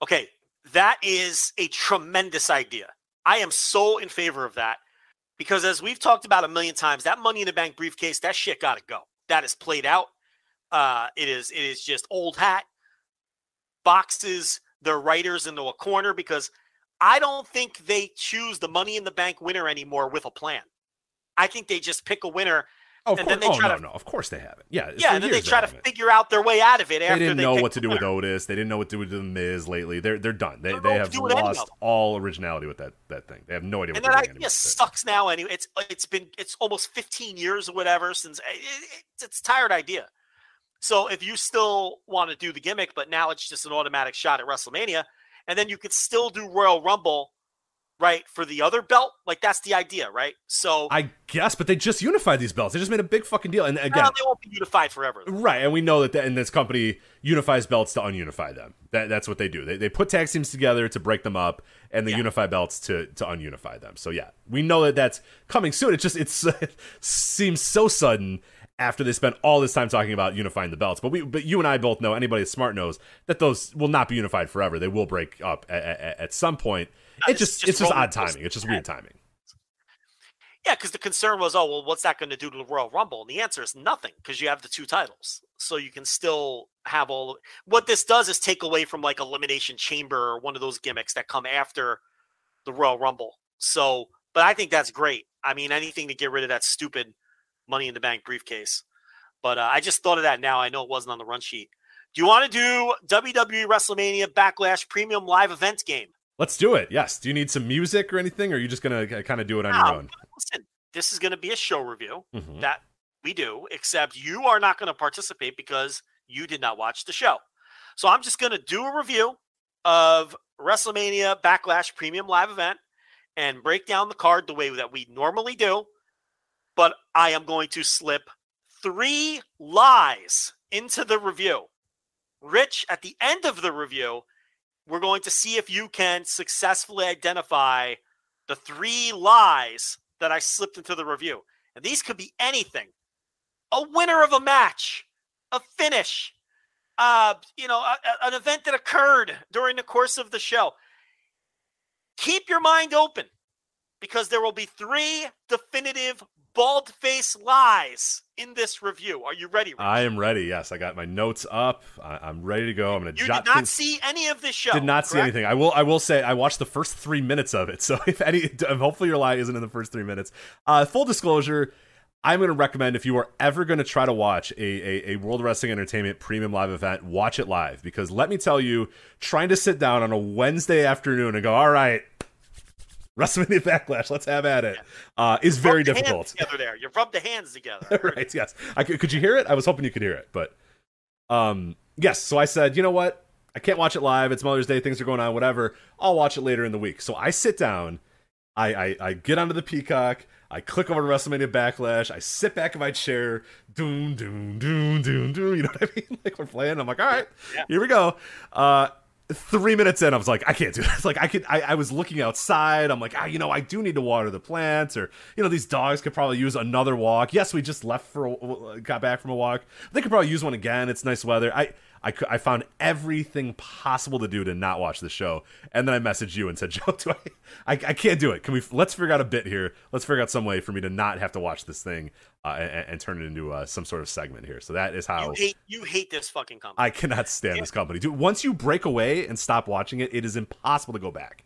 Okay, that is a tremendous idea. I am so in favor of that, because as we've talked about a million times, that Money in the Bank briefcase, that shit got to go. That is played out. It is just old hat. Boxes their writers into a corner, because I don't think they choose the Money in the Bank winner anymore with a plan. I think they just pick a winner. Of course they haven't. Yeah, and then they try to figure out their way out of it. After they didn't know what to do with Otis. They didn't know what to do with The Miz lately. They're done. They have lost all originality with that thing. They have no idea. And that idea sucks now. Anyway, it's almost 15 years or whatever since it's a tired idea. So if you still want to do the gimmick, but now it's just an automatic shot at WrestleMania, and then you could still do Royal Rumble, right, for the other belt? Like, that's the idea, right? So I guess, but they just unified these belts. They just made a big fucking deal. And again, they won't be unified forever, though. Right, and we know that and this company unifies belts to ununify them. That's what they do. They put tag teams together to break them up, and they unify belts to ununify them. So yeah, we know that that's coming soon. It just it seems so sudden, after they spent all this time talking about unifying the belts. But you and I both know, anybody that's smart knows, that those will not be unified forever. They will break up at some point. It's just odd timing. It's just weird timing. Yeah, because the concern was, oh, well, what's that going to do to the Royal Rumble? And the answer is nothing, because you have the two titles. So you can still have all... What this does is take away from, like, Elimination Chamber or one of those gimmicks that come after the Royal Rumble. So, but I think that's great. I mean, anything to get rid of that stupid Money in the Bank briefcase. But I just thought of that now. I know it wasn't on the run sheet. Do you want to do WWE WrestleMania Backlash Premium Live Event game? Let's do it. Yes. Do you need some music or anything, or are you just going to kind of do it on your own? Listen, this is going to be a show review that we do, except you are not going to participate because you did not watch the show. So I'm just going to do a review of WrestleMania Backlash Premium Live Event and break down the card the way that we normally do. But I am going to slip 3 lies into the review. Rich, at the end of the review, we're going to see if you can successfully identify the 3 lies that I slipped into the review. And these could be anything. A winner of a match, a finish, an event that occurred during the course of the show. Keep your mind open, because there will be 3 definitive bald-faced lies in this review. Are you ready, Rich? I am ready, yes. I got my notes up. I'm ready to go. I'm going to jot. You did not see any of this show, did not see anything. I will say I watched the first 3 minutes of it, so hopefully your lie isn't in the first 3 minutes. Full disclosure, I'm going to recommend, if you are ever going to try to watch a World Wrestling Entertainment Premium Live event, watch it live, because let me tell you, trying to sit down on a Wednesday afternoon and go, all right, WrestleMania Backlash, let's have at it, is very difficult. You rubbed the hands together. Right, yes. Could you hear it? I was hoping you could hear it. But yes, so I said, you know what? I can't watch it live. It's Mother's Day. Things are going on, whatever. I'll watch it later in the week. So I sit down. I get onto the Peacock. I click over to WrestleMania Backlash. I sit back in my chair. Doom, doom, doom, doom, doom. You know what I mean? Like, we're playing. I'm like, all right, here we go. 3 minutes in, I was like, I can't do this. Like, I was looking outside. I'm like, I do need to water the plants, or, these dogs could probably use another walk. Yes, we just got back from a walk. They could probably use one again. It's nice weather. I, I found everything possible to do to not watch the show, and then I messaged you and said, Joe, I can't do it. Can we? Let's figure out a bit here. Let's figure out some way for me to not have to watch this thing and turn it into some sort of segment here. So that is how you hate this fucking company. I cannot stand this company, dude. Once you break away and stop watching it, it is impossible to go back.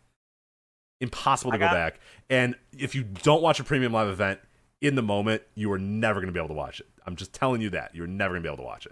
Impossible to go back. And if you don't watch a premium live event in the moment, you are never going to be able to watch it. I'm just telling you that. You're never going to be able to watch it.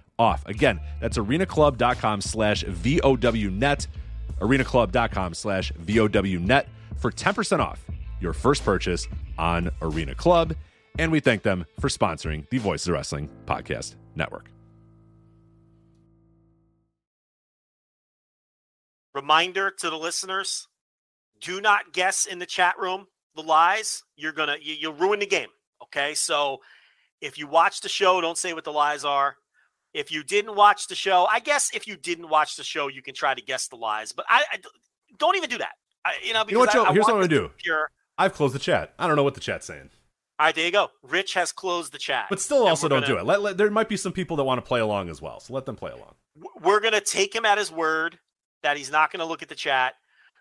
off. Again, that's arenaclub.com/VOWnet, arenaclub.com/VOWnet for 10% off your first purchase on Arena Club. And we thank them for sponsoring the Voices of Wrestling Podcast Network. Reminder to the listeners, do not guess in the chat room the lies. You'll ruin the game. Okay. So if you watch the show, don't say what the lies are. If you didn't watch the show, I guess if you didn't watch the show, you can try to guess the lies. But I don't even do that. You know what, Joe? Here's what I'm going to do. I've closed the chat. I don't know what the chat's saying. All right, there you go. Rich has closed the chat. But still also don't do it. There might be some people that want to play along as well, so let them play along. We're going to take him at his word that he's not going to look at the chat.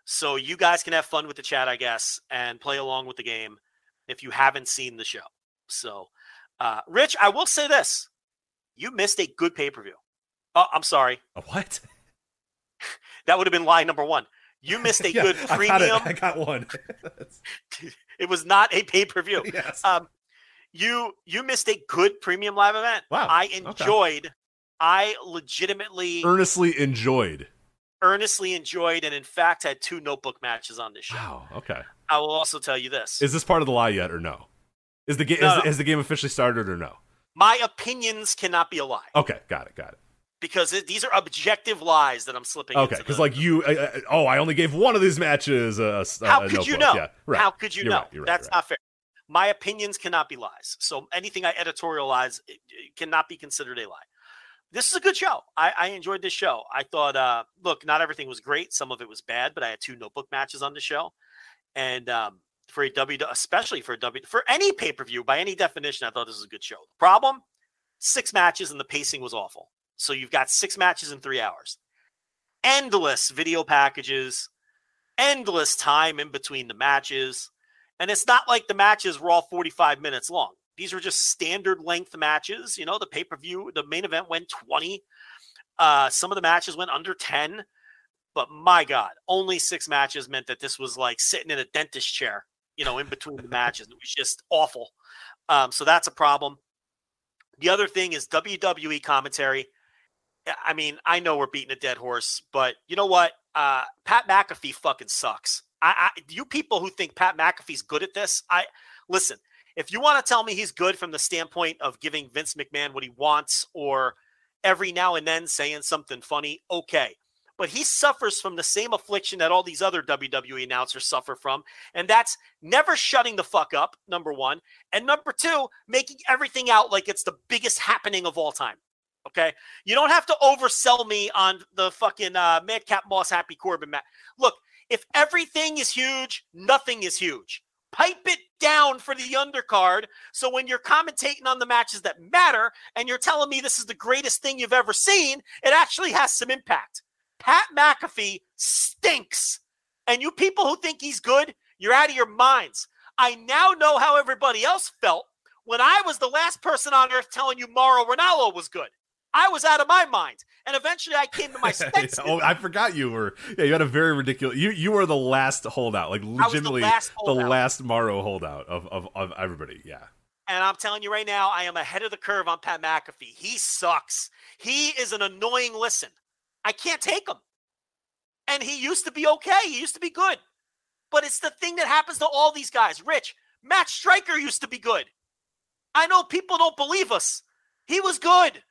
So you guys can have fun with the chat, I guess, and play along with the game if you haven't seen the show. So, Rich, I will say this. You missed a good pay-per-view. Oh, I'm sorry. A what? That would have been lie number one. You missed a good premium. I got one. It was not a pay-per-view. Yes. You missed a good premium live event. Wow. I legitimately... Earnestly enjoyed, and in fact had 2 notebook matches on this show. Wow, okay. I will also tell you this. Is this part of the lie yet or no? Has the game officially started or no? My opinions cannot be a lie. Okay, got it. Because these are objective lies that I'm slipping into. Okay, because I only gave one of these matches a notebook. You know? Yeah, right. How could you know? Right, That's not fair. My opinions cannot be lies. So anything I editorialize it cannot be considered a lie. This is a good show. I enjoyed this show. I thought, look, not everything was great. Some of it was bad, but I had 2 notebook matches on the show. And for any pay-per-view, by any definition, I thought this was a good show. The problem, 6 matches and the pacing was awful. So you've got 6 matches in 3 hours. endless video packages, endless time in between the matches. And it's not like the matches were all 45 minutes long. These were just standard length matches. You know, the pay-per-view, the main event went 20. Some of the matches went under 10. But my God, only 6 matches meant that this was like sitting in a dentist chair, you know, in between the matches. It was just awful. So that's a problem. The other thing is WWE commentary. I mean, I know we're beating a dead horse, but you know what? Pat McAfee fucking sucks. You people who think Pat McAfee's good at this, listen, if you want to tell me he's good from the standpoint of giving Vince McMahon what he wants or every now and then saying something funny, okay. But he suffers from the same affliction that all these other WWE announcers suffer from. And that's never shutting the fuck up, number one. And number two, making everything out like it's the biggest happening of all time. Okay? You don't have to oversell me on the fucking Madcap Moss, Happy Corbin match. Look, if everything is huge, nothing is huge. Pipe it down for the undercard. So when you're commentating on the matches that matter and you're telling me this is the greatest thing you've ever seen, it actually has some impact. Pat McAfee stinks. And you people who think he's good, you're out of your minds. I now know how everybody else felt when I was the last person on earth telling you Mauro Ranallo was good. I was out of my mind. And eventually I came to my senses. Oh, I forgot you were. Yeah, you had a very ridiculous. You were the last holdout. Like legitimately the last Mauro holdout of everybody. Yeah. And I'm telling you right now, I am ahead of the curve on Pat McAfee. He sucks. He is an annoying listen. I can't take him. And he used to be okay. He used to be good. But it's the thing that happens to all these guys. Rich, Matt Stryker used to be good. I know people don't believe us. He was good.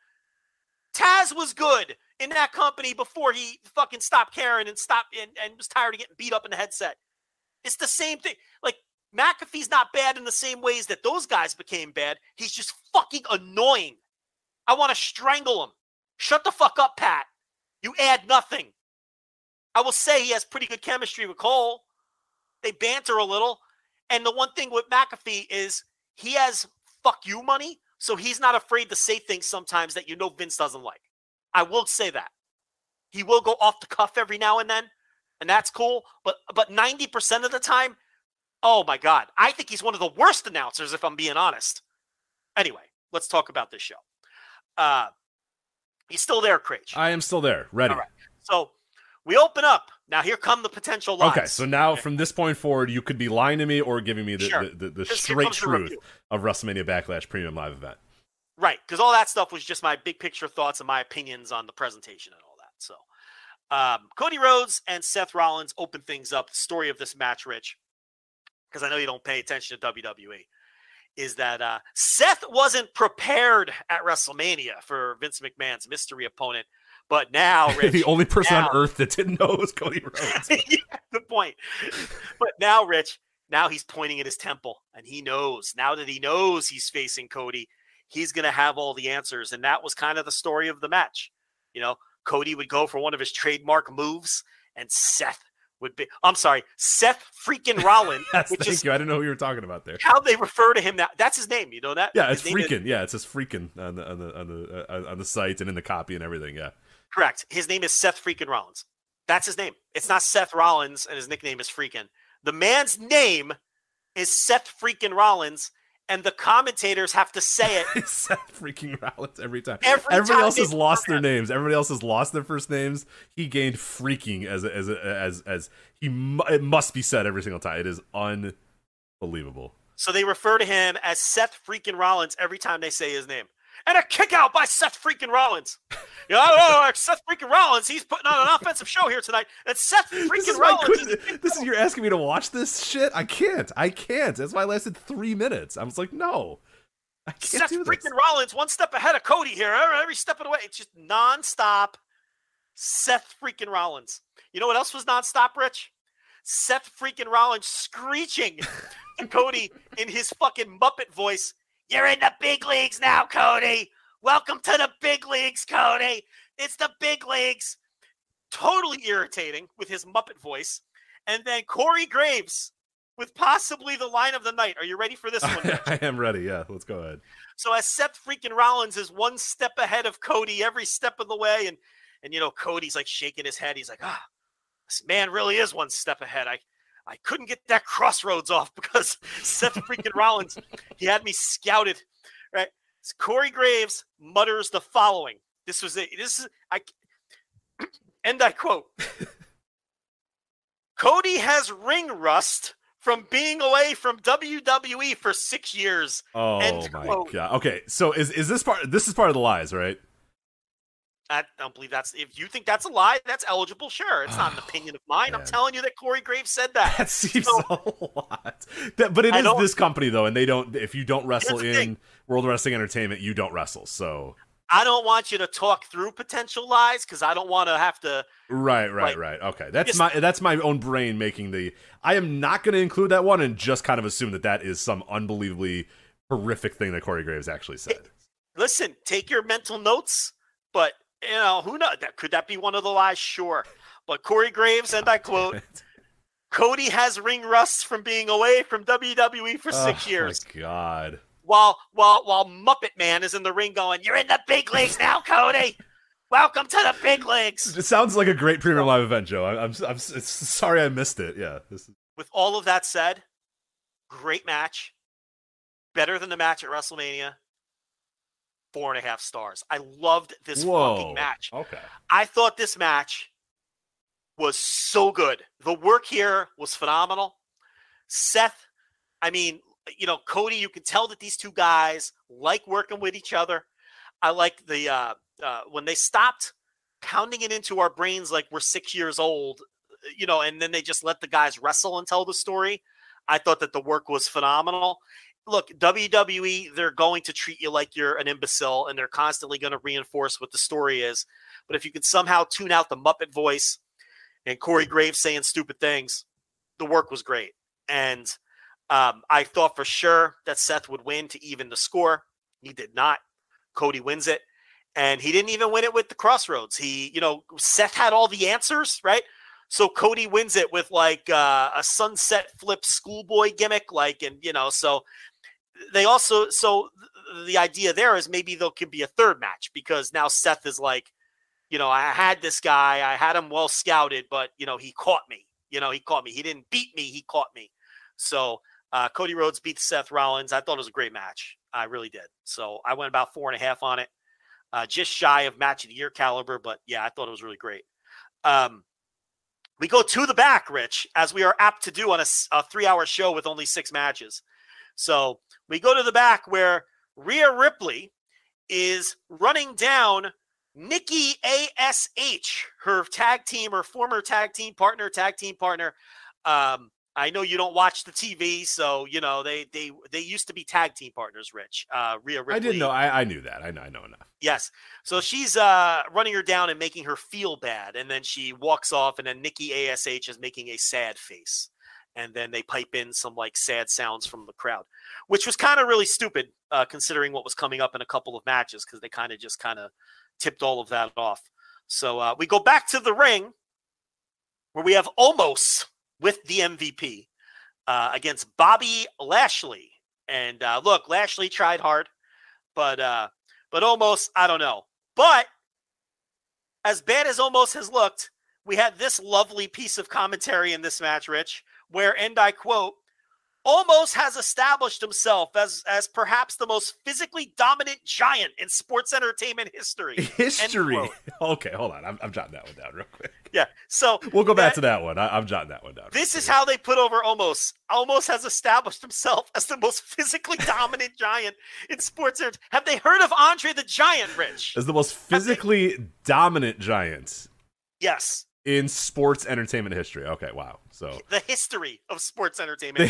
Taz was good in that company before he fucking stopped caring and was tired of getting beat up in the headset. It's the same thing. Like, McAfee's not bad in the same ways that those guys became bad. He's just fucking annoying. I want to strangle him. Shut the fuck up, Pat. You add nothing. I will say he has pretty good chemistry with Cole. They banter a little. And the one thing with McAfee is he has fuck you money. So he's not afraid to say things sometimes that you know Vince doesn't like. I will say that. He will go off the cuff every now and then. And that's cool. But 90% of the time, oh my God. I think he's one of the worst announcers if I'm being honest. Anyway, let's talk about this show. He's still there, Craig. I am still there. Ready. All right. So we open up. Now here come the potential lies. Okay. So now from this point forward, you could be lying to me or giving me the straight truth of WrestleMania Backlash Premium Live Event. Right. Because all that stuff was just my big picture thoughts and my opinions on the presentation and all that. So Cody Rhodes and Seth Rollins open things up. The story of this match, Rich, because I know you don't pay attention to WWE. Is that Seth wasn't prepared at WrestleMania for Vince McMahon's mystery opponent, but now Rich, the only person on earth that didn't know was Cody Rhodes. Yeah, good point. But now, Rich, now he's pointing at his temple, and he knows. Now that he knows he's facing Cody, he's going to have all the answers, and that was kind of the story of the match. You know, Cody would go for one of his trademark moves, and Seth. Seth freaking Rollins. Yes, thank you. I didn't know who you were talking about there. How they refer to him now. That's his name. You know that? Yeah, it's freaking. Yeah, it says freaking on the site and in the copy and everything. Yeah. Correct. His name is Seth freaking Rollins. That's his name. It's not Seth Rollins, and his nickname is freaking. The man's name is Seth freaking Rollins, and the commentators have to say it. Seth freaking Rollins every time. Everybody else has lost their names. Everybody else has lost their first names. He gained freaking it must be said every single time. It is unbelievable. So they refer to him as Seth freaking Rollins every time they say his name. And a kick out by Seth freaking Rollins. Seth freaking Rollins, he's putting on an offensive show here tonight. And Seth freaking Rollins. You're asking me to watch this shit? I can't. That's why I lasted 3 minutes. I was like, no, I can't Seth do freaking this. Rollins, one step ahead of Cody here. Every step of the way. It's just nonstop Seth freaking Rollins. You know what else was nonstop, Rich? Seth freaking Rollins screeching to Cody in his fucking Muppet voice. You're in the big leagues now, Cody. Welcome to the big leagues, Cody. It's the big leagues. Totally irritating with his Muppet voice. And then Corey Graves with possibly the line of the night. Are you ready for this one? I am ready. Yeah, let's go ahead. So as Seth freaking Rollins is one step ahead of Cody every step of the way. And And, you know, Cody's like shaking his head. He's like, ah, this man really is one step ahead. I couldn't get that Crossroads off because Seth freaking Rollins, he had me scouted, right? So Corey Graves mutters the following. This was it. This is, and I quote, Cody has ring rust from being away from WWE for 6 years. Oh, end my quote. God. Okay. So is this part of the lies, right? I don't believe that's, if you think that's a lie, that's eligible. Sure. It's not an opinion of mine. Man. I'm telling you that Corey Graves said that. That seems a lot. But it is this company though. And they don't, if you don't wrestle in World Wrestling Entertainment, you don't wrestle. So I don't want you to talk through potential lies. Cause I don't want to have to. Right. Okay. That's my own brain making the, I am not going to include that one and just kind of assume that is some unbelievably horrific thing that Corey Graves actually said. Listen, take your mental notes, but you know, who knows? Could that be one of the lies? Sure. But Corey Graves, and I quote, Cody has ring rust from being away from WWE for 6 years. Oh, my God. While Muppet Man is in the ring going, you're in the big leagues now, Cody. Welcome to the big leagues. It sounds like a great premium live event, Joe. I'm sorry I missed it. Yeah. With all of that said, great match. Better than the match at WrestleMania. 4.5 stars. I loved this fucking match. Okay. I thought this match was so good. The work here was phenomenal. Seth, I mean, you know, Cody, you can tell that these two guys like working with each other. I like the, when they stopped pounding it into our brains like we're 6 years old, you know, and then they just let the guys wrestle and tell the story. I thought that the work was phenomenal. Look, WWE, they're going to treat you like you're an imbecile, and they're constantly going to reinforce what the story is. But if you can somehow tune out the Muppet voice and Corey Graves saying stupid things, the work was great. And I thought for sure that Seth would win to even the score. He did not. Cody wins it. And he didn't even win it with the Crossroads. He, you know, Seth had all the answers, right? So Cody wins it with like a sunset flip schoolboy gimmick, like, and, you know, so... They also, so the idea there is maybe there could be a third match because now Seth is like, you know, I had this guy, I had him well scouted, but, you know, he caught me. You know, he caught me. He didn't beat me. He caught me. So Cody Rhodes beat Seth Rollins. I thought it was a great match. I really did. So I went about 4.5 on it, just shy of match of the year caliber. But yeah, I thought it was really great. We go to the back, Rich, as we are apt to do on a 3-hour show with only 6 matches. So we go to the back where Rhea Ripley is running down Nikki A.S.H., her tag team, her former tag team partner. I know you don't watch the TV, so, you know, they used to be tag team partners, Rich. Rhea Ripley. I didn't know. I knew that. I know enough. Yes. So she's running her down and making her feel bad, and then she walks off, and then Nikki A.S.H. is making a sad face. And then they pipe in some like sad sounds from the crowd, which was kind of really stupid considering what was coming up in a couple of matches because they kind of tipped all of that off. So we go back to the ring where we have Omos with the MVP against Bobby Lashley. And look, Lashley tried hard, but Omos, I don't know. But as bad as Omos has looked, we had this lovely piece of commentary in this match, Rich, where, and I quote, Omos has established himself as perhaps the most physically dominant giant in sports entertainment history. Okay, hold on. I'm jotting that one down real quick. Yeah, so... We'll go back to that one. I'm jotting that one down. This is how they put over Omos. Omos has established himself as the most physically dominant giant in sports entertainment. Have they heard of Andre the Giant, Rich? As the most physically dominant giant. Yes. In sports entertainment history. Okay, wow. So the history of sports entertainment.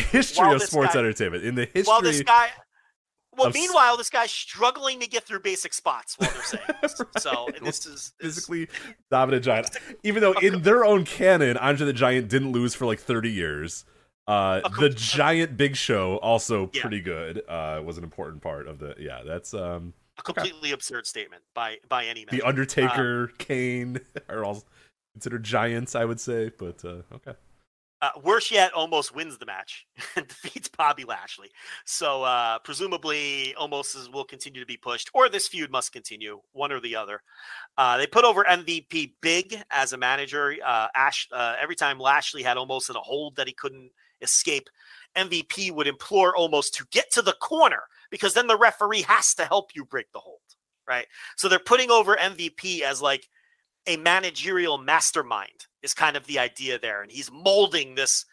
Meanwhile, this guy's struggling to get through basic spots while they're saying this. Right. So this is physically dominant giant. Even though in their own canon, Andre the Giant didn't lose for like 30 years. The Giant Big Show, also pretty good, was an important part of the... Yeah, that's... a completely absurd statement by any measure. The Undertaker, Kane, are all... considered giants, I would say, but okay. Worse yet, almost wins the match and defeats Bobby Lashley. So presumably almost will continue to be pushed, or this feud must continue, one or the other. They put over MVP Big as a manager. Every time Lashley had almost in a hold that he couldn't escape, MVP would implore almost to get to the corner because then the referee has to help you break the hold, right? So they're putting over MVP as like a managerial mastermind is kind of the idea there. And he's molding this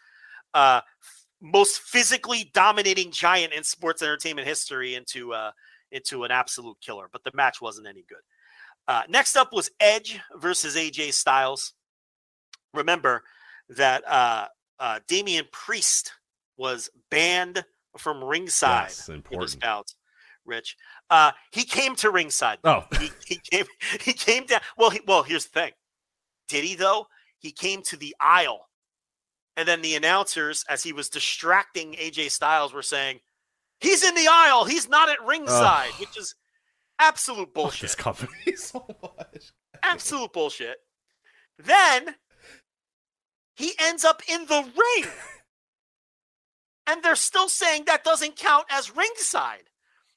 most physically dominating giant in sports entertainment history into an absolute killer. But the match wasn't any good. Next up was Edge versus AJ Styles. Remember that Damian Priest was banned from ringside in this bout, Rich. He came to ringside. Oh, he came down. Well, here's the thing. Did he though? He came to the aisle, and then the announcers, as he was distracting AJ Styles, were saying, "He's in the aisle. He's not at ringside," which is absolute bullshit. This company so much. Absolute bullshit. Then he ends up in the ring, and they're still saying that doesn't count as ringside.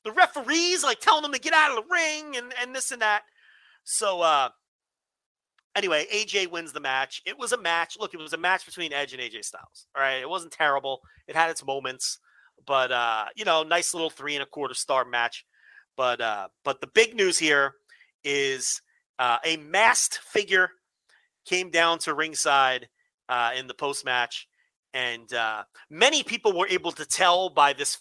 The referees like telling them to get out of the ring and this and that. So anyway, AJ wins the match. It was a match. Look, it was a match between Edge and AJ Styles. All right. It wasn't terrible. It had its moments, but you know, nice little 3.25-star match. But the big news here is a masked figure came down to ringside in the post match. And many people were able to tell by this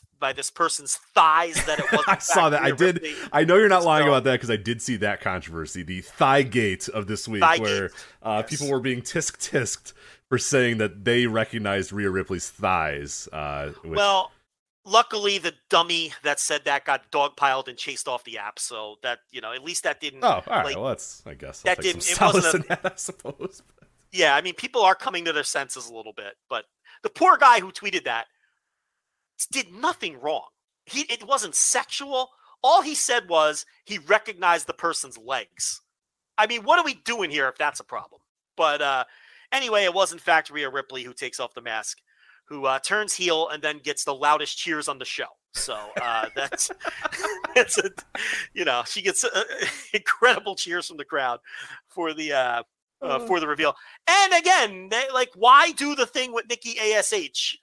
person's thighs that it wasn't. I saw that. Ripley. I know you're not lying about that because I did see that controversy. The thigh gate of this week where people were being tisked for saying that they recognized Rhea Ripley's thighs. Well, luckily the dummy that said that got dogpiled and chased off the app. So that, you know, at least that didn't. Oh, all right. Well, that's, I guess. I'll that take didn't. Some it wasn't. That, I suppose. Yeah. I mean, people are coming to their senses a little bit, but the poor guy who tweeted that did nothing wrong. It wasn't sexual. All he said was he recognized the person's legs. I mean, what are we doing here if that's a problem? But anyway, it was in fact Rhea Ripley who takes off the mask, who turns heel and then gets the loudest cheers on the show. So that's, it's a, you know, she gets incredible cheers from the crowd for the reveal. And again, they, like, why do the thing with Nikki ASH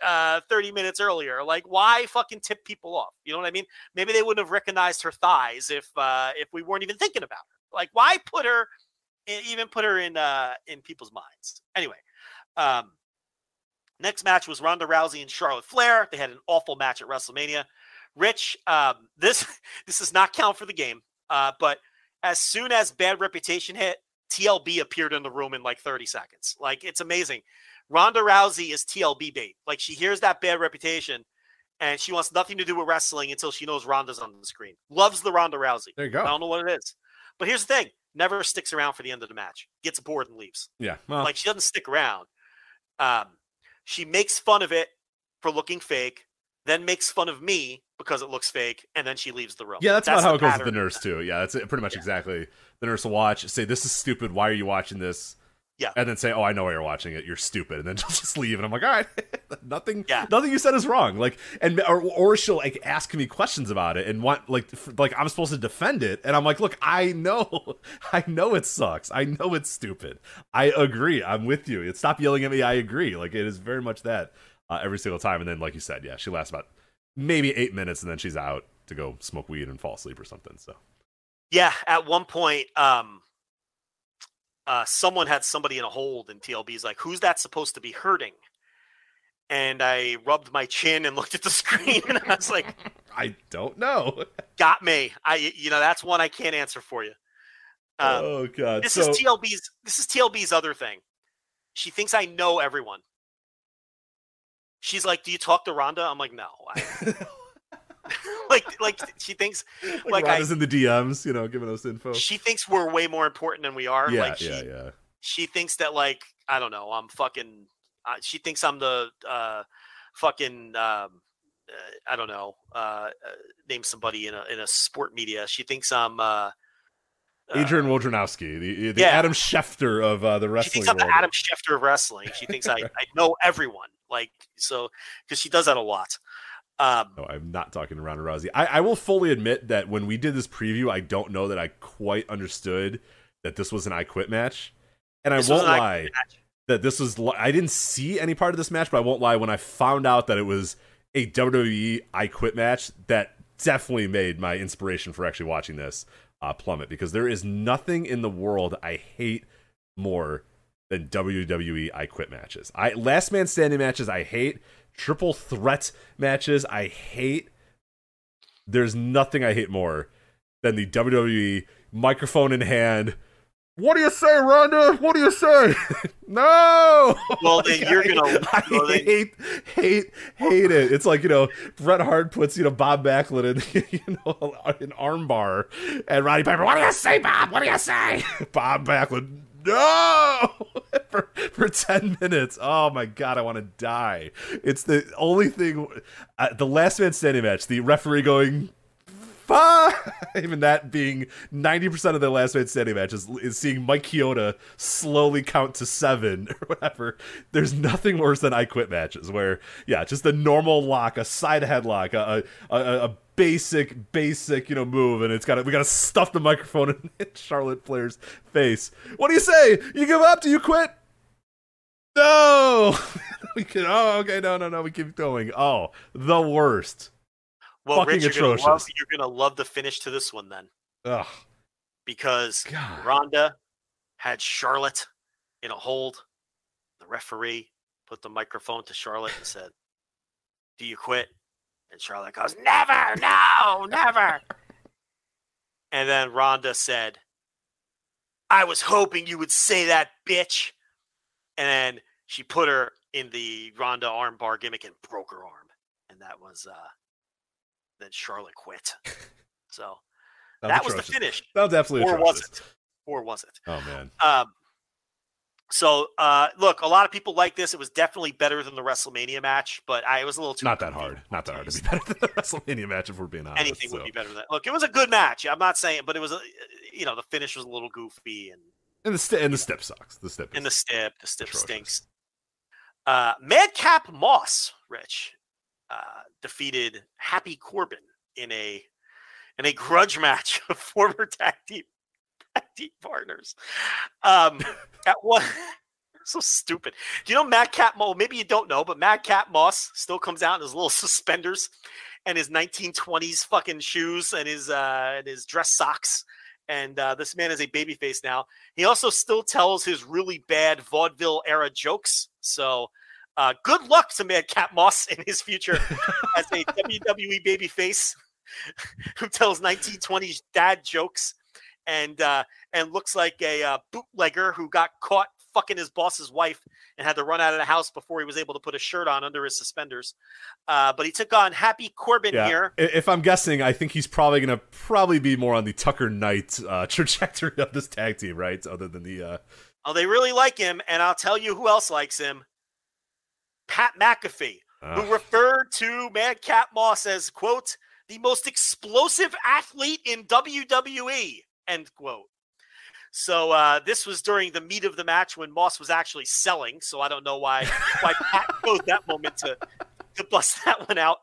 30 minutes earlier? Like, why fucking tip people off? You know what I mean? Maybe they wouldn't have recognized her thighs if we weren't even thinking about her. Like, why put her in people's minds? Anyway, next match was Ronda Rousey and Charlotte Flair. They had an awful match at WrestleMania. Rich, this does not count for the game, but as soon as Bad Reputation hit, TLB appeared in the room in like 30 seconds. Like, it's amazing. Ronda Rousey is TLB bait. Like, she hears that Bad Reputation and she wants nothing to do with wrestling until she knows Ronda's on the screen. Loves the Ronda Rousey. There you go. I don't know what it is, but here's the thing. Never sticks around for the end of the match. Gets bored and leaves. Yeah. Well. Like, she doesn't stick around. She makes fun of it for looking fake, then makes fun of me because it looks fake, and then she leaves the room. Yeah, that's about how it goes with the nurse, too. Yeah, that's pretty much exactly. The nurse will watch, say, this is stupid, why are you watching this? Yeah. And then say, oh, I know why you're watching it, you're stupid, and then just leave. And I'm like, all right, nothing you said is wrong. Like, and or she'll like ask me questions about it and want like I'm supposed to defend it, and I'm like, look, I know it sucks, I know it's stupid, I agree, I'm with you. Stop yelling at me, I agree. Like, it is very much that. Every single time. And then, like you said, yeah, she lasts about maybe 8 minutes and then she's out to go smoke weed and fall asleep or something. So, yeah, at one point, someone had somebody in a hold and TLB's like, who's that supposed to be hurting? And I rubbed my chin and looked at the screen and I was like, I don't know. Got me. That's one I can't answer for you. Oh God. This is TLB's other thing. She thinks I know everyone. She's like, do you talk to Rhonda? I'm like, no. Like she thinks like Rhonda's in the DMs, you know, giving us info. She thinks we're way more important than we are. Yeah, like she She thinks that, like, I don't know, I'm fucking. She thinks I'm the fucking. I don't know. Name somebody in a sport media. She thinks I'm. Adrian Wojnarowski, the Adam Schefter of the wrestling. She thinks I'm the Adam Schefter of wrestling. She thinks I know everyone, like, so, because she does that a lot. No, I'm not talking to Ronda Rousey. I will fully admit that when we did this preview, I don't know that I quite understood that this was an I Quit match, and I won't lie that this was. I didn't see any part of this match, but I won't lie, when I found out that it was a WWE I Quit match, that definitely made my inspiration for actually watching this plummet, because there is nothing in the world I hate more than WWE I Quit matches. Last man standing matches I hate. Triple threat matches I hate. There's nothing I hate more than the WWE microphone in hand. What do you say, Ronda? What do you say? No. Well, then like, you're gonna. I hate it. It's like, you know, Bret Hart puts, you know, Bob Backlund in, you know, an armbar, and Roddy Piper. What do you say, Bob? What do you say, Bob Backlund? No, for 10 minutes. Oh my God, I want to die. It's the only thing, the last man standing match, the referee going, five, and that being 90% of the last man standing match is seeing Mike Chioda slowly count to 7 or whatever. There's nothing worse than I Quit matches where, yeah, just a normal lock, a side headlock, a basic, you know, move, and we gotta stuff the microphone in Charlotte Flair's face. What do you say? You give up? Do you quit? No. We keep going. Oh, the worst. Well, fucking Rich, atrocious. You're gonna love the finish to this one then. Ugh. Because God. Rhonda had Charlotte in a hold. The referee put the microphone to Charlotte and said, "Do you quit?" And Charlotte goes, "Never, no, never." And then Rhonda said, "I was hoping you would say that, bitch." And then she put her in the Rhonda armbar gimmick and broke her arm. And that was, then Charlotte quit. So that was the finish. That was absolutely atrocious. Or was it? Oh, man. So, look, a lot of people like this. It was definitely better than the WrestleMania match, but it was a little too... Not that hard to be better than the WrestleMania match, if we're being honest. Anything would be better than that. Look, it was a good match. I'm not saying, but it was, the finish was a little goofy. And the stip sucks. The stip stinks. Madcap Moss, Rich, defeated Happy Corbin in a grudge match of former tag team partners. So stupid. Do you know Madcap Moss? Maybe you don't know, but Madcap Moss still comes out in his little suspenders and his 1920s fucking shoes and his dress socks. And this man is a babyface now. He also still tells his really bad vaudeville era jokes. So good luck to Madcap Moss in his future as a WWE babyface who tells 1920s dad jokes. And looks like a bootlegger who got caught fucking his boss's wife and had to run out of the house before he was able to put a shirt on under his suspenders. But he took on Happy Corbin here. If I'm guessing, I think he's probably going to be more on the Tucker Knight trajectory of this tag team, right? Other than the... Oh, they really like him, and I'll tell you who else likes him. Pat McAfee, who referred to Madcap Moss as, quote, the most explosive athlete in WWE. End quote. So this was during the meat of the match when Moss was actually selling. So I don't know why Pat chose that moment to bust that one out.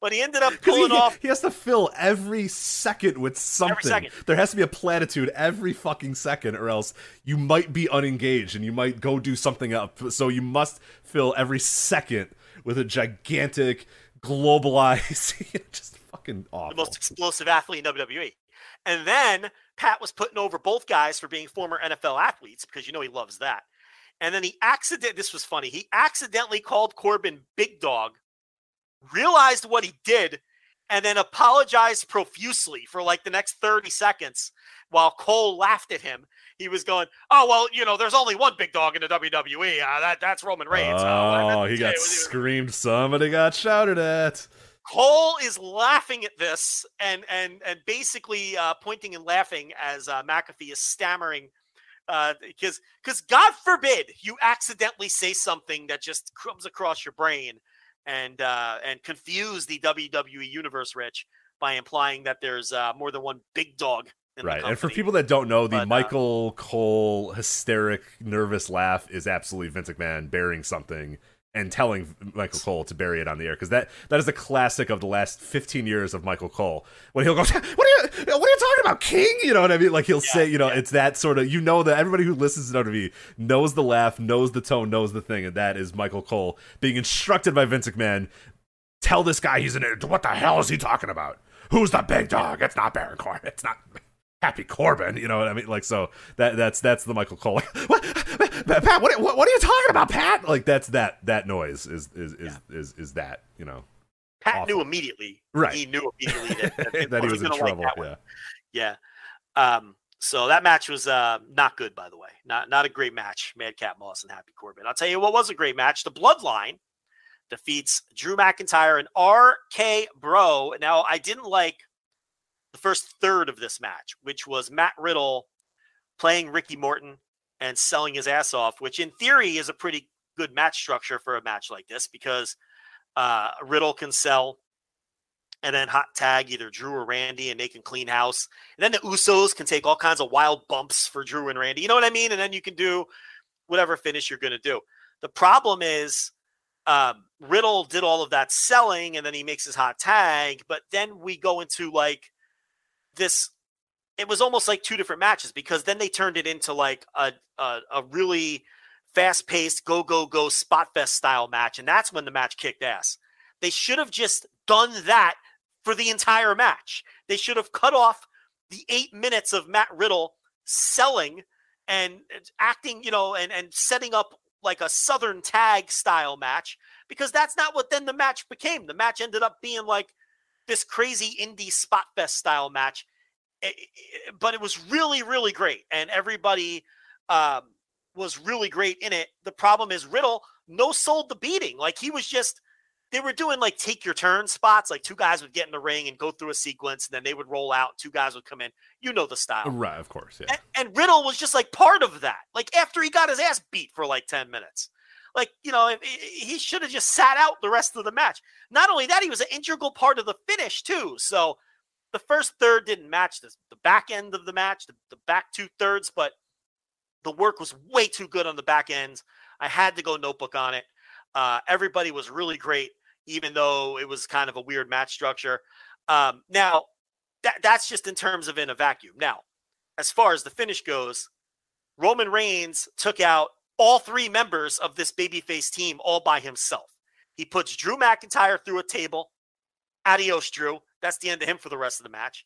But he ended up pulling off. He has to fill every second with something. There has to be a platitude every fucking second, or else you might be unengaged and you might go do something up. So you must fill every second with a gigantic, globalized, just fucking awful. The most explosive athlete in WWE. And then Pat was putting over both guys for being former NFL athletes, because you know he loves that. And then this was funny. He accidentally called Corbin Big Dog, realized what he did, and then apologized profusely for like the next 30 seconds while Cole laughed at him. He was going, "Oh, well, you know, there's only one big dog in the WWE. That's Roman Reigns." Oh, he got screamed. Somebody got shouted at. Cole is laughing at this and basically pointing and laughing as McAfee is stammering because God forbid you accidentally say something that just comes across your brain and confuse the WWE universe, Rich, by implying that there's more than one big dog Right. And for people that don't know, the Michael Cole hysteric, nervous laugh is absolutely Vince McMahon burying something and telling Michael Cole to bury it on the air, because that is the classic of the last 15 years of Michael Cole. When he'll go, what are you talking about, King? You know what I mean? Like, he'll say, it's that sort of, that everybody who listens to WWE knows the laugh, knows the tone, knows the thing, and that is Michael Cole being instructed by Vince McMahon, tell this guy he's an idiot. What the hell is he talking about? Who's the big dog? It's not Baron Corbin. It's not Happy Corbin. You know what I mean? Like, so that's the Michael Cole. Pat, what are you talking about, Pat? Like, that's that noise is that, Pat awful. Knew immediately. Right. He knew immediately that he was in trouble. Like yeah. So that match was not good, by the way. Not a great match, Madcap Moss and Happy Corbin. I'll tell you what was a great match. The Bloodline defeats Drew McIntyre and RK-Bro. Now, I didn't like the first third of this match, which was Matt Riddle playing Ricky Morton and selling his ass off, which in theory is a pretty good match structure for a match like this, because Riddle can sell and then hot tag either Drew or Randy, and they can clean house. And then the Usos can take all kinds of wild bumps for Drew and Randy. You know what I mean? And then you can do whatever finish you're going to do. The problem is Riddle did all of that selling, and then he makes his hot tag. But then we go into like this, it was almost like two different matches, because then they turned it into like a really fast paced go spot fest style match. And that's when the match kicked ass. They should have just done that for the entire match. They should have cut off the 8 minutes of Matt Riddle selling and acting, and setting up like a Southern tag style match, because that's not what then the match became. The match ended up being like this crazy indie spot fest style match, but it was really, really great. And everybody was really great in it. The problem is Riddle no-sold the beating. Like, he was just, they were doing like take your turn spots. Like, two guys would get in the ring and go through a sequence, and then they would roll out. Two guys would come in. You know the style. Right, of course. Yeah. And Riddle was just like part of that. Like, after he got his ass beat for like 10 minutes. Like, he should have just sat out the rest of the match. Not only that, he was an integral part of the finish too. So the first third didn't match this, the back end of the match, the back two thirds, but the work was way too good on the back end. I had to go notebook on it. Everybody was really great, even though it was kind of a weird match structure. Now, that's just in terms of in a vacuum. Now, as far as the finish goes, Roman Reigns took out all three members of this babyface team all by himself. He puts Drew McIntyre through a table. Adios, Drew. That's the end of him for the rest of the match.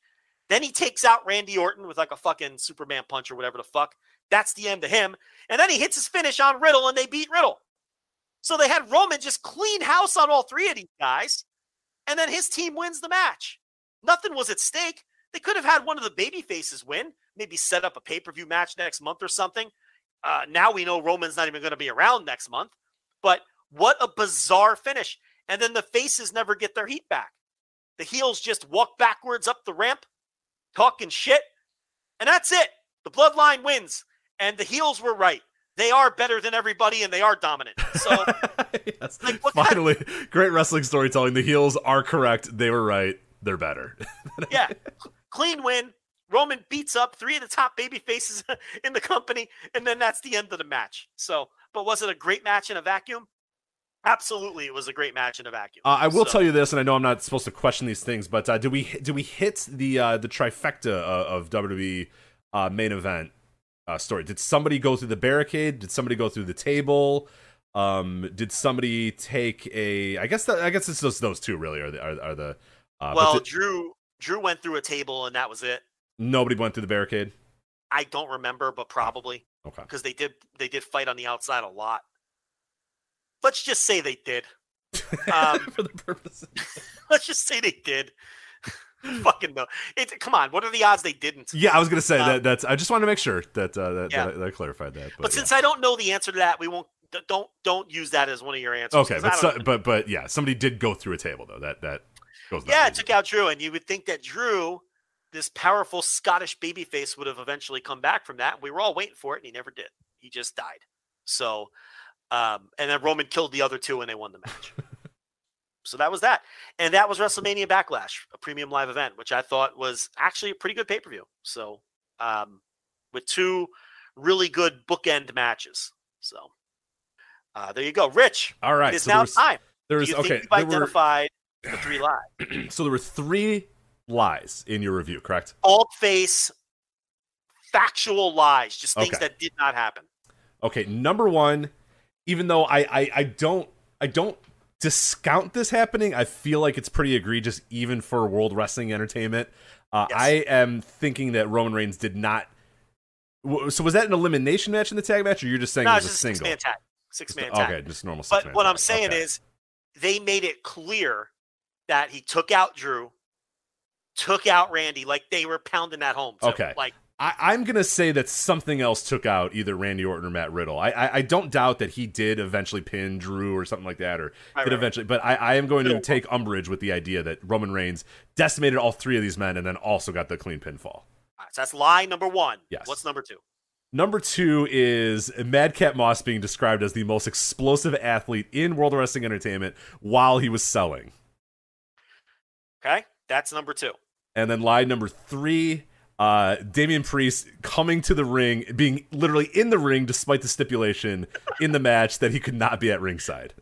Then he takes out Randy Orton with like a fucking Superman punch or whatever the fuck. That's the end of him. And then he hits his finish on Riddle, and they beat Riddle. So they had Roman just clean house on all three of these guys, and then his team wins the match. Nothing was at stake. They could have had one of the babyfaces win, maybe set up a pay-per-view match next month or something. Now we know Roman's not even going to be around next month, but what a bizarre finish. And then the faces never get their heat back. The heels just walk backwards up the ramp, talking shit, and that's it. The Bloodline wins, and the heels were right. They are better than everybody, and they are dominant. So, yes. Like, finally, great wrestling storytelling. The heels are correct. They were right. They're better. Yeah. Clean win. Roman beats up three of the top baby faces in the company, and then that's the end of the match. So, but was it a great match in a vacuum? Absolutely, it was a great match in a vacuum. I will tell you this, and I know I'm not supposed to question these things, but do we hit the trifecta of WWE main event story? Did somebody go through the barricade? Did somebody go through the table? Did somebody take a? I guess it's just those two really are the. Drew went through a table, and that was it. Nobody went through the barricade? I don't remember, but probably. Okay. Because they did fight on the outside a lot. Let's just say they did. For the purposes. Let's just say they did. Fucking no. Come on, what are the odds they didn't? Yeah, I was going to say that's. I just want to make sure that I clarified that. But since I don't know the answer to that, we won't. Don't use that as one of your answers. Okay, but yeah, somebody did go through a table though. That goes. Yeah, it took out Drew, and you would think that Drew, this powerful Scottish babyface, would have eventually come back from that. We were all waiting for it, and he never did. He just died. So, and then Roman killed the other two, and they won the match. So that was that. And that was WrestleMania Backlash, a premium live event, which I thought was actually a pretty good pay-per-view. So with two really good bookend matches. So there you go. Rich, all right, it's so now time. Do you think you've identified the three lies? So there were three lies in your review, correct? All face factual lies, just things that did not happen. Okay, number one, even though I don't discount this happening, I feel like it's pretty egregious even for World Wrestling Entertainment. Yes. I am thinking that Roman Reigns did not. So was that an elimination match in the tag match, or you're just saying it was a single? Six-man tag. Okay, just normal six-man tag. But what I'm saying is they made it clear that he took out Drew, took out Randy. Like, they were pounding that home. Too. Okay. Like, I'm going to say that something else took out either Randy Orton or Matt Riddle. I don't doubt that he did eventually pin Drew or something like that, or but I am going to take umbrage with the idea that Roman Reigns decimated all three of these men and then also got the clean pinfall. All right, so that's lie number one. Yes. What's number two? Number two is Madcap Moss being described as the most explosive athlete in World Wrestling Entertainment while he was selling. Okay, that's number two. And then lie number three, Damian Priest coming to the ring, being literally in the ring despite the stipulation in the match that he could not be at ringside.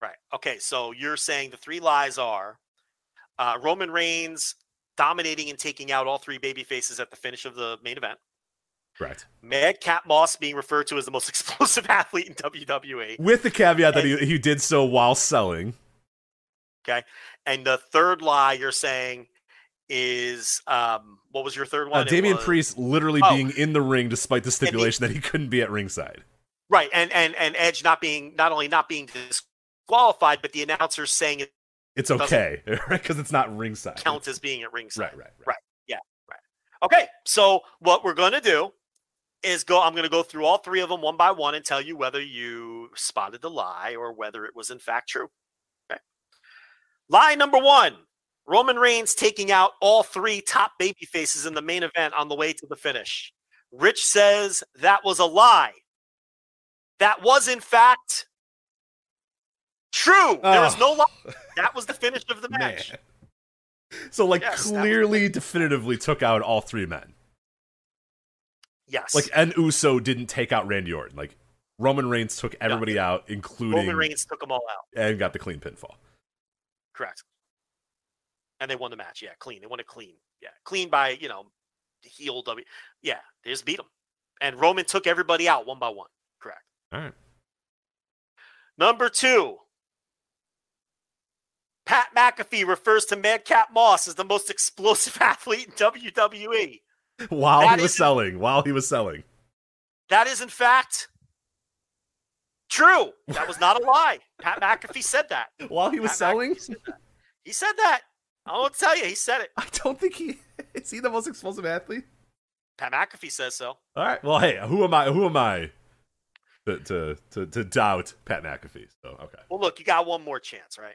Right. Okay, so you're saying the three lies are Roman Reigns dominating and taking out all three babyfaces at the finish of the main event. Correct. Madcap Moss being referred to as the most explosive athlete in WWE. With the caveat that he did so while selling. Okay. And the third lie you're saying is, what was your third one? Damian Priest literally being in the ring despite the stipulation that he couldn't be at ringside. Right. And Edge not only not being disqualified, but the announcer saying it's okay because it's not ringside. Counts as being at ringside. Right. Yeah. Right. Okay. So what we're going to do is I'm going to go through all three of them one by one and tell you whether you spotted the lie or whether it was in fact true. Okay. Lie number one, Roman Reigns taking out all three top babyfaces in the main event on the way to the finish. Rich says that was a lie. That was in fact true. There was no lie. That was the finish of the match. Man. So, clearly, definitively took out all three men. Yes. And Uso didn't take out Randy Orton. Roman Reigns took everybody out, including... Roman Reigns took them all out. And got the clean pinfall. Correct. And they won the match. Yeah, clean. They won it clean. Yeah, clean by, heel W. Yeah, they just beat them. And Roman took everybody out one by one. Correct. All right. Number two. Pat McAfee refers to Madcap Moss as the most explosive athlete in WWE. While he was selling. That is, in fact, true. That was not a lie. Pat McAfee said that. While he was selling? He said that. I won't tell you. He said it. I don't think is he the most explosive athlete? Pat McAfee says so. All right. Well, hey, who am I to doubt Pat McAfee? So, okay. Well, look, you got one more chance, right?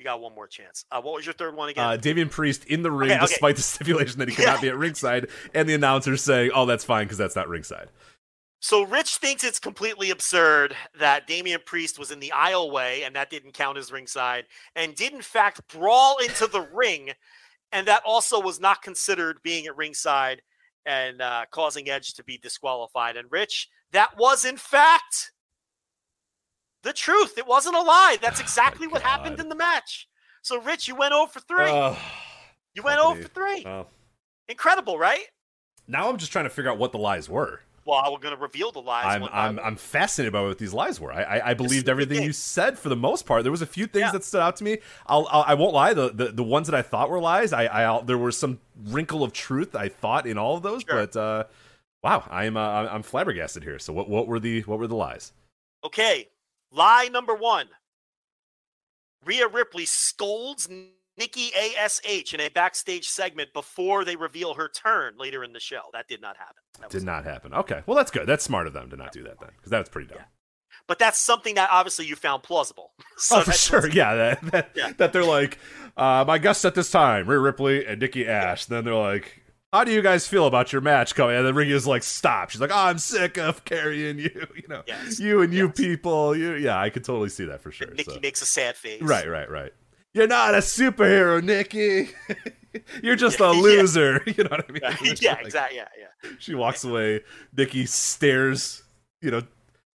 What was your third one again? Damian Priest in the ring, despite the stipulation that he could not be at ringside, and the announcer saying, "Oh, that's fine because that's not ringside." So Rich thinks it's completely absurd that Damian Priest was in the aisleway and that didn't count as ringside, and did in fact brawl into the ring, and that also was not considered being at ringside and causing Edge to be disqualified. And Rich, that was in fact the truth. It wasn't a lie. That's exactly what happened in the match. So, Rich, you went 0 for 3. You went 0 for 3. Incredible, right? Now I'm just trying to figure out what the lies were. Well, we're going to reveal the lies. I'm fascinated by what these lies were. I believed everything you said for the most part. There was a few things that stood out to me. I won't lie. The ones that I thought were lies, there was some wrinkle of truth I thought in all of those. Sure. But wow, I'm flabbergasted here. So what were the lies? Okay. Lie number one. Rhea Ripley scolds Nikki A.S.H. in a backstage segment before they reveal her turn later in the show. That did not happen. Okay. Well, that's good. That's smart of them to not do that then, because that was pretty dumb. Yeah. But that's something that obviously you found plausible. So for sure. Yeah that they're like, my guests at this time, Rhea Ripley and Nikki Ash. Then they're like, how do you guys feel about your match coming? And then Rhea's like, stop. She's like, oh, I'm sick of carrying you. You know, yes. You and yes. you people. You, yeah, I could totally see that for sure. Nikki so. Makes a sad face. Right, right, right. You're not a superhero, Nikki. You're just a loser. Yeah. You know what I mean? Yeah, like, exactly. Yeah, yeah. She walks away. Nikki stares, you know,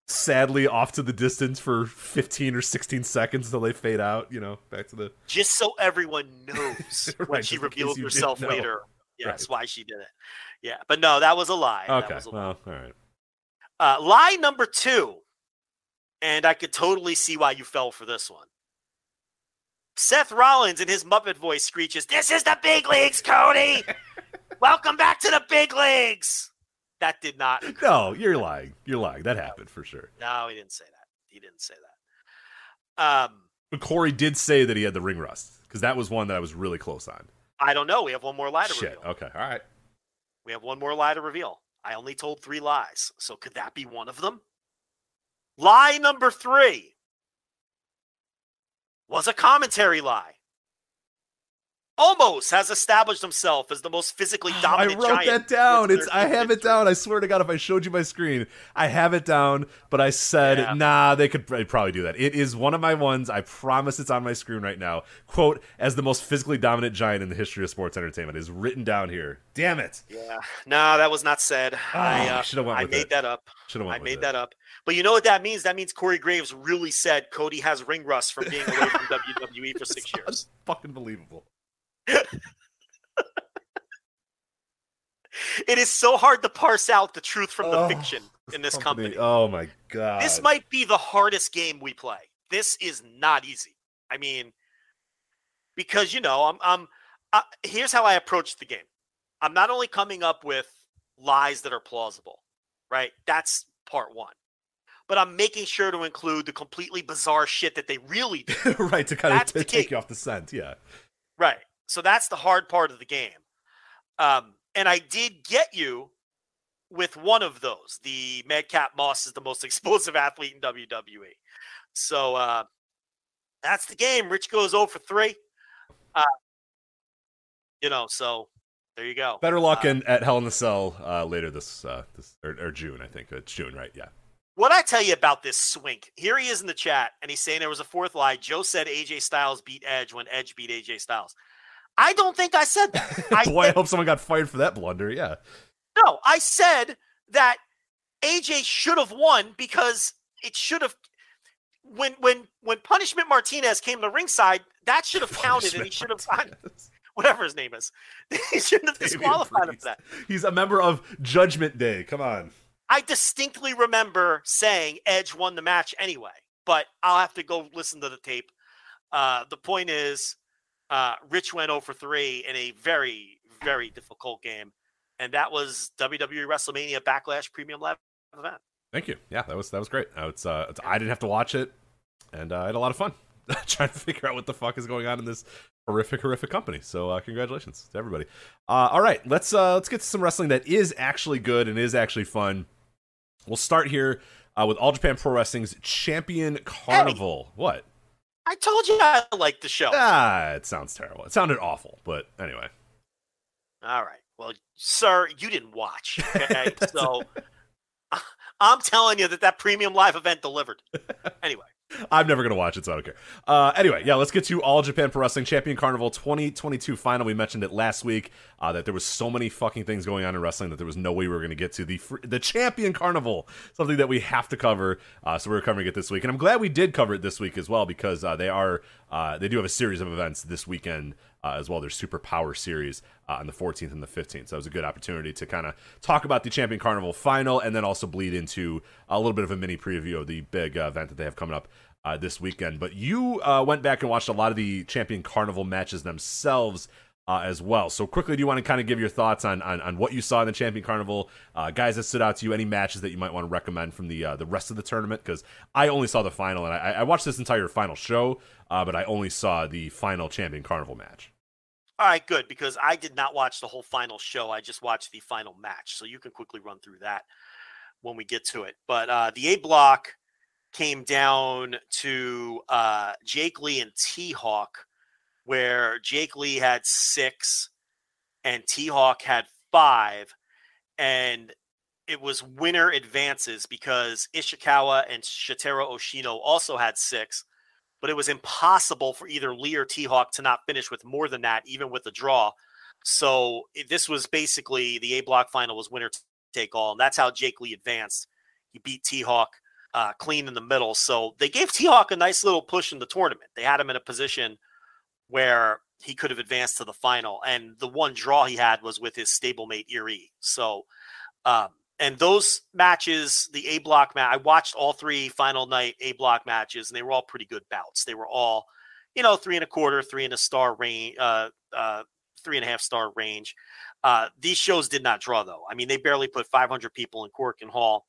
sadly off to the distance for 15 or 16 seconds until they fade out, you know, back to the... Just so everyone knows right, when she reveals herself later. Yeah, right. That's why she did it. Yeah, but no, that was a lie. Okay, that was a lie. Well, all right. Lie number two, and I could totally see why you fell for this one. Seth Rollins in his Muppet voice screeches, "This is the big leagues, Cody! Welcome back to the big leagues!" That did not occur. No, you're lying. You're lying. That happened for sure. No, he didn't say that. He didn't say that. But Corey did say that he had the ring rust, because that was one that I was really close on. I don't know. We have one more lie to reveal. Okay. All right. We have one more lie to reveal. I only told three lies, so could that be one of them? Lie number three was a commentary lie. Almost has established himself as the most physically dominant giant. I wrote that down. I have it down. I swear to God, if I showed you my screen, I have it down, but I said, nah, they'd probably do that. It is one of my ones. I promise it's on my screen right now. Quote, as the most physically dominant giant in the history of sports entertainment is written down here. Damn it. Yeah. No, that was not said. Oh, I made that up. But you know what that means? That means Corey Graves really said Cody has ring rust from being away from WWE for 6 years. That's fucking believable. It is so hard to parse out the truth from the fiction in this company. Oh my God. This might be the hardest game we play. This is not easy. I mean, because, you know, here's how I approach the game. I'm not only coming up with lies that are plausible, right? That's part one. But I'm making sure to include the completely bizarre shit that they really do. Right, to kind of take you off the scent, yeah. Right. So that's the hard part of the game. And I did get you with one of those. The Madcap Moss is the most explosive athlete in WWE. So that's the game. Rich goes 0 for 3. You know, so there you go. Better luck at Hell in a Cell later this, or June, I think. It's June, right? Yeah. What I tell you about this swink, here he is in the chat, and he's saying there was a fourth lie. Joe said AJ Styles beat Edge when Edge beat AJ Styles. I don't think I said that. Boy, I hope someone got fired for that blunder, yeah. No, I said that AJ should have won because it should have... When Punishment Martinez came to ringside, that should have counted, and he should have... Whatever his name is. He shouldn't have disqualified him for that. He's a member of Judgment Day. Come on. I distinctly remember saying Edge won the match anyway, but I'll have to go listen to the tape. The point is... Rich went 0 for 3 in a very, very difficult game. And that was WWE WrestleMania Backlash Premium Live event. Thank you. Yeah, that was great. I didn't have to watch it, and I had a lot of fun trying to figure out what the fuck is going on in this horrific company. So congratulations to everybody. All right, let's get to some wrestling that is actually good and is actually fun. We'll start here with All Japan Pro Wrestling's Champion Carnival. Hey. What? I told you I liked the show. It sounds terrible. It sounded awful, but anyway. All right. Well, sir, you didn't watch. Okay? So I'm telling you that premium live event delivered. Anyway. I'm never going to watch it, so I don't care. Anyway, yeah, let's get to All Japan Pro Wrestling Champion Carnival 2022 final. We mentioned it last week that there was so many fucking things going on in wrestling that there was no way we were going to get to the Champion Carnival, something that we have to cover. So we're covering it this week. And I'm glad we did cover it this week as well because they do have a series of events this weekend as well. Their Super Power series on the 14th and the 15th. So it was a good opportunity to kind of talk about the Champion Carnival final and then also bleed into a little bit of a mini preview of the big event that they have coming up this weekend. But you went back and watched a lot of the Champion Carnival matches themselves as well. So quickly, do you want to kind of give your thoughts on what you saw in the Champion Carnival, guys that stood out to you, any matches that you might want to recommend from the rest of the tournament? Because I only saw the final, and I watched this entire final show, but I only saw the final Champion Carnival match. All right, good, because I did not watch the whole final show. I just watched the final match, so you can quickly run through that when we get to it. But the A block came down to Jake Lee and T-Hawk, where Jake Lee had 6 and T-Hawk had 5, and it was winner advances because Ishikawa and Shitaro Oshino also had 6, but it was impossible for either Lee or T-Hawk to not finish with more than that, even with the draw. So this was basically the A-Block final was winner take all, and that's how Jake Lee advanced. He beat T-Hawk clean in the middle. So they gave T-Hawk a nice little push in the tournament. They had him in a position where he could have advanced to the final, and the one draw he had was with his stablemate Erie. So, and those matches, the A-Block match, I watched all 3 final night A-Block matches, and they were all pretty good bouts. They were all, you know, 3.25, 3.5 star range, 3.5 star range. These shows did not draw, though. I mean, they barely put 500 people in Cork and Hall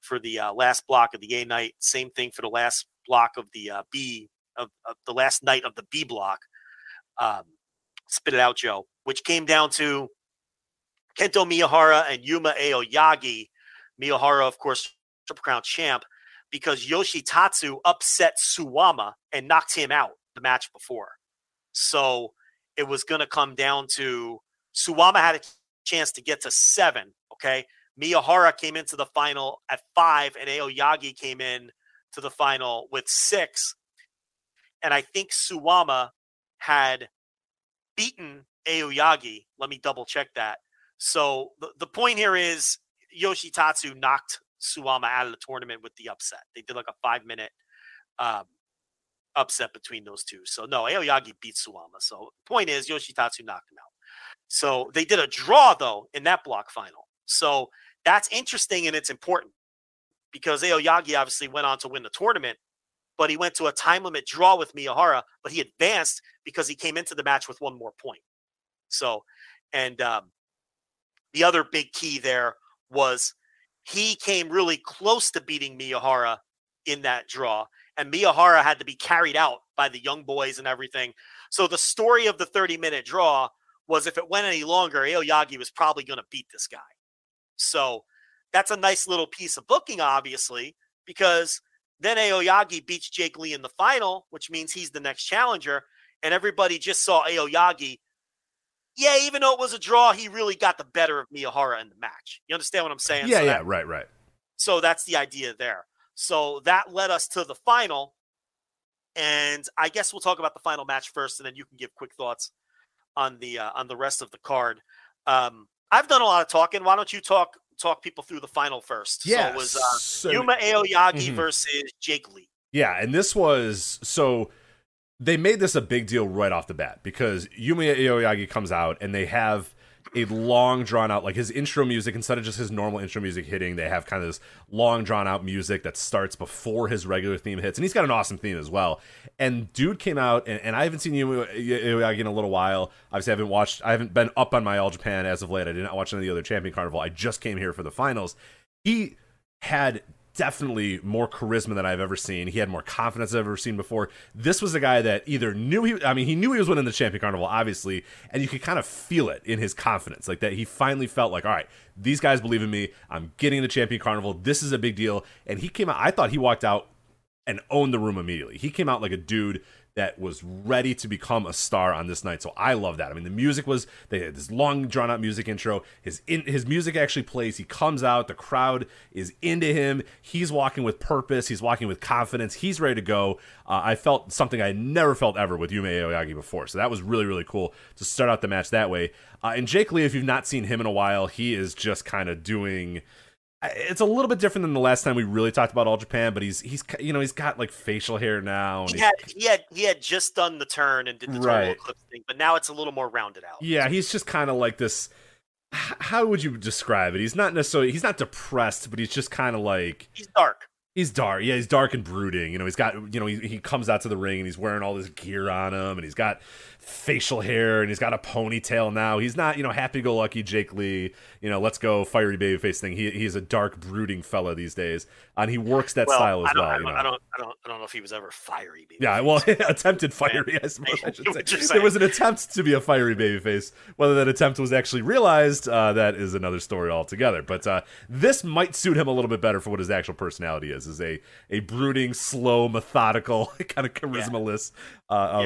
for the last block of the A night. Same thing for the last block of the B, of the last night of the B block. Spit it out, Joe, which came down to Kento Miyahara and Yuma Aoyagi. Miyahara, of course, Triple Crown champ, because Yoshitatsu upset Suwama and knocked him out the match before. So it was going to come down to Suwama had a chance to get to 7, okay? Miyahara came into the final at 5, and Aoyagi came in to the final with 6. And I think Suwama had beaten Aoyagi. Let me double check that. So the point here is Yoshitatsu knocked Suwama out of the tournament with the upset. They did like a 5-minute upset between those two. So no, Aoyagi beat Suwama. So the point is Yoshitatsu knocked him out. So they did a draw though in that block final. So that's interesting and it's important because Aoyagi obviously went on to win the tournament, but he went to a time limit draw with Miyahara, but he advanced because he came into the match with 1 more point. So, and the other big key there was he came really close to beating Miyahara in that draw, and Miyahara had to be carried out by the young boys and everything. So the story of the 30-minute draw was if it went any longer, Aoyagi was probably going to beat this guy. So that's a nice little piece of booking, obviously, because then Aoyagi beats Jake Lee in the final, which means he's the next challenger, and everybody just saw Aoyagi. Yeah, even though it was a draw, he really got the better of Miyahara in the match. You understand what I'm saying? Yeah, so yeah, right. So that's the idea there. So that led us to the final, and I guess we'll talk about the final match first, and then you can give quick thoughts on the rest of the card. I've done a lot of talking. Why don't you talk people through the final first? Yeah, so it was Yuma Aoyagi versus Jake Lee. Yeah, and this was so. They made this a big deal right off the bat because Yuma Aoyagi comes out and they have a long drawn out, like his intro music, instead of just his normal intro music hitting, they have kind of this long drawn out music that starts before his regular theme hits. And he's got an awesome theme as well. And dude came out and I haven't seen Yuma Aoyagi in a little while. Obviously I haven't been up on my All Japan as of late. I did not watch any of the other Champion Carnival. I just came here for the finals. He had definitely more charisma than I've ever seen. He had more confidence than I've ever seen before. This was a guy that either knew he was winning the Champion Carnival, obviously, and you could kind of feel it in his confidence, like that he finally felt like, all right, these guys believe in me. I'm getting the Champion Carnival. This is a big deal. And he came out, I thought he walked out and owned the room immediately. He came out like a dude that was ready to become a star on this night. So I love that. I mean, the music was, they had this long drawn out music intro. His music actually plays. He comes out. The crowd is into him. He's walking with purpose. He's walking with confidence. He's ready to go. I felt something I never felt ever with Yuma Aoyagi before. So that was really, really cool to start out the match that way. And Jake Lee, if you've not seen him in a while, he is just kind of doing... It's a little bit different than the last time we really talked about All Japan, but he's got like facial hair now. And he had just done the turn and did the total eclipse thing, but now it's a little more rounded out. Yeah, he's just kind of like this. How would you describe it? He's not depressed, but he's just kind of like he's dark. He's dark. Yeah, he's dark and brooding. You know, he's got, you know, he comes out to the ring and he's wearing all this gear on him and he's got facial hair and he's got a ponytail now. He's not, you know, happy-go-lucky Jake Lee, you know, let's go fiery babyface thing. He's a dark brooding fella these days, and he works that style as well. I don't know if he was ever fiery babyface. Yeah, well, attempted fiery, I suppose I should say. There was an attempt to be a fiery babyface. Whether that attempt was actually realized, that is another story altogether. But this might suit him a little bit better for what his actual personality is a brooding, slow, methodical, kind of charisma-less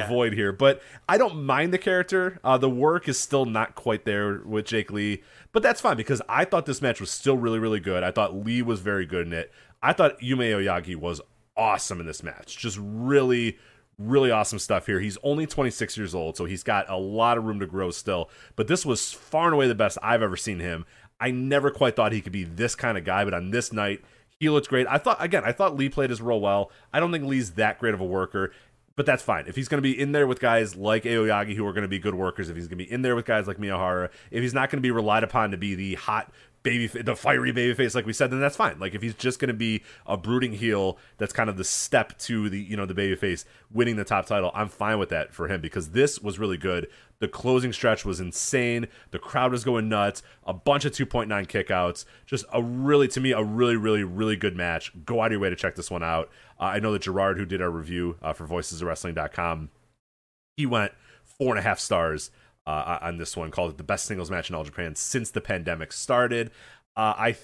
void here. But I don't mind the character. The work is still not quite there with Jake Lee. But that's fine, because I thought this match was still really, really good. I thought Lee was very good in it. I thought Yuma Aoyagi was awesome in this match. Just really, really awesome stuff here. He's only 26 years old, so he's got a lot of room to grow still. But this was far and away the best I've ever seen him. I never quite thought he could be this kind of guy, but on this night, he looked great. I thought Lee played his role well. I don't think Lee's that great of a worker, but that's fine. If he's going to be in there with guys like Aoyagi, who are going to be good workers, if he's going to be in there with guys like Miyahara, if he's not going to be relied upon to be the hot baby, the fiery baby face, like we said, then that's fine. Like, if he's just going to be a brooding heel, that's kind of the step to the, you know, the baby face winning the top title, I'm fine with that for him, because this was really good. The closing stretch was insane. The crowd was going nuts. A bunch of 2.9 kickouts. Just a really, to me, a really, really, really good match. Go out of your way to check this one out. I know that Gerard, who did our review for VoicesOfWrestling.com, he went 4.5 stars on this one, called it the best singles match in All Japan since the pandemic started. I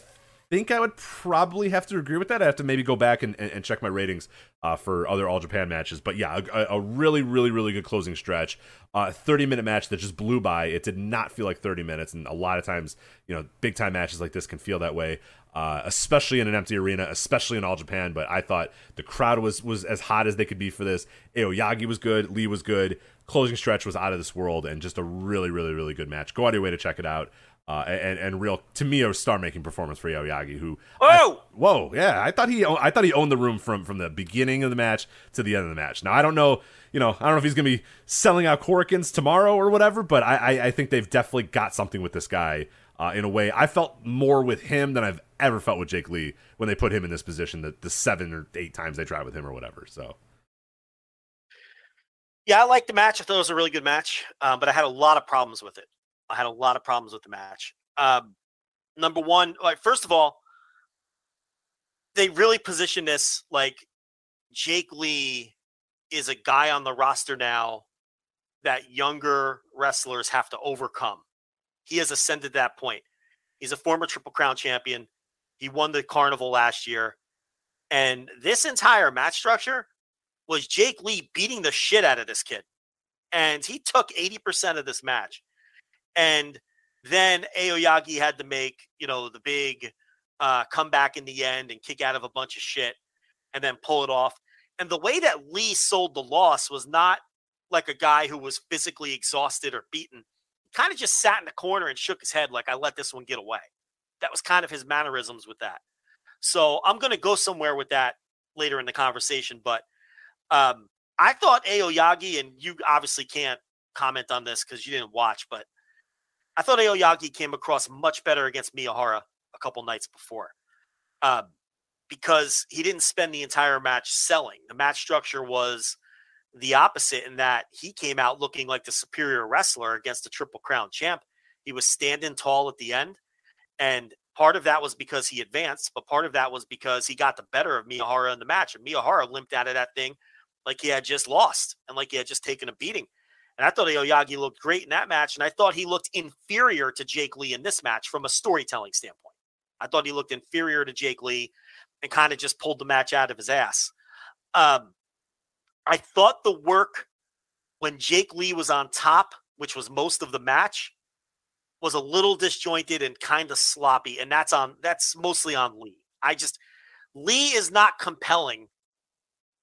think I would probably have to agree with that. I have to maybe go back and check my ratings for other All Japan matches. But yeah, a really, really, really good closing stretch. 30-minute match that just blew by. It did not feel like 30 minutes, and a lot of times, you know, big-time matches like this can feel that way. Especially in an empty arena, especially in All Japan. But I thought the crowd was as hot as they could be for this. Aoyagi was good. Lee was good. Closing stretch was out of this world, and just a really, really, really good match. Go out of your way to check it out. And real, to me, a star-making performance for Aoyagi, who... Oh! Yeah. I thought he owned the room from the beginning of the match to the end of the match. Now, I don't know if he's going to be selling out Corkins tomorrow or whatever, but I think they've definitely got something with this guy. In a way, I felt more with him than I've ever felt with Jake Lee when they put him in this position, the 7 or 8 times they tried with him or whatever. So, yeah, I liked the match. I thought it was a really good match, but I had a lot of problems with it. I had a lot of problems with the match. Number one, like, first of all, they really positioned this like Jake Lee is a guy on the roster now that younger wrestlers have to overcome. He has ascended that point. He's a former Triple Crown champion. He won the Carnival last year. And this entire match structure was Jake Lee beating the shit out of this kid. And he took 80% of this match. And then Aoyagi had to make, you know, the big comeback in the end and kick out of a bunch of shit and then pull it off. And the way that Lee sold the loss was not like a guy who was physically exhausted or beaten. Kind of just sat in the corner and shook his head like, I let this one get away. That was kind of his mannerisms with that. So I'm going to go somewhere with that later in the conversation. But I thought Aoyagi, and you obviously can't comment on this because you didn't watch, but I thought Aoyagi came across much better against Miyahara a couple nights before because he didn't spend the entire match selling. The match structure was the opposite, in that he came out looking like the superior wrestler against the Triple Crown champ. He was standing tall at the end, and part of that was because he advanced, but part of that was because he got the better of Miyahara in the match, and Miyahara limped out of that thing like he had just lost and like he had just taken a beating. And I thought Aoyagi looked great in that match, and I thought he looked inferior to Jake Lee in this match from a storytelling standpoint. I thought he looked inferior to Jake Lee and kind of just pulled the match out of his ass. I thought the work when Jake Lee was on top, which was most of the match, was a little disjointed and kind of sloppy, and that's mostly on Lee. Lee is not compelling.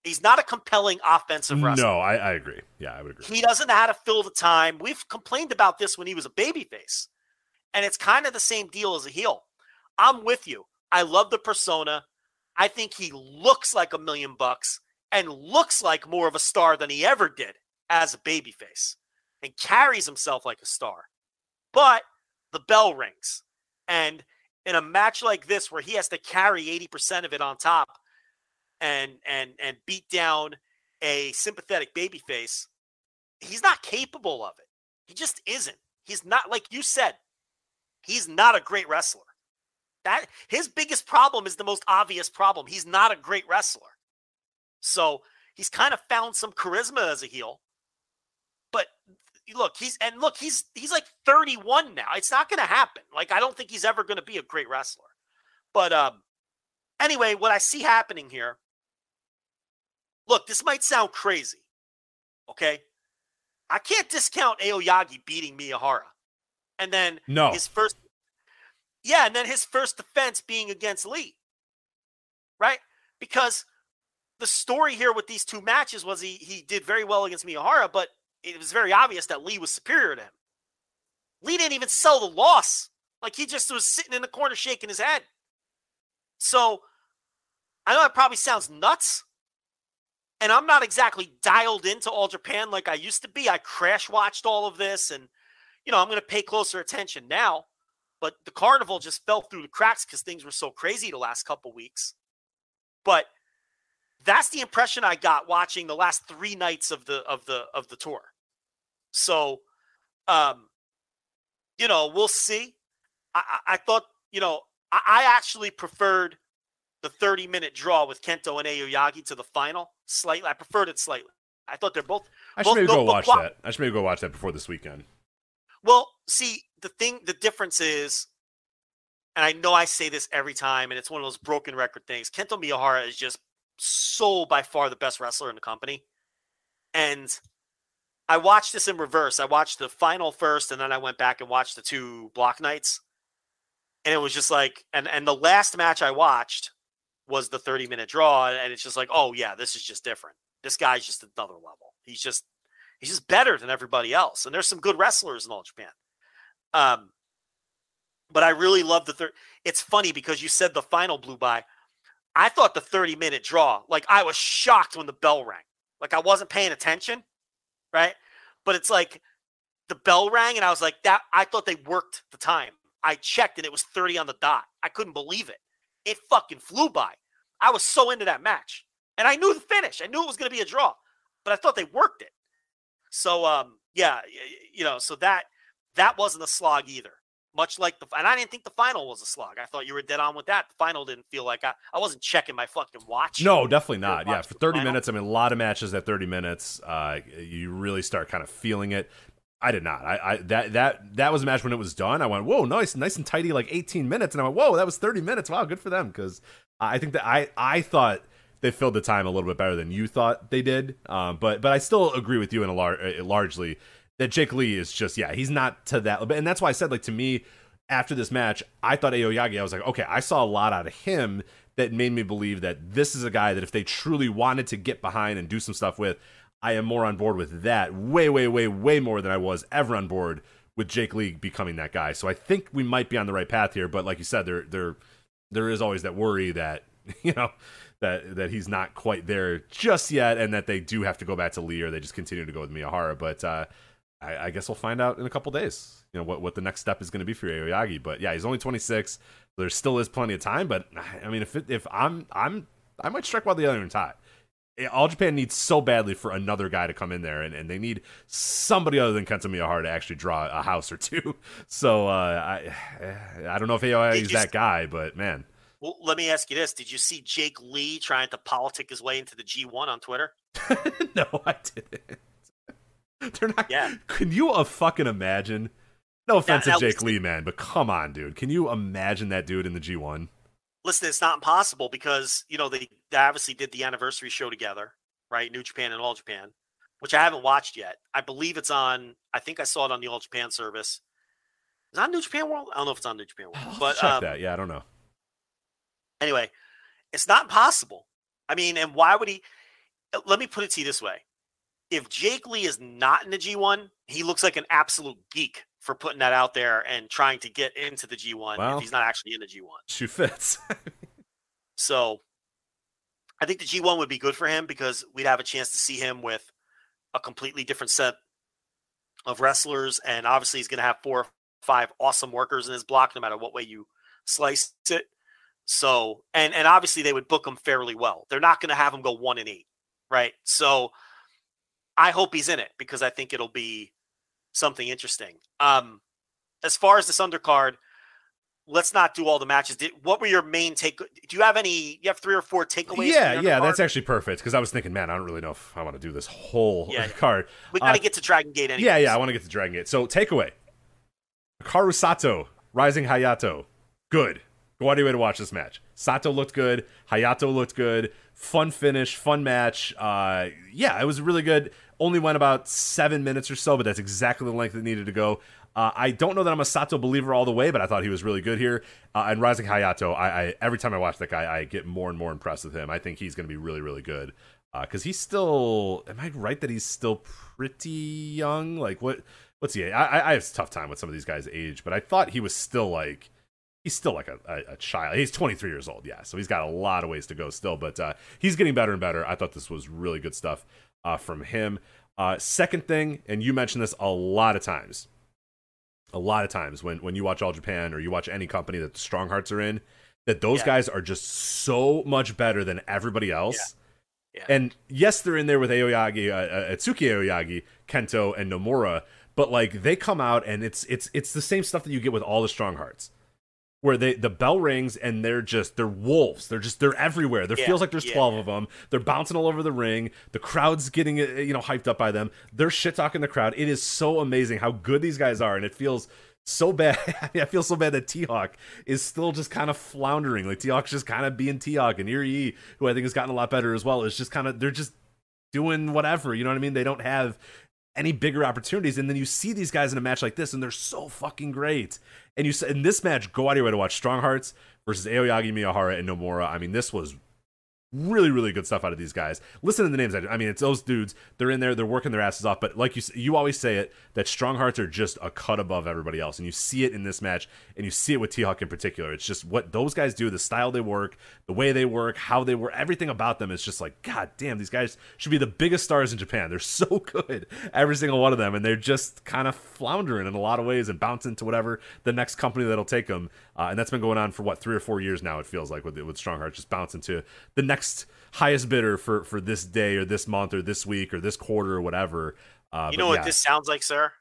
He's not a compelling offensive wrestler. No, I agree. Yeah, I would agree. He doesn't know how to fill the time. We've complained about this when he was a babyface, and it's kind of the same deal as a heel. I'm with you. I love the persona. I think he looks like $1 million. And looks like more of a star than he ever did as a babyface, and carries himself like a star. But the bell rings. And in a match like this, where he has to carry 80% of it on top and beat down a sympathetic babyface, he's not capable of it. He just isn't. He's not, like you said, he's not a great wrestler. That his biggest problem is the most obvious problem. He's not a great wrestler. So he's kind of found some charisma as a heel, but look, he's like 31 now. It's not going to happen. Like, I don't think he's ever going to be a great wrestler, but anyway, what I see happening here, look, this might sound crazy. Okay. I can't discount Aoyagi beating Miyahara. And then no. his first, Yeah, and then his first defense being against Lee, right? Because the story here with these two matches was he did very well against Miyahara, but it was very obvious that Lee was superior to him. Lee didn't even sell the loss. Like, he just was sitting in the corner shaking his head. So, I know that probably sounds nuts, and I'm not exactly dialed into All Japan like I used to be. I crash-watched all of this, and, you know, I'm going to pay closer attention now. But the carnival just fell through the cracks because things were so crazy the last couple weeks. But that's the impression I got watching the last three nights of the tour. So, you know, we'll see. I thought, you know, I actually preferred the 30-minute draw with Kento and Aoyagi to the final slightly. I preferred it slightly. I thought they're both. I should maybe go watch that. I should maybe go watch that before this weekend. Well, see, the difference is, and I know I say this every time, and it's one of those broken record things, Kento Miyahara is just so by far the best wrestler in the company. And I watched this in reverse. I watched the final first, and then I went back and watched the two block nights. And it was just like, and the last match I watched was the 30-minute draw, and it's just like, oh, yeah, this is just different. This guy's just another level. He's just better than everybody else. And there's some good wrestlers in All Japan. But I really love the third. It's funny because you said the final blew by. I thought the 30-minute draw, like, I was shocked when the bell rang. Like, I wasn't paying attention, right? But it's like the bell rang, and I was like, that. I thought they worked the time. I checked, and it was 30 on the dot. I couldn't believe it. It fucking flew by. I was so into that match. And I knew the finish. I knew it was going to be a draw. But I thought they worked it. So, yeah, you know, so that wasn't a slog either, much like and I didn't think the final was a slog. I thought you were dead on with that. The final didn't feel like I wasn't checking my fucking watch. No, definitely not. Yeah. For 30 minutes. I mean, a lot of matches at 30 minutes, you really start kind of feeling it. I did not. That was a match when it was done. I went, whoa, nice and tidy, like 18 minutes. And I went, whoa, that was 30 minutes. Wow. Good for them. Cause I think that I thought they filled the time a little bit better than you thought they did. But I still agree with you in largely that Jake Lee is just, yeah, he's not to that. And that's why I said, like, to me, after this match, I thought Aoyagi, I was like, okay, I saw a lot out of him that made me believe that this is a guy that if they truly wanted to get behind and do some stuff with, I am more on board with that way more than I was ever on board with Jake Lee becoming that guy. So I think we might be on the right path here. But like you said, there is always that worry that, you know, that he's not quite there just yet, and that they do have to go back to Lee, or they just continue to go with Miyahara. But I guess we'll find out in a couple days, you know, what the next step is going to be for Aoyagi. But yeah, he's only 26. So there still is plenty of time. But I mean, if I might strike while the iron's hot. All Japan needs so badly for another guy to come in there, and they need somebody other than Kento Miyahara to actually draw a house or two. So I don't know if Aoyagi is that guy, but man. Well, let me ask you this. Did you see Jake Lee trying to politic his way into the G1 on Twitter? No, I didn't. They're not. Yeah. Can you fucking imagine? No offense to Jake Lee, man, but come on, dude. Can you imagine that dude in the G1? Listen, it's not impossible because, you know, they obviously did the anniversary show together, right? New Japan and All Japan, which I haven't watched yet. I believe it's on, I think I saw it on the All Japan service. Is it on New Japan World? I don't know if it's on New Japan World. I'll but check that. Yeah, I don't know. Anyway, it's not possible. I mean, and why would he? Let me put it to you this way. If Jake Lee is not in the G1, he looks like an absolute geek for putting that out there and trying to get into the G1 if he's not actually in the G1. Shoe fits. So I think the G1 would be good for him because we'd have a chance to see him with a completely different set of wrestlers. And obviously he's going to have 4 or 5 awesome workers in his block, no matter what way you slice it. So, and obviously they would book him fairly well. They're not going to have him go 1-8, right? So I hope he's in it because I think it'll be something interesting. As far as this undercard, let's not do all the matches. What were your main take? Do you have any, you have 3 or 4 takeaways? Yeah. That's actually perfect. Cause I was thinking, man, I don't really know if I want to do this whole card. We got to get to Dragon Gate anyway. Yeah. I want to get to Dragon Gate. So takeaway, Hikaru Sato, Rising Hayato. Good. What a way to watch this match. Sato looked good. Hayato looked good. Fun finish, fun match. Yeah, it was really good. Only went about 7 minutes or so, but that's exactly the length it needed to go. I don't know that I'm a Sato believer all the way, but I thought he was really good here. And Rising Hayato, I every time I watch that guy, I get more and more impressed with him. I think he's going to be really, really good. Because he's still, am I right that he's still pretty young? Like, what's he? I have a tough time with some of these guys' age, but I thought he was still like, he's still like a child. He's 23 years old, yeah. So he's got a lot of ways to go still, but he's getting better and better. I thought this was really good stuff from him. Second thing, and you mentioned this a lot of times. A lot of times when you watch All Japan or you watch any company that the Strong Hearts are in, that those guys are just so much better than everybody else. Yeah. And yes, they're in there with Aoyagi, Atsuki Aoyagi, Kento, and Nomura, but like they come out and it's the same stuff that you get with all the Strong Hearts, where the bell rings and they're wolves. They're everywhere. There feels like there's 12 of them. They're bouncing all over the ring. The crowd's getting, hyped up by them. They're shit talking the crowd. It is so amazing how good these guys are. And it feels so bad. I feel so bad that T-Hawk is still just kind of floundering. Like T-Hawk's just kind of being T-Hawk, and Irie, who I think has gotten a lot better as well, is just kind of, they're just doing whatever. You know what I mean? They don't have any bigger opportunities, and then you see these guys in a match like this, and they're so fucking great. And you said in this match, go out of your way to watch Strong Hearts versus Aoyagi, Miyahara, and Nomura. I mean, this was really, really good stuff out of these guys. Listen to the names. I mean, it's those dudes. They're in there. They're working their asses off. But like you always say it, that Strong Hearts are just a cut above everybody else, and you see it in this match, and you see it with T-Hawk in particular. It's just what those guys do, the style they work, the way they work, how they work, everything about them is just like, god damn, these guys should be the biggest stars in Japan. They're so good, every single one of them, and they're just kind of floundering in a lot of ways and bouncing to whatever the next company that'll take them. And that's been going on for, 3 or 4 years now, it feels like, with Strong Hearts just bouncing to the next highest bidder for this day or this month or this week or this quarter or whatever. You know what this sounds like, sir?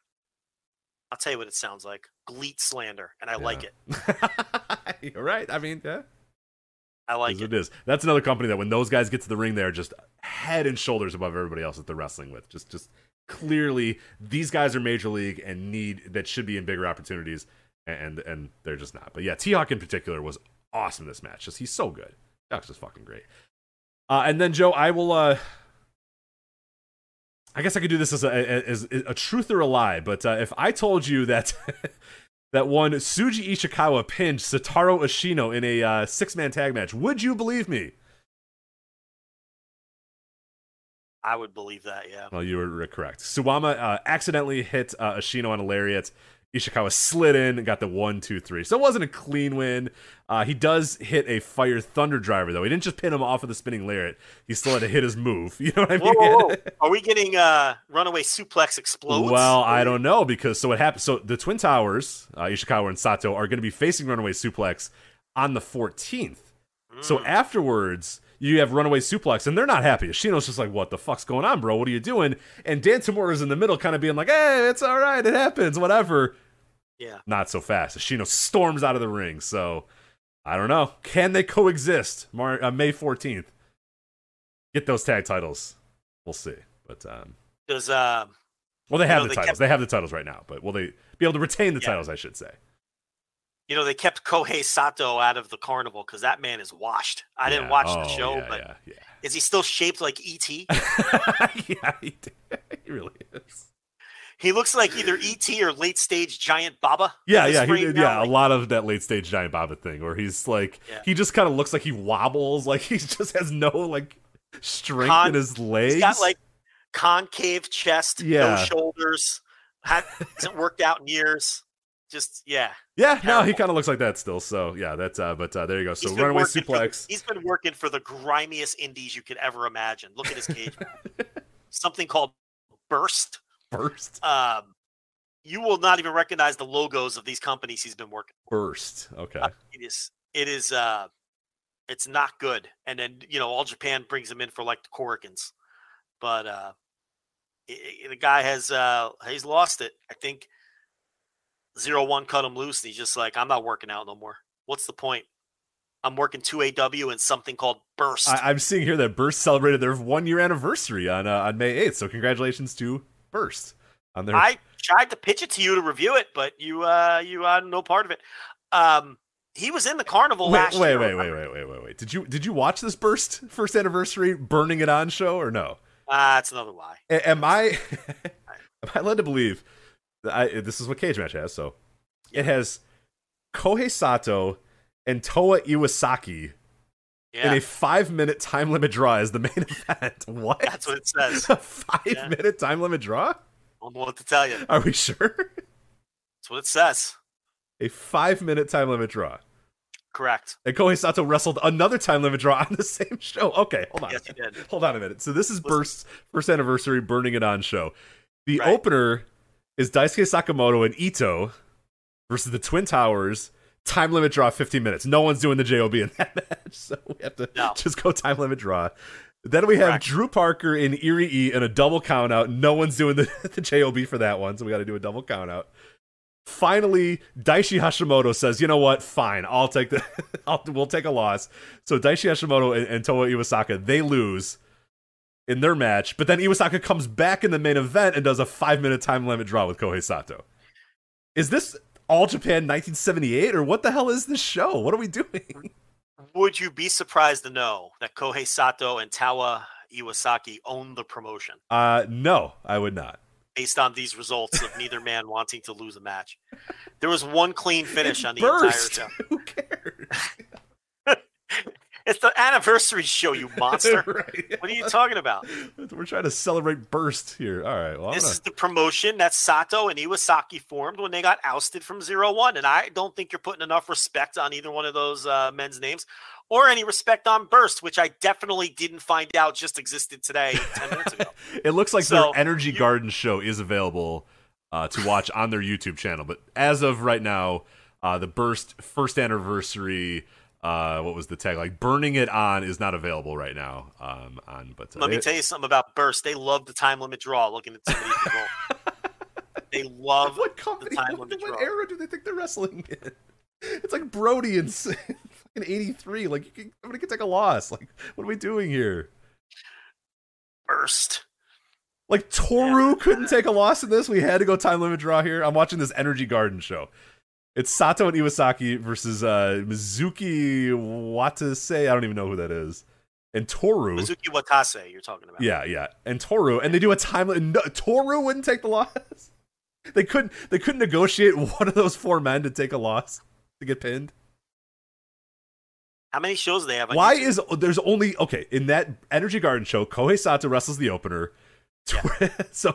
I'll tell you what it sounds like. Gleet slander, and I like it. You're right. I mean, yeah. I like it. It is. That's another company that when those guys get to the ring, they're just head and shoulders above everybody else that they're wrestling with. Just clearly, these guys are major league and should be in bigger opportunities. And they're just not. But yeah, T-Hawk in particular was awesome this match. He's so good. T-Hawk's just fucking great. And then Joe, I will. I guess I could do this as a truth or a lie. But if I told you that that one Shuji Ishikawa pinned Satoru Ishino in a 6-man tag match, would you believe me? I would believe that. Yeah. Well, you were correct. Suwama accidentally hit Ishino on a lariat. Ishikawa slid in and got the 1-2-3. So it wasn't a clean win. He does hit a fire thunder driver, though. He didn't just pin him off of the spinning lariat. He still had to hit his move. You know what I mean? Whoa. Are we getting runaway suplex explodes? Well, I don't know, because so what happened. So the Twin Towers, Ishikawa and Sato, are going to be facing Runaway Suplex on the 14th. So afterwards, you have Runaway Suplex, and they're not happy. Ishino's just like, what the fuck's going on, bro? What are you doing? And Dan Tamura's in the middle kind of being like, hey, it's all right. It happens. Whatever. Yeah. Not so fast. Ishino storms out of the ring. So, I don't know. Can they coexist? May 14th. Get those tag titles. We'll see. But does well, they have the titles. They have the titles right now. But will they be able to retain the titles? I should say. You know, they kept Kohei Sato out of the carnival because that man is washed. I didn't watch the show, but is he still shaped like E.T.? Yeah, he really is. He looks like either E.T. or late-stage Giant Baba. A lot of that late-stage Giant Baba thing, where he's like, he just kind of looks like he wobbles, like he just has no like strength in his legs. He's got like concave chest, no shoulders, hasn't worked out in years. Just terrible. No, he kind of looks like that still. So yeah, that's but there you go. So Runaway Suplex. He's been working for the grimiest indies you could ever imagine. Look at his cage. Something called Burst. You will not even recognize the logos of these companies he's been working for. Burst. Okay. It's not good. And then, All Japan brings him in for like the Korokins. But the guy has he's lost it. I think 0-1 cut him loose, and he's just like, I'm not working out no more. What's the point? I'm working 2AW and something called Burst. I'm seeing here that Burst celebrated their 1-year anniversary on May 8th. So congratulations to Burst on their. I tried to pitch it to you to review it, but you are no part of it. He was in the carnival last year. Wait. Did you watch this first anniversary Burning It On show or no? That's another lie. Am I led to believe that this is what Cage Match has? So it has Kohei Sato and Toa Iwasaki in a 5-minute time limit draw as the main event. What? That's what it says. A 5-minute time limit draw? I don't know what to tell you. Are we sure? That's what it says. A 5-minute time limit draw. Correct. And Kohei Sato wrestled another time limit draw on the same show. Okay, hold on. Yes, he did. Hold on a minute. So this is Burst's first anniversary Burning It On show. The opener is Daisuke Sakamoto and Ito versus the Twin Towers. Time limit draw, 15 minutes. No one's doing the JOB in that match, so we have to just go time limit draw. Then we have Drew Parker and Irie in a double count out. No one's doing the JOB for that one, so we got to do a double count out. Finally, Daishi Hashimoto says, "You know what? Fine, I'll take the, we'll take a loss." So Daishi Hashimoto and Toa Iwasaki, they lose in their match, but then Iwasaki comes back in the main event and does a 5-minute time limit draw with Kohei Sato. Is this All Japan 1978 or what the hell is this show? What are we doing? Would you be surprised to know that Kohei Sato and Toa Iwasaki own the promotion? No, I would not. Based on these results of neither man wanting to lose a match. There was one clean finish on the entire show. Who cares? It's the anniversary show, you monster. What are you talking about? We're trying to celebrate Burst here. All right. Well, this is the promotion that Sato and Iwasaki formed when they got ousted from 0-1. And I don't think you're putting enough respect on either one of those men's names or any respect on Burst, which I definitely didn't find out just existed today 10 minutes ago. It looks like their Energy Garden show is available to watch on their YouTube channel. But as of right now, the Burst first anniversary, what was the tag? Like Burning It On is not available right now. Let me tell you something about Burst. They love the time limit draw. Looking at some of these people. They love what company, the time limit draw. What era do they think they're wrestling in? It's like Brody in fucking 83. Like somebody could take a loss. Like what are we doing here? Burst. Like Toru couldn't take a loss in this. We had to go time limit draw here. I'm watching this Energy Garden show. It's Sato and Iwasaki versus Mizuki Watase. I don't even know who that is. And Toru. Mizuki Watase you're talking about. Yeah. And Toru. And they do a time limit. No, Toru wouldn't take the loss. They couldn't negotiate one of those four men to take a loss to get pinned. How many shows do they have? Why is there's only in that Energy Garden show? Kohei Sato wrestles the opener. Yeah. So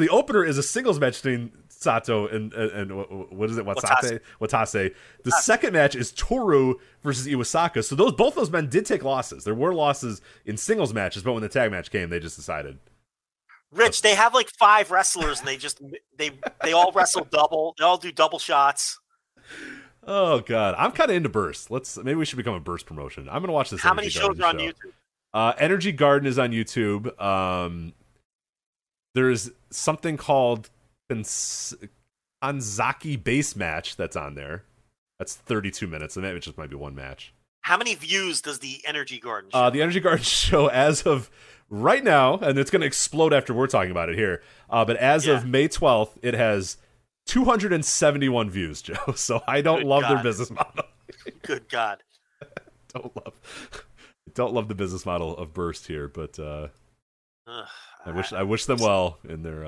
the opener is a singles match between Sato and what is it? Watase. The second match is Toru versus Iwasaki. So both those men did take losses. There were losses in singles matches, but when the tag match came, they just decided. Rich, they have like 5 wrestlers, and they all wrestle double. They all do double shots. Oh God, I'm kind of into Burst. Maybe we should become a Burst promotion. I'm gonna watch this. How many shows are on YouTube? Energy Garden is on YouTube. There's something called Anzaki Base Match that's on there. That's 32 minutes, and that just might be one match. How many views does the Energy Garden show? The Energy Garden show, as of right now, and it's going to explode after we're talking about it here, but as of May 12th, it has 271 views, Joe. So I don't love their business model. Good God. Don't love the business model of Burst here, but I wish them well in their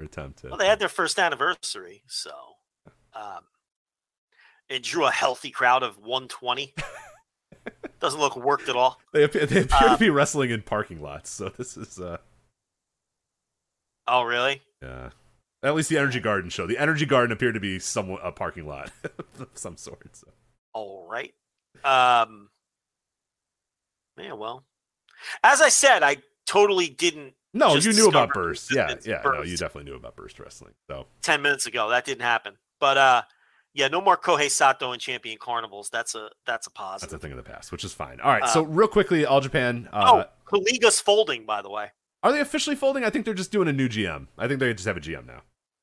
attempt to. Well, they had their first anniversary, so it drew a healthy crowd of 120. Doesn't look worked at all. They appear to be wrestling in parking lots, so this is. Oh really? Yeah. At least the Energy Garden show. The Energy Garden appeared to be somewhat a parking lot of some sort. So. All right. Yeah, well, as I said, I totally didn't. No, you knew about Burst. Yeah. Burst. No, you definitely knew about Burst wrestling. So 10 minutes ago, that didn't happen. But no more Kohei Sato and Champion Carnivals. That's a positive. That's a thing of the past, which is fine. All right, so real quickly, All Japan. Kaliga's folding, by the way. Are they officially folding? I think they're just doing a new GM. I think they just have a GM now.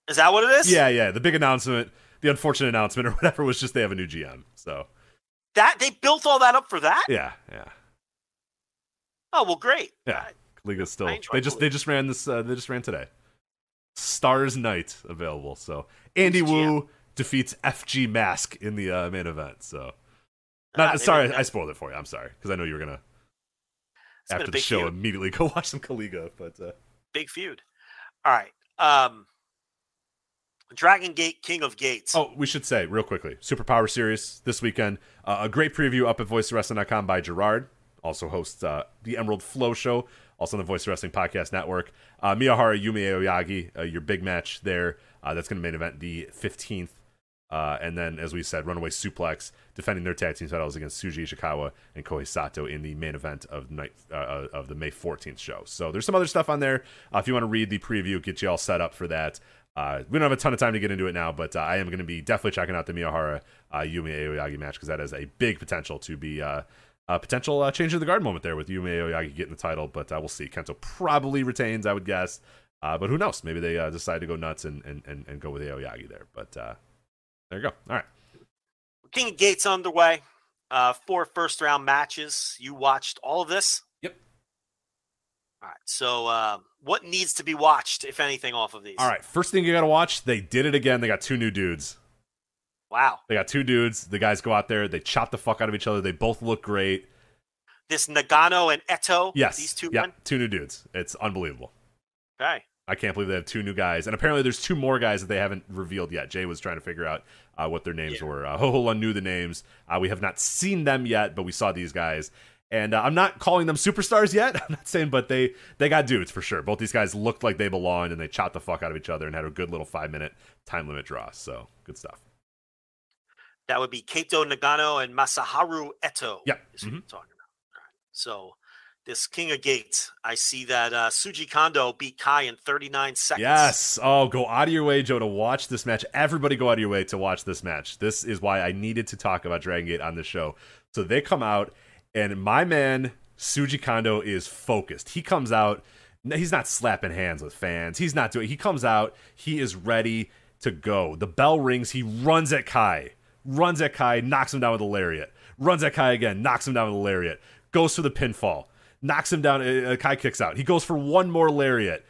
Is that what it is? Yeah. The big announcement, the unfortunate announcement or whatever, was just they have a new GM. So that they built all that up for that? Yeah. Oh well, great. Yeah, Kaliga's still. They just ran this. They just ran today. Stars Night available. So Andy Woo, defeats FG Mask in the main event. So, I spoiled it for you. I'm sorry, because I know you were gonna after the show feud. Immediately go watch some Kaliga, but big feud. All right. Dragon Gate, King of Gates. Oh, we should say real quickly, Superpower Series this weekend. A great preview up at voiceofwrestling.com by Gerard, also hosts the Emerald Flow Show, also on the Voice of Wrestling Podcast Network. Miyahara, Yuma Aoyagi, your big match there. That's going to main event the 15th. And then, as we said, Runaway Suplex defending their tag team titles against Shuji Ishikawa and Kohei Sato in the main event of the May 14th show. So there's some other stuff on there. If you want to read the preview, get you all set up for that. We don't have a ton of time to get into it now, but I am going to be definitely checking out the Miyahara Yuma Aoyagi match, because that is a big potential to be a potential change of the guard moment there with Yuma Aoyagi getting the title. But we'll see. Kento probably retains, I would guess. But who knows? Maybe they decide to go nuts and go with Aoyagi there. But there you go. All right. King of Gates underway. 4 first-round matches. You watched all of this? Yep. All right. So what needs to be watched, if anything, off of these? All right. First thing you got to watch, they did it again. They got 2 new dudes. Wow. They got 2 dudes. The guys go out there. They chop the fuck out of each other. They both look great. This Nagano and Eto? Yes. These 2 men? 2 new dudes. It's unbelievable. Okay. I can't believe they have 2 new guys. And apparently there's 2 more guys that they haven't revealed yet. Jay was trying to figure out what their names were. Hoholun knew the names. We have not seen them yet, but we saw these guys. And I'm not calling them superstars yet. I'm not saying, but they got dudes for sure. Both these guys looked like they belonged, and they chopped the fuck out of each other and had a good little 5-minute time limit draw. So good stuff. That would be Keito Nagano and Masaharu Eto. Yeah. Is what we're talking about. All right. So this King of Gates, I see that Shuji Kondo beat Kai in 39 seconds. Yes. Oh, go out of your way, Joe, to watch this match. Everybody go out of your way to watch this match. This is why I needed to talk about Dragon Gate on this show. So they come out, and my man, Shuji Kondo, is focused. He comes out. He's not slapping hands with fans. He's not doing it. He comes out. He is ready to go. The bell rings. He runs at Kai. Runs at Kai, knocks him down with a lariat. Runs at Kai again, knocks him down with a lariat. Goes for the pinfall. Knocks him down. Kai kicks out. He goes for one more lariat.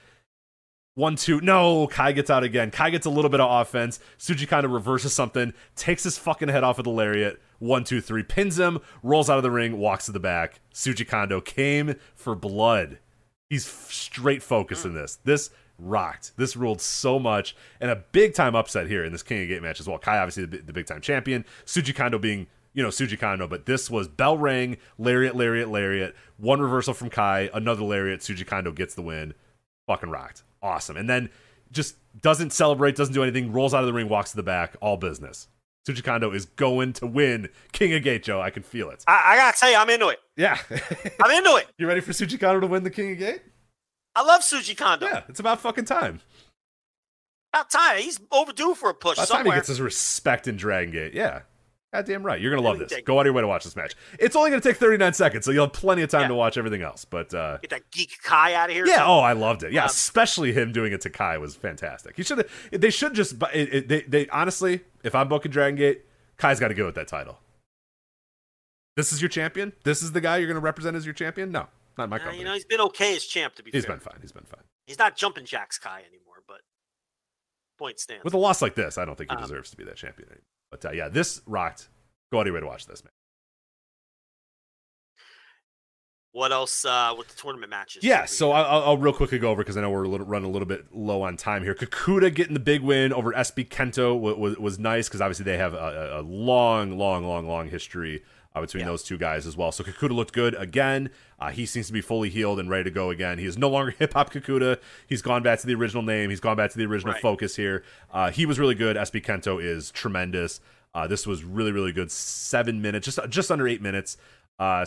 1, 2. No, Kai gets out again. Kai gets a little bit of offense. Shuji Kondo reverses something. Takes his fucking head off of the lariat. 1, 2, 3. Pins him. Rolls out of the ring. Walks to the back. Shuji Kondo came for blood. He's straight focused in this. This rocked. This ruled so much. And a big-time upset here in this King of Gate match as well. Kai, obviously, the big-time champion. Shuji Kondo being... Shuji Kondo, but this was bell rang, lariat, lariat, lariat, one reversal from Kai, another lariat, Shuji Kondo gets the win. Fucking rocked. Awesome. And then just doesn't celebrate, doesn't do anything, rolls out of the ring, walks to the back, all business. Shuji Kondo is going to win King of Gate, Joe. I can feel it. I gotta tell you, I'm into it. Yeah. I'm into it. You ready for Shuji Kondo to win the King of Gate? I love Shuji Kondo. Yeah, it's about fucking time. About time. He's overdue for a push somewhere. About time he gets his respect in Dragon Gate. Yeah. Goddamn right. You're going to love this. Go out of your way to watch this match. It's only going to take 39 seconds, so you'll have plenty of time to watch everything else. But get that geek Kai out of here. Yeah, I loved it. Yeah, especially him doing it to Kai was fantastic. He should. They should just... They honestly, if I'm booking Dragon Gate, Kai's got to go with that title. This is your champion? This is the guy you're going to represent as your champion? No, not my company. He's been okay as champ, to be fair. He's been fine. He's not jumping jacks Kai anymore, but point stands. With a loss like this, I don't think he deserves to be that champion anymore. But yeah, this rocked. Go out of your way to watch this, man. What else with the tournament matches? Yeah, so I'll real quickly go over, because I know we're running a little bit low on time here. Kakuta getting the big win over SB Kento was nice, because obviously they have a long history between those 2 guys as well. So Kakuta looked good again. He seems to be fully healed and ready to go again. He is no longer Hip-Hop Kakuta. He's gone back to the original name. He's gone back to the original focus here. He was really good. SB Kento is tremendous. This was really, really good. 7 minutes, just under 8 minutes.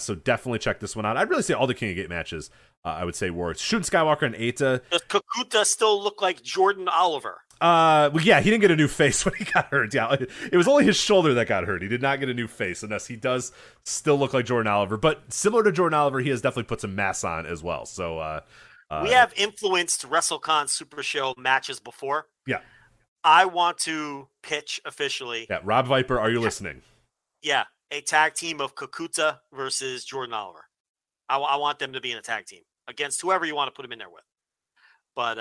So definitely check this one out. I'd really say all the King of Gate matches, I would say, were Shun Skywalker and Eita. Does Kakuta still look like Jordan Oliver? Well, yeah, he didn't get a new face when he got hurt. Yeah, it was only his shoulder that got hurt. He did not get a new face, unless he does still look like Jordan Oliver. But similar to Jordan Oliver, he has definitely put some mass on as well. So we have influenced WrestleCon Super Show matches before. Yeah. I want to pitch officially. Yeah, Rob Viper, are you listening? Yeah. A tag team of Kakuta versus Jordan Oliver. I want them to be in a tag team against whoever you want to put them in there with. But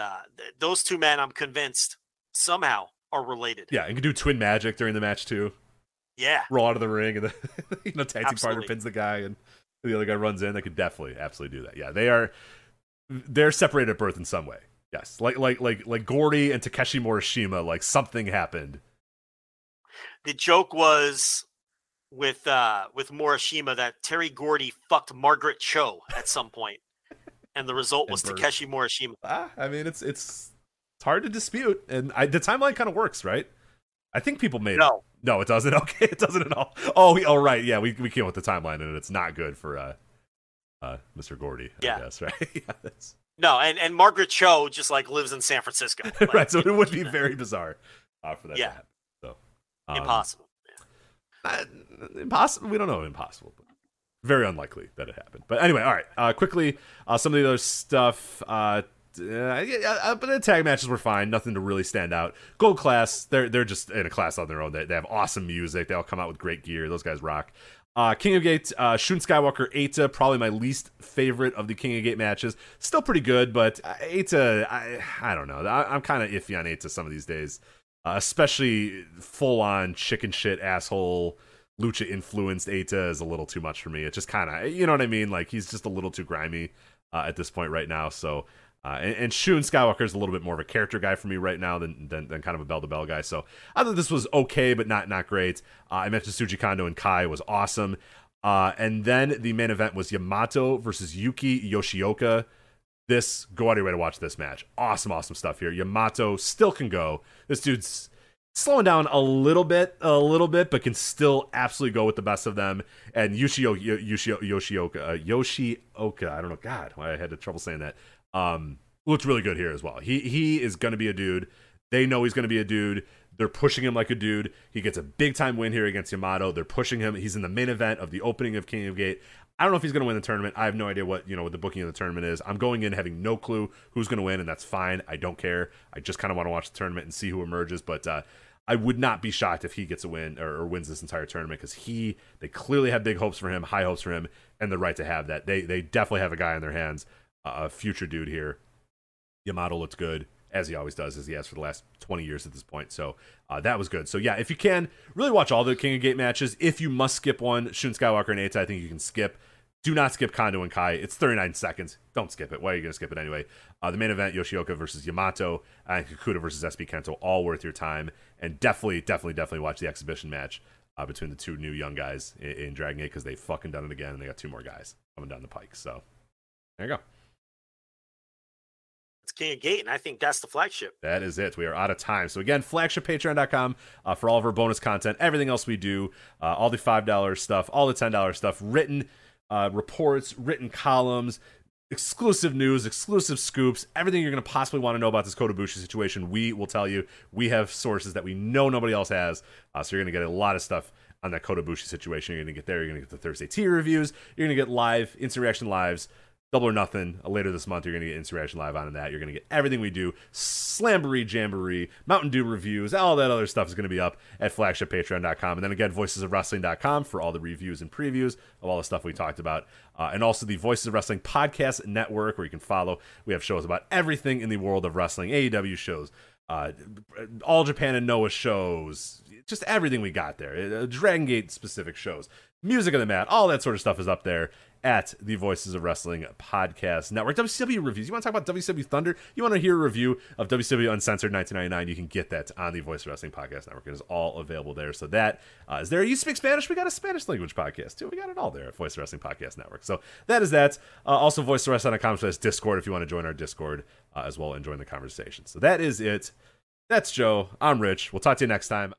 those 2 men, I'm convinced somehow are related. Yeah, you can do twin magic during the match too. Yeah, roll out of the ring and the tag team partner pins the guy and the other guy runs in. They could absolutely do that. Yeah, they're separated at birth in some way. Yes, like Gordy and Takeshi Morishima. Like something happened. The joke was with Morishima that Terry Gordy fucked Margaret Cho at some point, and the result was Takeshi Morishima. I mean, it's hard to dispute, and the timeline kind of works, right? I think people made it. No, it doesn't. Okay, it doesn't at all. Oh, right. Yeah, we came up with the timeline, and it's not good for Mr. Gordy, I guess, right? Yeah, no, and Margaret Cho just, lives in San Francisco. Like, right, so it would be very bizarre for that to happen. So, impossible. Yeah. Impossible? We don't know impossible, but very unlikely that it happened. But anyway, all right, quickly, some of the other stuff. But the tag matches were fine. Nothing to really stand out. Gold Class, they're just in a class on their own. They have awesome music. They all come out with great gear. Those guys rock. King of Gate, Shun Skywalker, Eita, probably my least favorite of the King of Gate matches. Still pretty good, but Eita, I don't know. I'm kind of iffy on Eita some of these days, especially full-on chicken shit asshole lucha-influenced Eita is a little too much for me. It's just kind of, you know what I mean? Like, he's just a little too grimy at this point right now, so... and Shun Skywalker is a little bit more of a character guy for me right now than kind of a bell-to-bell guy. So I thought this was okay, but not great. I mentioned Shuji Kondo and Kai was awesome. And then the main event was Yamato versus Yuki Yoshioka. This, go out of your way to watch this match. Awesome stuff here. Yamato still can go. This dude's slowing down a little bit, but can still absolutely go with the best of them. And Yoshioka, I don't know. God, I had trouble saying that. Looks really good here as well. He is going to be a dude. They know he's going to be a dude. They're pushing him like a dude. He gets a big time win here against Yamato. They're pushing him. He's in the main event of the opening of King of Gate. I don't know if he's going to win the tournament. I have no idea what the booking of the tournament is. I'm going in having no clue who's going to win, and that's fine. I don't care. I just kind of want to watch the tournament and see who emerges. But I would not be shocked if he gets a win or wins this entire tournament because they clearly have big hopes for him, high hopes for him, and the right to have that. They definitely have a guy in their hands. A future dude here. Yamato looked good, as he always does, as he has for the last 20 years at this point. So that was good. So yeah, if you can, really watch all the King of Gate matches. If you must skip one, Shun Skywalker and Eita, I think you can skip. Do not skip Kondo and Kai. It's 39 seconds. Don't skip it. Why are you going to skip it anyway? The main event, Yoshioka versus Yamato, and Kakuta versus SB Kento, all worth your time. And definitely watch the exhibition match between the two new young guys in Dragon Gate because they've fucking done it again, and they got two more guys coming down the pike. So there you go. King of Gate, and I think that's the flagship. That is it. We are out of time. So again, flagship patreon.com for all of our bonus content, everything else we do, all the $5 stuff, all the $10 stuff, written reports, written columns, exclusive news, exclusive scoops, everything you're going to possibly want to know about this Kota Ibushi situation. We will tell you. We have sources that we know nobody else has, so you're going to get a lot of stuff on that Kota Ibushi situation. You're going to get there. You're going to get the Thursday tier reviews. You're going to get live instant reaction lives. Double or Nothing later this month. You're going to get Insurrection Live on that. You're going to get everything we do. Slamboree, Jamboree, Mountain Dew reviews, all that other stuff is going to be up at flagshippatreon.com. And then again, voicesofwrestling.com for all the reviews and previews of all the stuff we talked about. And also the Voices of Wrestling podcast network where you can follow. We have shows about everything in the world of wrestling. AEW shows, All Japan and Noah shows, just everything we got there. Dragon Gate specific shows, music on the mat, all that sort of stuff is up there at the Voices of Wrestling podcast network. WCW reviews. You want to talk about WCW Thunder? You want to hear a review of WCW Uncensored 1999? You can get that on the Voices of Wrestling podcast network. It is all available there. So that is there. You speak Spanish? We got a Spanish language podcast too. We got it all there at Voices of Wrestling podcast network. So that is that. Also, voicesofwrestling.com/discord if you want to join our Discord as well and join the conversation. So that is it. That's Joe. I'm Rich. We'll talk to you next time.